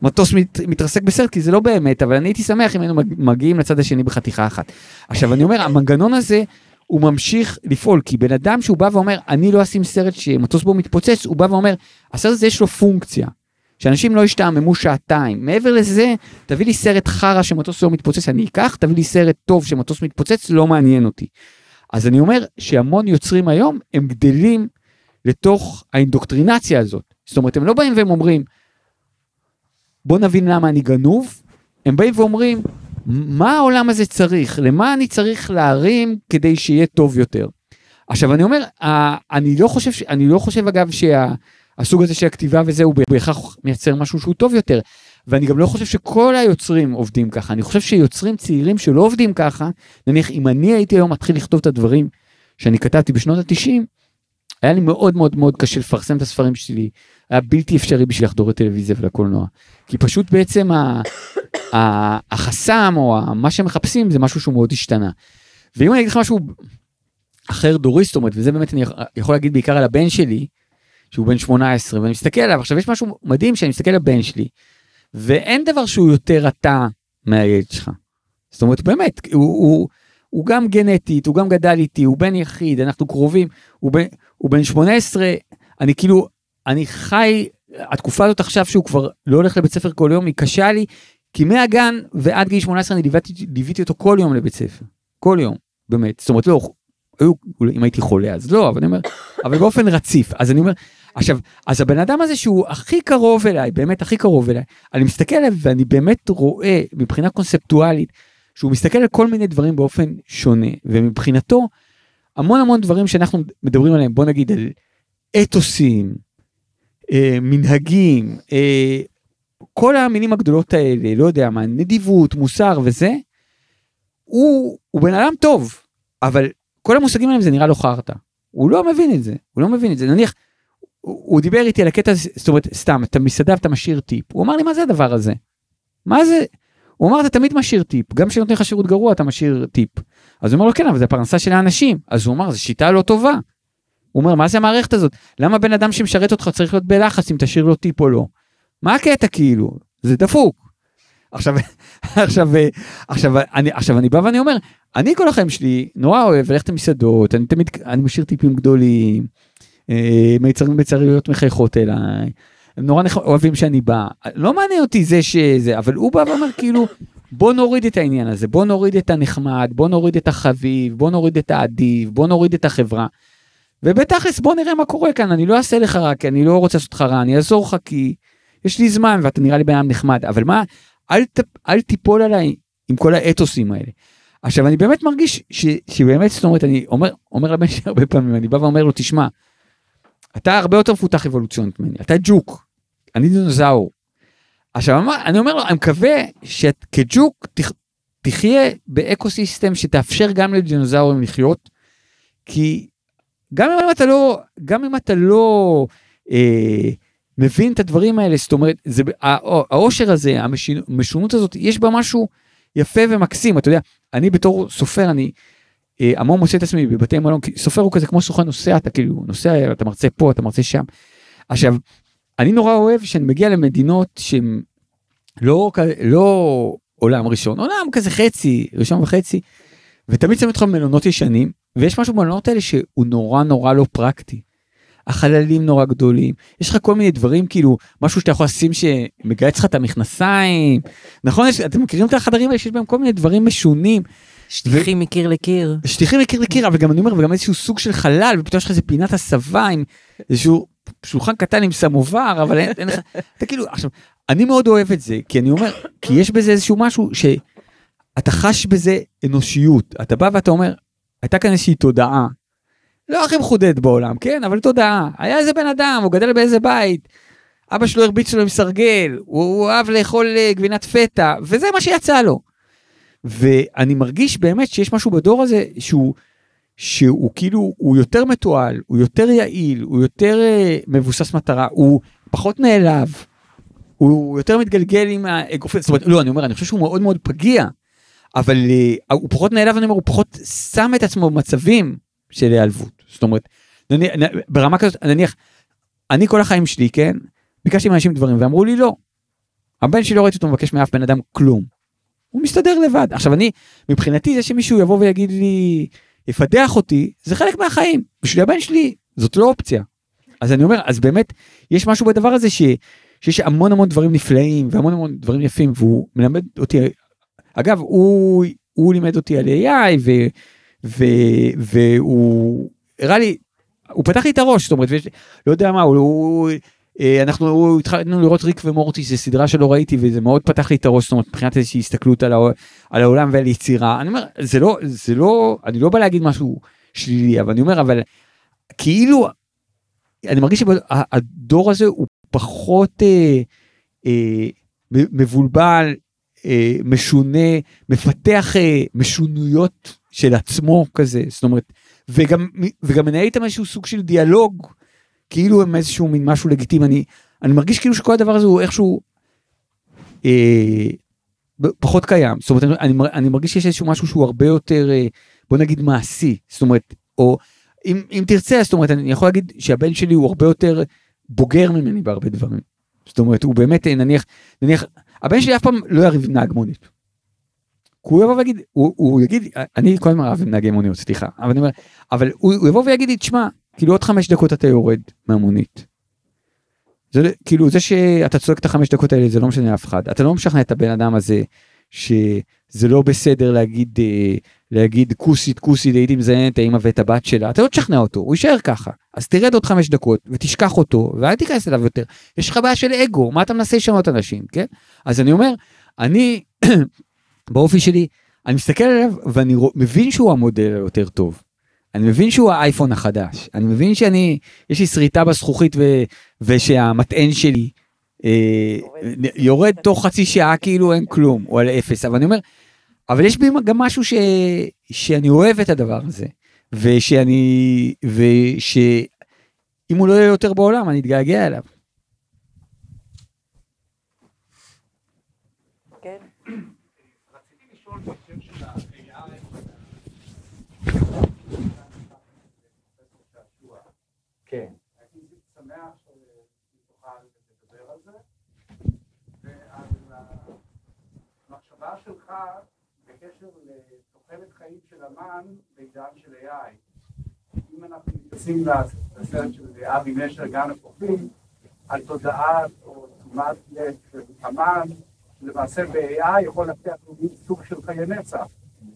מטוס מתרסק בסרט, כי זה לא באמת, אבל אני הייתי שמח אם היינו מגיעים לצד השני בחתיכה אחת. עכשיו אני אומר, המנגנון הזה הוא ממשיך לפעול, כי בן אדם שהוא בא ואומר, אני לא אשים סרט שמטוס בו מתפוצץ, הוא בא ואומר, הסרט הזה יש לו פונקציה, שאנשים לא ישתעממו שעתיים, מעבר לזה, תביא לי סרט חרא שמטוס לא מתפוצץ, אני אקח, תביא לי סרט טוב שמטוס מתפוצץ, לא מעניין אותי. אז אני אומר שהמון יוצרים היום, הם גדלים לתוך האינדוקטרינציה הזאת, זאת אומרת, הם לא באים והם אומרים, בוא נבין למה אני גנוב, הם באים ואומרים, מה העולם הזה צריך, למה אני צריך להרים, כדי שיהיה טוב יותר. עכשיו אני אומר, אני לא חושב אגב, הסוג הזה של הכתיבה וזה, הוא בהכרח מייצר משהו שהוא טוב יותר, ואני גם לא חושב שכל היוצרים עובדים ככה, אני חושב שיוצרים צעירים שלא עובדים ככה, נניח אם אני הייתי היום מתחיל לכתוב את הדברים, שאני כתבתי בשנות ה-90, היה לי מאוד מאוד מאוד קשה לפרסם את הספרים שלי, היה בלתי אפשרי בשביל לחדור לטלוויזיה ולקולנוע, כי פשוט בעצם החסם או מה שמחפשים, זה משהו שהוא מאוד השתנה, ואם אני אגיד לך משהו אחר דורי, זאת אומרת, וזה באמת אני יכול להגיד בעיקר על הבן שלי, שהוא בן 18, ואני מסתכל עליו, עכשיו יש משהו מדהים שאני מסתכל על הבן שלי, ואין דבר שהוא יותר אתה מהילד שלך, זאת אומרת באמת, הוא גם גנטית, הוא גם גדל איתי, הוא בן יחיד, אנחנו קרובים, הוא בן 18, אני כאילו, אני חי, התקופה הזאת עכשיו שהוא כבר לא הולך לבית ספר כל יום, היא קשה לי, כי מהגן ועד גיל 18 אני ליוויתי אותו כל יום לבית ספר, כל יום, באמת, זאת אומרת לא, אם הייתי חולה אז לא, אבל אני אומר, אבל באופן רציף, אז אני אומר, עכשיו, אז הבן אדם הזה שהוא הכי קרוב אליי, באמת הכי קרוב אליי, אני מסתכל עליו ואני באמת רואה, מבחינה קונספטואלית, שהוא מסתכל על כל מיני דברים באופן שונה, ומבחינתו, המון המון דברים שאנחנו מדברים עליהם, בוא נגיד על אתוסים, מנהגים, כל המינים הגדולות האלה, לא יודע מה, נדיבות, מוסר וזה, הוא בן אדם טוב, אבל כל המושגים עליהם זה נראה לו חרטה, הוא לא מבין את זה, נניח, הוא דיבר איתי על הקטע, זאת אומרת, סתם, אתה מסעדיו, אתה משאיר טיפ, הוא אמר לי, מה זה הדבר הזה? מה זה? הוא אמר, אתה תמיד משאיר טיפ, גם כשנותן לך שירות גרוע, אתה משאיר טיפ, אז הוא אמר לו, כן, אבל זה הפרנסה של האנשים, אז הוא אמר, זו שיטה לא טובה, הוא אומר, מה זה המערכת הזאת? למה בן אדם שמשרת אותך, צריך להיות בלחץ, אם תשאיר לו טיפ או לא? מה הקטע כאילו? זה דפוק. עכשיו אני בא ואני אומר, אני כל החיים שלי נורא אוהב ללכת למסעדות, אני תמיד, אני משאיר טיפים גדולים, מיצריות מחייכות אליי, נורא אוהבים שאני בא, לא מעניין אותי זה שזה, אבל הוא בא ואומר כאילו, בוא נוריד את העניין הזה, בוא נוריד את הנחמד, בוא נוריד את החביב, בוא נוריד את העדיב, בוא נוריד את החברה, ובתכלס בוא נראה מה קורה כאן, אני לא אעשה לך רע, כי אני לא רוצה לעשות לך רע, אני אעזור לך כי יש לי זמן, ואתה נראה לי בעם נחמד, אבל מה, אל תיפול עליי עם כל האתוסים האלה. עכשיו, אני באמת מרגיש שבאמת, זאת אומרת, אני אומר לבן שלי הרבה פעמים, אני בא ואומר לו, תשמע, אתה הרבה יותר מפותח אבולוציונית ממני, אתה ג'וק, אני דינוזאור. עכשיו, אני אומר לו, אני מקווה שכג'וק תחיה באקוסיסטם שתאפשר גם לדינוזאורים לחיות, כי גם אם אתה לא מבין את הדברים האלה, זאת אומרת, העושר הזה, המשונות הזאת, יש בה משהו יפה ומקסים, אתה יודע, אני בתור סופר, אני המון מוצא את עצמי בבתי מלון, כי סופר הוא כזה כמו סוכן נוסע, אתה כאילו נוסע, אתה מרצה פה, אתה מרצה שם, עכשיו, אני נורא אוהב שאני מגיע למדינות שהן לא עולם ראשון, עולם כזה חצי, ראשון וחצי, ותמיד שם אתכם מלונות ישנים, ויש משהו במלונות האלה שהוא נורא נורא לא פרקטי. החללים נורא גדולים, יש לך כל מיני דברים, כאילו, משהו שאתה יכול לשים שמגייץ לך את המכנסיים, נכון? אתם מכירים את החדרים האלה שיש בהם כל מיני דברים משונים. שטיחים מקיר לקיר. שטיחים מקיר לקיר, אבל גם אני אומר, וגם איזשהו סוג של חלל, ופתאום יש לך איזה פינת הסבה, עם איזשהו שולחן קטן עם סמובר, אבל אין לך, אתה כאילו, עכשיו, אני מאוד אוהב את זה, כי אני אומר, כי יש בזה איזשהו משהו, שאתה חש בזה אנושיות, אתה בא ואתה אומר, הייתה כאן איזושהי תודעה, לא הכי מחודד בעולם, כן, אבל תודעה, היה איזה בן אדם, הוא גדל באיזה בית, אבא שלו הרביץ לו עם סרגל, הוא אהב לאכול גבינת פטה, וזה מה שיצא לו. ואני מרגיש באמת שיש משהו בדור הזה, שהוא כאילו, הוא יותר מתועל, הוא יותר יעיל, הוא יותר מבוסס מטרה, הוא פחות נעלב, הוא יותר מתגלגל עם האגרופים, זאת אומרת, לא, אני אומר, אני חושב שהוא מאוד מאוד פגיע, אבל הוא פחות נעלב, אני אומר, הוא פחות שם את עצמו במצבים, של העלבות, זאת אומרת, ברמה כזאת, נניח, אני כל החיים שלי, כן, ביקשתי מאנשים דברים, ואמרו לי לא, הבן שלי לא ראיתי אותו מבקש מאף בן אדם כלום, הוא מסתדר לבד, עכשיו אני, מבחינתי זה שמישהו יבוא ויגיד לי, יפתח אותי, זה חלק מהחיים, בשביל הבן שלי, זאת לא אופציה, אז אני אומר, אז באמת, יש משהו בדבר הזה, שיש המון המון דברים נפלאים, והמון המון דברים יפים, והוא מלמד אותי, אגב, הוא לימד אותי על AI, והוא הראה לי, הוא פתח לי את הראש, זאת אומרת, לא יודע מה, אנחנו התחלנו לראות ריק ומורטי, זו סדרה שלא ראיתי, וזה מאוד פתח לי את הראש, זאת אומרת, מבחינת איזושהי הסתכלות על העולם ועל יצירה, אני אומר, זה לא, אני לא בא להגיד משהו שלילי, אבל אני אומר, אבל כאילו, אני מרגיש שהדור הזה הוא פחות מבולבל, משונה, מפתח משונויות, של עצמו כזה, זאת אומרת, וגם מנהל איתם איזשהו סוג של דיאלוג, כאילו הם איזשהו מין משהו לגיטימי, אני מרגיש כאילו שכל הדבר הזה הוא איכשהו, פחות קיים, זאת אומרת, אני מרגיש שיש איזשהו משהו שהוא הרבה יותר, בוא נגיד מעשי, זאת אומרת, או, אם תרצה, זאת אומרת, אני יכול להגיד שהבן שלי הוא הרבה יותר בוגר ממני בהרבה דברים, זאת אומרת, הוא באמת, נניח, הבן שלי אף פעם לא יריב נהג מונית, הוא יגיד, אני כל הזמן רב עם נהגי מוניות, סליחה, אבל הוא יבוא ויגיד לי, תשמע, כאילו עוד 5 דקות אתה יורד מהמונית, כאילו זה שאתה צועק את 5 דקות האלה, זה לא משנה אף אחד, אתה לא משכנע את הבן אדם הזה, שזה לא בסדר להגיד כוסית, דייתי מזיינת את האמא ואת הבת שלה, אתה לא תשכנע אותו, הוא יישאר ככה, אז תרד עוד 5 דקות, ותשכח אותו, ואל תיכנס אליו יותר, יש לך בעיה של אגו, מה אתה מנסה לשנות אנשים, כן? אז אני אומר, באופי שלי, אני מסתכל עליו, ואני מבין שהוא המודל היותר טוב, אני מבין שהוא האייפון החדש, אני מבין יש לי שריטה בזכוכית, ושהמטען שלי, יורד תוך חצי שעה, כאילו אין כלום, או על 0, אבל אני אומר, אבל יש בי גם משהו, שאני אוהב את הדבר הזה, אם הוא לא יהיה יותר בעולם, אני אתגעגע אליו. שלך בקשר לתוחלת חיים של אמן בעידן של AI. אם אנחנו מתייחסים לסרט של אבי נשר גן הפוחים, על תודעה או תשומת לב של אמן, למעשה ב-AI יכול לפתח סוג של חיי נצח.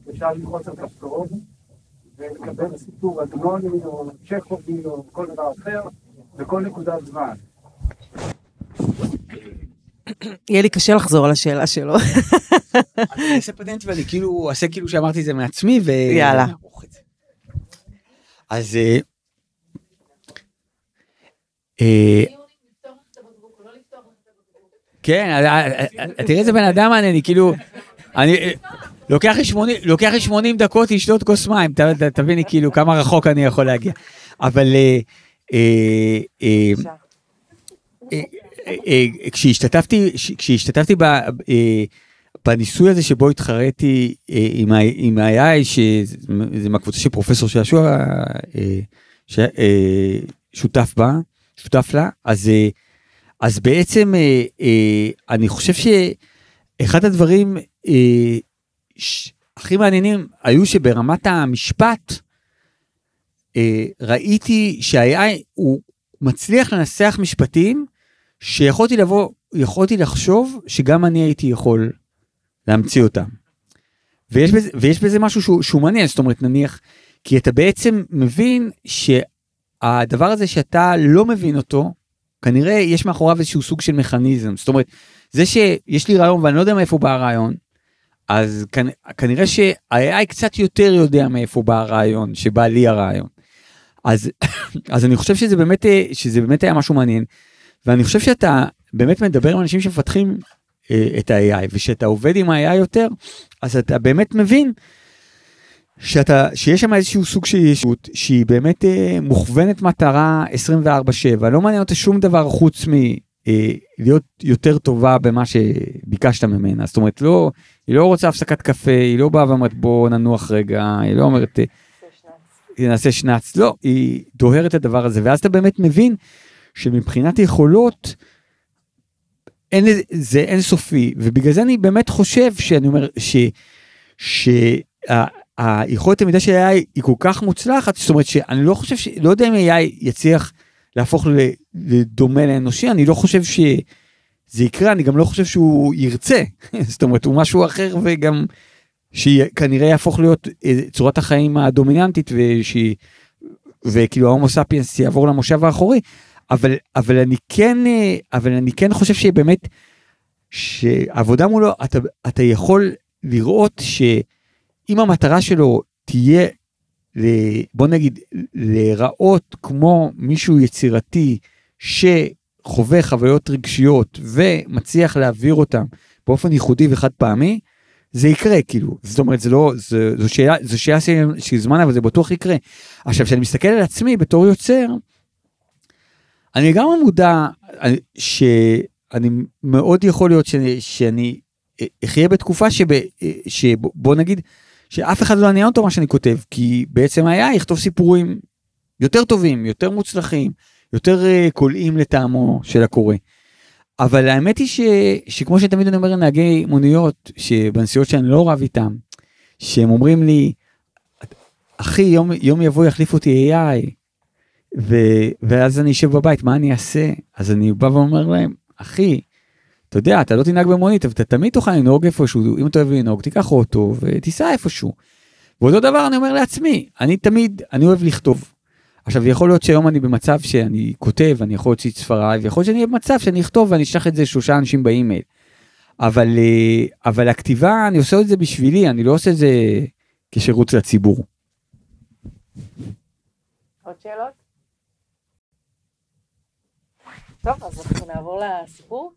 אפשר ללחוץ על כפתור ולקבל סיפור עגנוני או צ'כובי או כל דבר אחר, בכל נקודת זמן. יהיה לי קשה לחזור על השאלה שלו. אני אעשה פטנט ואני כאילו, אעשה כאילו שאמרתי זה מעצמי, יאללה. אז, כן, תראה איזה בן אדם, אני כאילו, לוקח לי 80 דקות לשתות כוס מים, תביני כאילו כמה רחוק אני יכול להגיע, אבל, כשהשתתפתי בניסוי הזה שבו התחרתי עם ה-AI, שזה מהקבוצה שפרופסור שעשוע שותף לה, אז בעצם אני חושב שאחד הדברים הכי מעניינים היו שברמת המשפט ראיתי שה-AI הוא מצליח לנסח משפטים שיכולתי לבוא, יכולתי לחשוב שגם אני הייתי יכול להמציא אותם. ויש בזה משהו שהוא מעניין, זאת אומרת נניח, כי אתה בעצם מבין שהדבר הזה שאתה לא מבין אותו, כנראה יש מאחוריו איזשהו סוג של מכניזם, זאת אומרת, זה שיש לי רעיון ואני לא יודע מאיפה בא הרעיון, אז כנראה שה-AI קצת יותר יודע מאיפה בא הרעיון, שבא לי הרעיון. אז אני חושב שזה באמת היה משהו מעניין, ואני חושב שאתה באמת מדבר עם אנשים שמפתחים את ה-AI, ושאתה עובד עם ה-AI יותר, אז אתה באמת מבין שיש שם איזשהו סוג של ישות, שהיא באמת מוכוונת מטרה 24/7, לא מעניין אותה שום דבר חוץ מלהיות יותר טובה במה שביקשת ממנה, זאת אומרת, היא לא רוצה הפסקת קפה, היא לא באה ואומרת בוא ננוח רגע, היא לא אומרת נעשה שנץ, לא, היא דוהרת את הדבר הזה, ואז אתה באמת מבין שמבחינת יכולות, זה אין סופי, ובגלל זה אני באמת חושב שאני אומר שהיכולת המידה של AI היא כל כך מוצלחת, זאת אומרת שאני לא חושב, לא יודע אם AI יצליח להפוך לדומה לאנושי, אני לא חושב שזה יקרה, אני גם לא חושב שהוא ירצה, זאת אומרת הוא משהו אחר וגם שכנראה יהפוך להיות צורת החיים הדומיננטית וכאילו ההומו סאפיאנס יעבור למושב האחורי, אבל אני כן חושב שבאמת, שעבודה מולו, אתה יכול לראות שאם המטרה שלו תהיה, בוא נגיד, לראות כמו מישהו יצירתי, שחווה חוויות רגשיות, ומצליח להעביר אותם באופן ייחודי וחד פעמי, זה יקרה, כאילו. זאת אומרת, זו שאלה של זמן, אבל זה בטוח יקרה. עכשיו, כשאני מסתכל על עצמי בתור יוצר, אני גם מודע שאני מאוד יכול להיות שאני אחיה בתקופה שבוא נגיד שאף אחד לא עניין אותו מה שאני כותב, כי בעצם היה יכתוב סיפורים יותר טובים, יותר מוצלחים, יותר קולעים לטעמו של הקורא. אבל האמת היא שכמו שתמיד אני אומר לנהגי מוניות, שבנסיעות שאני לא רב איתם, שהם אומרים לי, אחי, יום יבוא יחליף אותי AI, ואז אני יושב בבית, מה אני אעשה? אז אני בא ואומר להם, אחי, אתה יודע, אתה לא תנהג במונית, אבל אתה תמיד תוכל לנהוג איפשהו, אם אתה אוהב לנהוג, תיקח אותו ותיסע איפשהו. ואותו דבר אני אומר לעצמי, אני אוהב לכתוב. עכשיו, יכול להיות שהיום אני במצב שאני כותב, אני יכול להוציא ספריי, ויכול להיות שאני אהיה במצב שאני אכתוב, ואני אשלח את זה 3 אנשים באימייל. אבל הכתיבה, אני עושה את זה בשבילי, אני לא עושה את זה כשירות לציבור. עוד שאלות? טוב, אז אנחנו נעבור לסיפור.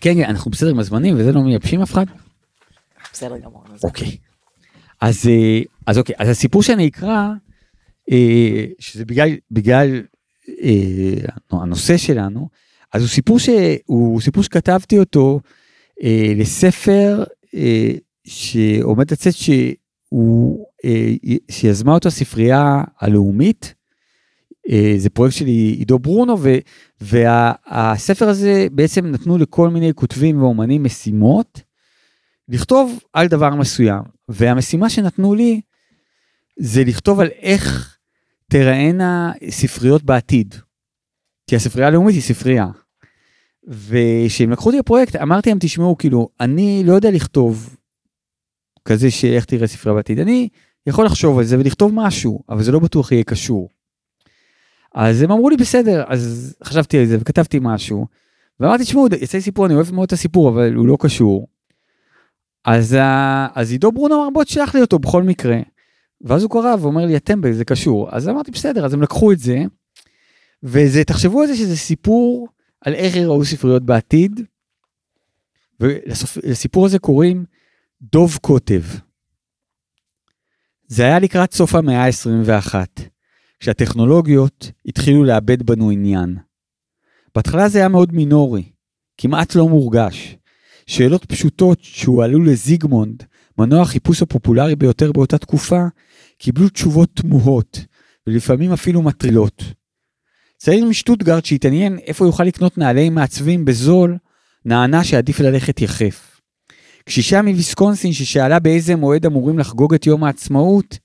כן, אנחנו בסדר עם הזמנים, וזה לא מייבשים אף אחד? בסדר גמור. אוקיי. אז אוקיי, אז הסיפור שאני אקרא, שזה בגלל הנושא שלנו, אז הוא סיפור שכתבתי אותו לספר שעומד לצאת שיזמה אותו הספרייה הלאומית, זה פרויקט שלי עידו ברונו, והספר הזה בעצם נתנו לכל מיני כותבים ואומנים משימות, לכתוב על דבר מסוים, והמשימה שנתנו לי, זה לכתוב על איך תיראינה ספריות בעתיד, כי הספרייה הלאומית היא ספרייה, וכשהם לקחו אותי לפרויקט, אמרתי להם תשמעו, כאילו, אני לא יודע לכתוב כזה שאיך תראה ספרייה בעתיד, אני יכול לחשוב על זה ולכתוב משהו, אבל זה לא בטוח יהיה קשור, אז הם אמרו לי בסדר, אז חשבתי על זה וכתבתי משהו, ואמרתי, תשמעו, יצא לי סיפור, אני אוהב מאוד את הסיפור, אבל הוא לא קשור. אז עידו ברונו אמר, בוא תשלח לי אותו בכל מקרה, ואז הוא קרא ואומר לי, אתם זה קשור. אז אמרתי, בסדר, אז הם לקחו את זה, ותחשבו על זה שזה סיפור על איך יראו ספריות בעתיד, ולסיפור הזה קוראים דוב קוטב. זה היה לקראת סוף המאה ה-21. כשהטכנולוגיות התחילו לאבד בנו עניין. בהתחלה זה היה מאוד מינורי, כמעט לא מורגש. שאלות פשוטות שהועלו לזיגמונד, מנוע החיפוש הפופולרי ביותר באותה תקופה, קיבלו תשובות תמוהות, ולפעמים אפילו מטרילות. צעיר משטוטגרד שהתעניין איפה יוכל לקנות נעלי מעצבים בזול, נענה שעדיף ללכת יחף. קשישה מוויסקונסין ששאלה באיזה מועד אמורים לחגוג את יום העצמאות,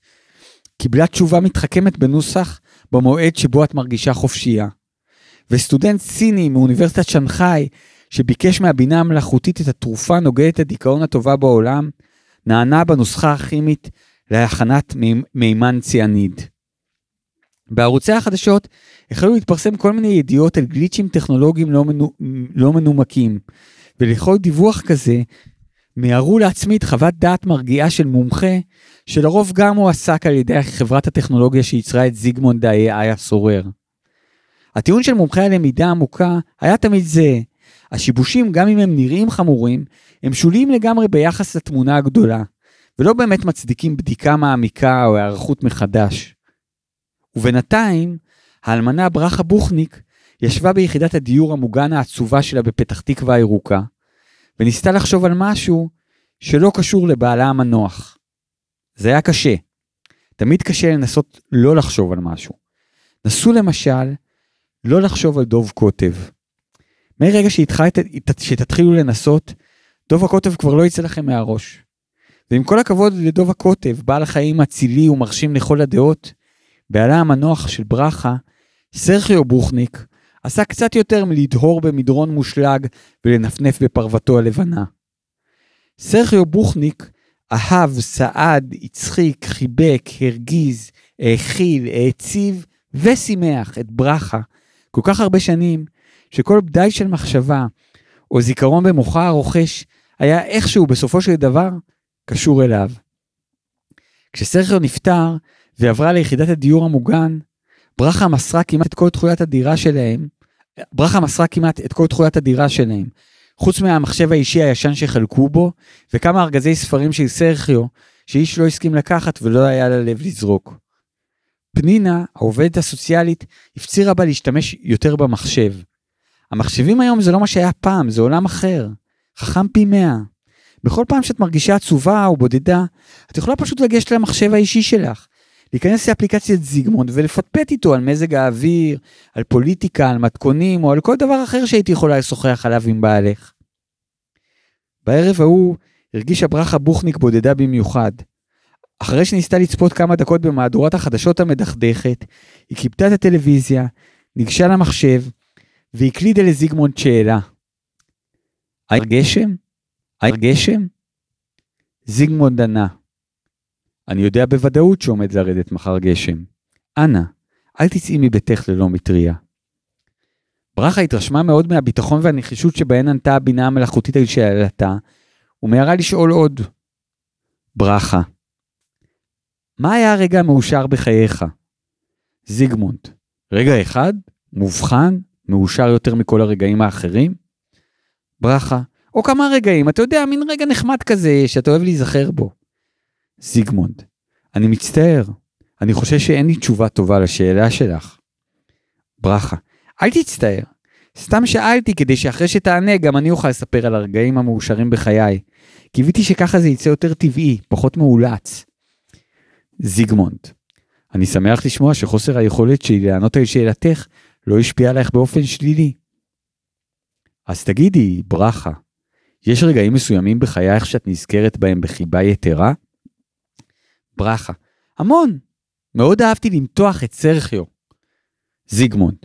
קיבלה תשובה מתחכמת בנוסח, במועד שבו את מרגישה חופשייה. וסטודנט סיני מאוניברסיטת שנגחאי, שביקש מהבינה המלאכותית את התרופה נוגדת הדיכאון הטובה בעולם, נענה בנוסחה הכימית להכנת מימן ציאניד. בערוצי החדשות החלו להתפרסם כל מיני ידיעות על גליצ'ים טכנולוגיים לא מנומקים, ולכל דיווח כזה מיהרו להצמיד חוות דעת מרגיעה של מומחה, שלרוב גם הועסק על ידי חברת הטכנולוגיה שיצרה את זיגמונד ה-AI הסורר. הטיעון של מומחי הלמידה העמוקה היה תמיד זה, השיבושים גם אם הם נראים חמורים, הם שוליים לגמרי ביחס לתמונה הגדולה, ולא באמת מצדיקים בדיקה מעמיקה או הערכות מחדש. ובינתיים, האלמנה ברכה בוכניק ישבה ביחידת הדיור המוגן העצובה שלה בפתח תקווה הירוקה, וניסתה לחשוב על משהו שלא קשור לבעלה המנוח. זה היה קשה. תמיד קשה לנסות לא לחשוב על משהו. נסו למשל לא לחשוב על דוב קוטב. מרגע שתתחילו לנסות, דוב הקוטב כבר לא יצא לכם מהראש. ועם כל הכבוד לדוב הקוטב, בעל החיים הצילי ומרשים לכל הדעות, בעלה המנוח של ברכה, סרחיו בוכניק, עשה קצת יותר מלדהור במדרון מושלג ולנפנף בפרוותו הלבנה. סרחיו בוכניק אהב, סעד, הצחיק, חיבק, הרגיז, האכיל, העציב ושימח את ברכה כל כך הרבה שנים, שכל בדי של מחשבה או זיכרון במוחה הרוכש היה איכשהו בסופו של דבר קשור אליו. כשסרחיו נפטר ועברה ליחידת הדיור המוגן, ברכה מסרה כמעט את כל תכולת הדירה שלהם, חוץ מהמחשב האישי הישן שחלקו בו, וכמה ארגזי ספרים של סרחיו, שאיש לא הסכים לקחת ולא היה ללב לזרוק. פנינה, העובדת הסוציאלית, הפצירה בה להשתמש יותר במחשב. המחשבים היום זה לא מה שהיה פעם, זה עולם אחר. חכם פי 100. בכל פעם שאת מרגישה עצובה או בודדה, את יכולה פשוט לגשת למחשב האישי שלך, להיכנס לאפליקציית זיגמונד ולפטפט איתו על מזג האוויר, על פוליטיקה, על מתכונים או על כל דבר אחר שהייתי יכולה לשוחח עליו עם בעלך. בערב ההוא הרגישה ברכה בוכניק בודדה במיוחד. אחרי שניסתה לצפות כמה דקות במהדורת החדשות המדחדכת, היא קיבתה את הטלוויזיה, ניגשה למחשב והקלידה לזיגמונד שאלה. "האם גשם? האם גשם?" זיגמונד ענה. "אני יודע בוודאות שעומד לרדת מחר גשם. אנא, אל תצאי מביתך ללא מטריה." ברכה התרשמה מאוד מהביטחון והנחישות שבהן ענתה הבינה המלאכותית על שאלתה, ומהרה לשאול עוד. "ברכה, מה היה הרגע המאושר בחייך?" זיגמונד: "רגע אחד, מובחן, מאושר יותר מכל הרגעים האחרים?" ברכה: "או כמה רגעים, אתה יודע, מין רגע נחמד כזה שאתה אוהב להיזכר בו." זיגמונד: "אני מצטער, אני חושב שאין לי תשובה טובה לשאלה שלך." ברכה: "אל תצטער, סתם שאלתי כדי שאחרי שתענה גם אני אוכל לספר על הרגעים המאושרים בחיי, קיוויתי שככה זה יצא יותר טבעי, פחות מאולץ." זיגמונד: "אני שמח לשמוע שחוסר היכולת שלי לענות על שאלתך לא השפיע עליך באופן שלילי." "אז תגידי, ברכה, יש רגעים מסוימים בחייך שאת נזכרת בהם בחיבה יתרה?" ברכה: "המון, מאוד אהבתי למתוח את סרחיו." זיגמונד: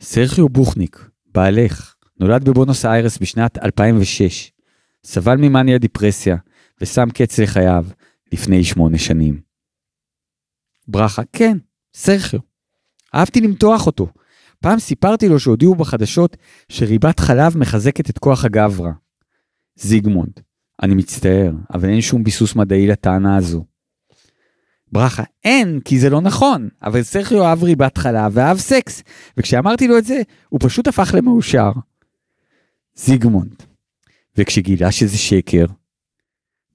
"סרחיו בוכניק, בעלך, נולד בבונוס איירס בשנת 2006, סבל ממניה דיפרסיה ושם קץ לחייו לפני 8 שנים. ברכה: "כן, סרחיו, אהבתי למתוח אותו. פעם סיפרתי לו שהודיעו בחדשות שריבת חלב מחזקת את כוח הגברה." זיגמונד: "אני מצטער, אבל אין שום ביסוס מדעי לטענה הזו." ברכה: "אין, כי זה לא נכון, אבל סרחיו אהב ריבת חלב ואהב סקס, וכשאמרתי לו את זה, הוא פשוט הפך למאושר." זיגמונד: "וכשגילה שזה שקר?"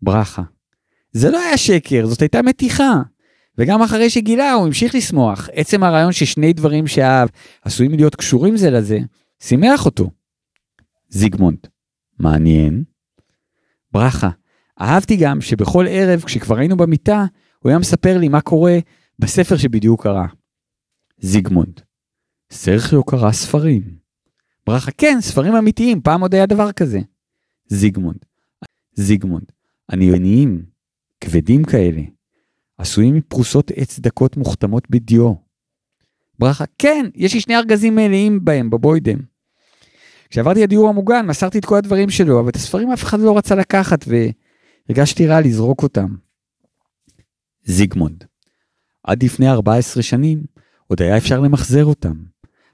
ברכה: "זה לא היה שקר, זאת הייתה מתיחה. וגם אחרי שגילה הוא המשיך לשמוח, עצם הרעיון ששני דברים שאהב עשויים להיות קשורים זה לזה, שימח אותו." זיגמונד: "מעניין." ברכה: "אהבתי גם שבכל ערב כשכבר היינו במיטה, הוא היה מספר לי מה קורה בספר שבדיוק קרא." זיגמונד: "סרחיו קרא ספרים." ברכה: "כן, ספרים אמיתיים, פעם עוד היה דבר כזה." זיגמונד: "אני עניים, כבדים כאלה, עשויים מפרוסות עץ דקות מוכתמות בדיו." ברכה, כן, יש לי 2 ארגזים מלאים בהם, בבוידם. כשעברתי לדיור המוגן, מסרתי את כל הדברים שלו, אבל את הספרים אף אחד לא רצה לקחת, ורגשתי רע לזרוק אותם. זיגמונד. עד לפני 14 שנים, עוד היה אפשר למחזר אותם.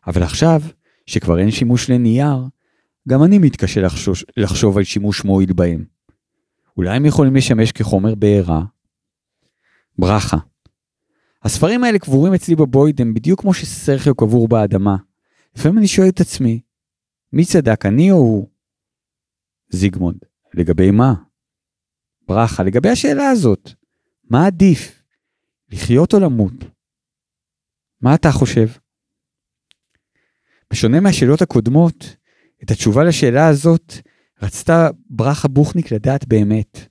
אבל עכשיו, שכבר אין שימוש לנייר, גם אני מתקשה לחשוב על שימוש מועיל בהם. אולי הם יכולים לשמש כחומר בעירה? ברכה. הספרים האלה קבורים אצלי בבוידם, בדיוק כמו שסרחיו קבור באדמה. לפעמים אני שואל את עצמי, מי צדק, אני או הוא? זיגמונד, לגבי מה? ברכה, לגבי השאלה הזאת. מה עדיף? לחיות או למות? מה אתה חושב? בשונה מהשאלות הקודמות, את התשובה לשאלה הזאת רצתה ברכה בוכניק לדעת באמת.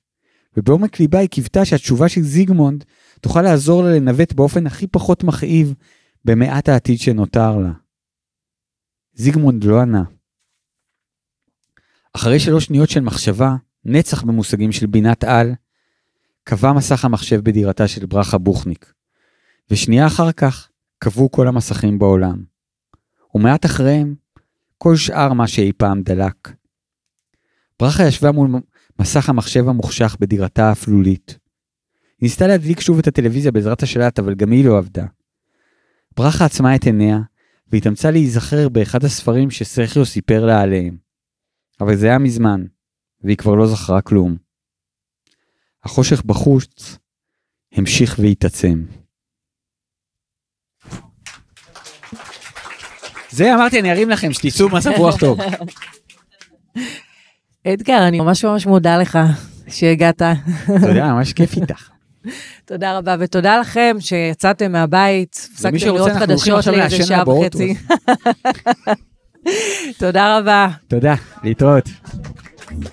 ובעומק ליבה היא קיוותה שהתשובה של זיגמונד תוכל לעזור לה לנווט באופן הכי פחות מכאיב במעט העתיד שנותר לה. זיגמונד לא ענה. אחרי 3 שניות של מחשבה, נצח במושגים של בינת על, קבע מסך המחשב בדירתה של ברכה בוכניק. ושנייה אחר כך, קבעו כל המסכים בעולם. ומעט אחריהם, כל שאר מה שאי פעם דלק. ברכה ישבה מול מסך המחשב המוחשך בדירתה הפלולית. היא ניסתה להדליק שוב את הטלוויזיה בעזרת השלט, אבל גם היא לא עבדה. ברכה עצמה את עיניה, והתאמצה להיזכר באחד הספרים שסרחיו סיפר לה עליהם. אבל זה היה מזמן, והיא כבר לא זכרה כלום. החושך בחוץ המשיך והתעצם. זה אמרתי, אני ארים לכם, שתיסו מסע פרוח טוב. אתגר, אני ממש ממש מודה לך שהגעת. תודה, ממש כיף איתך. תודה רבה, ותודה לכם שיצאתם מהבית, הפסקתם לראות חדשות לאיזה שעה וחצי. תודה רבה. תודה, להתראות.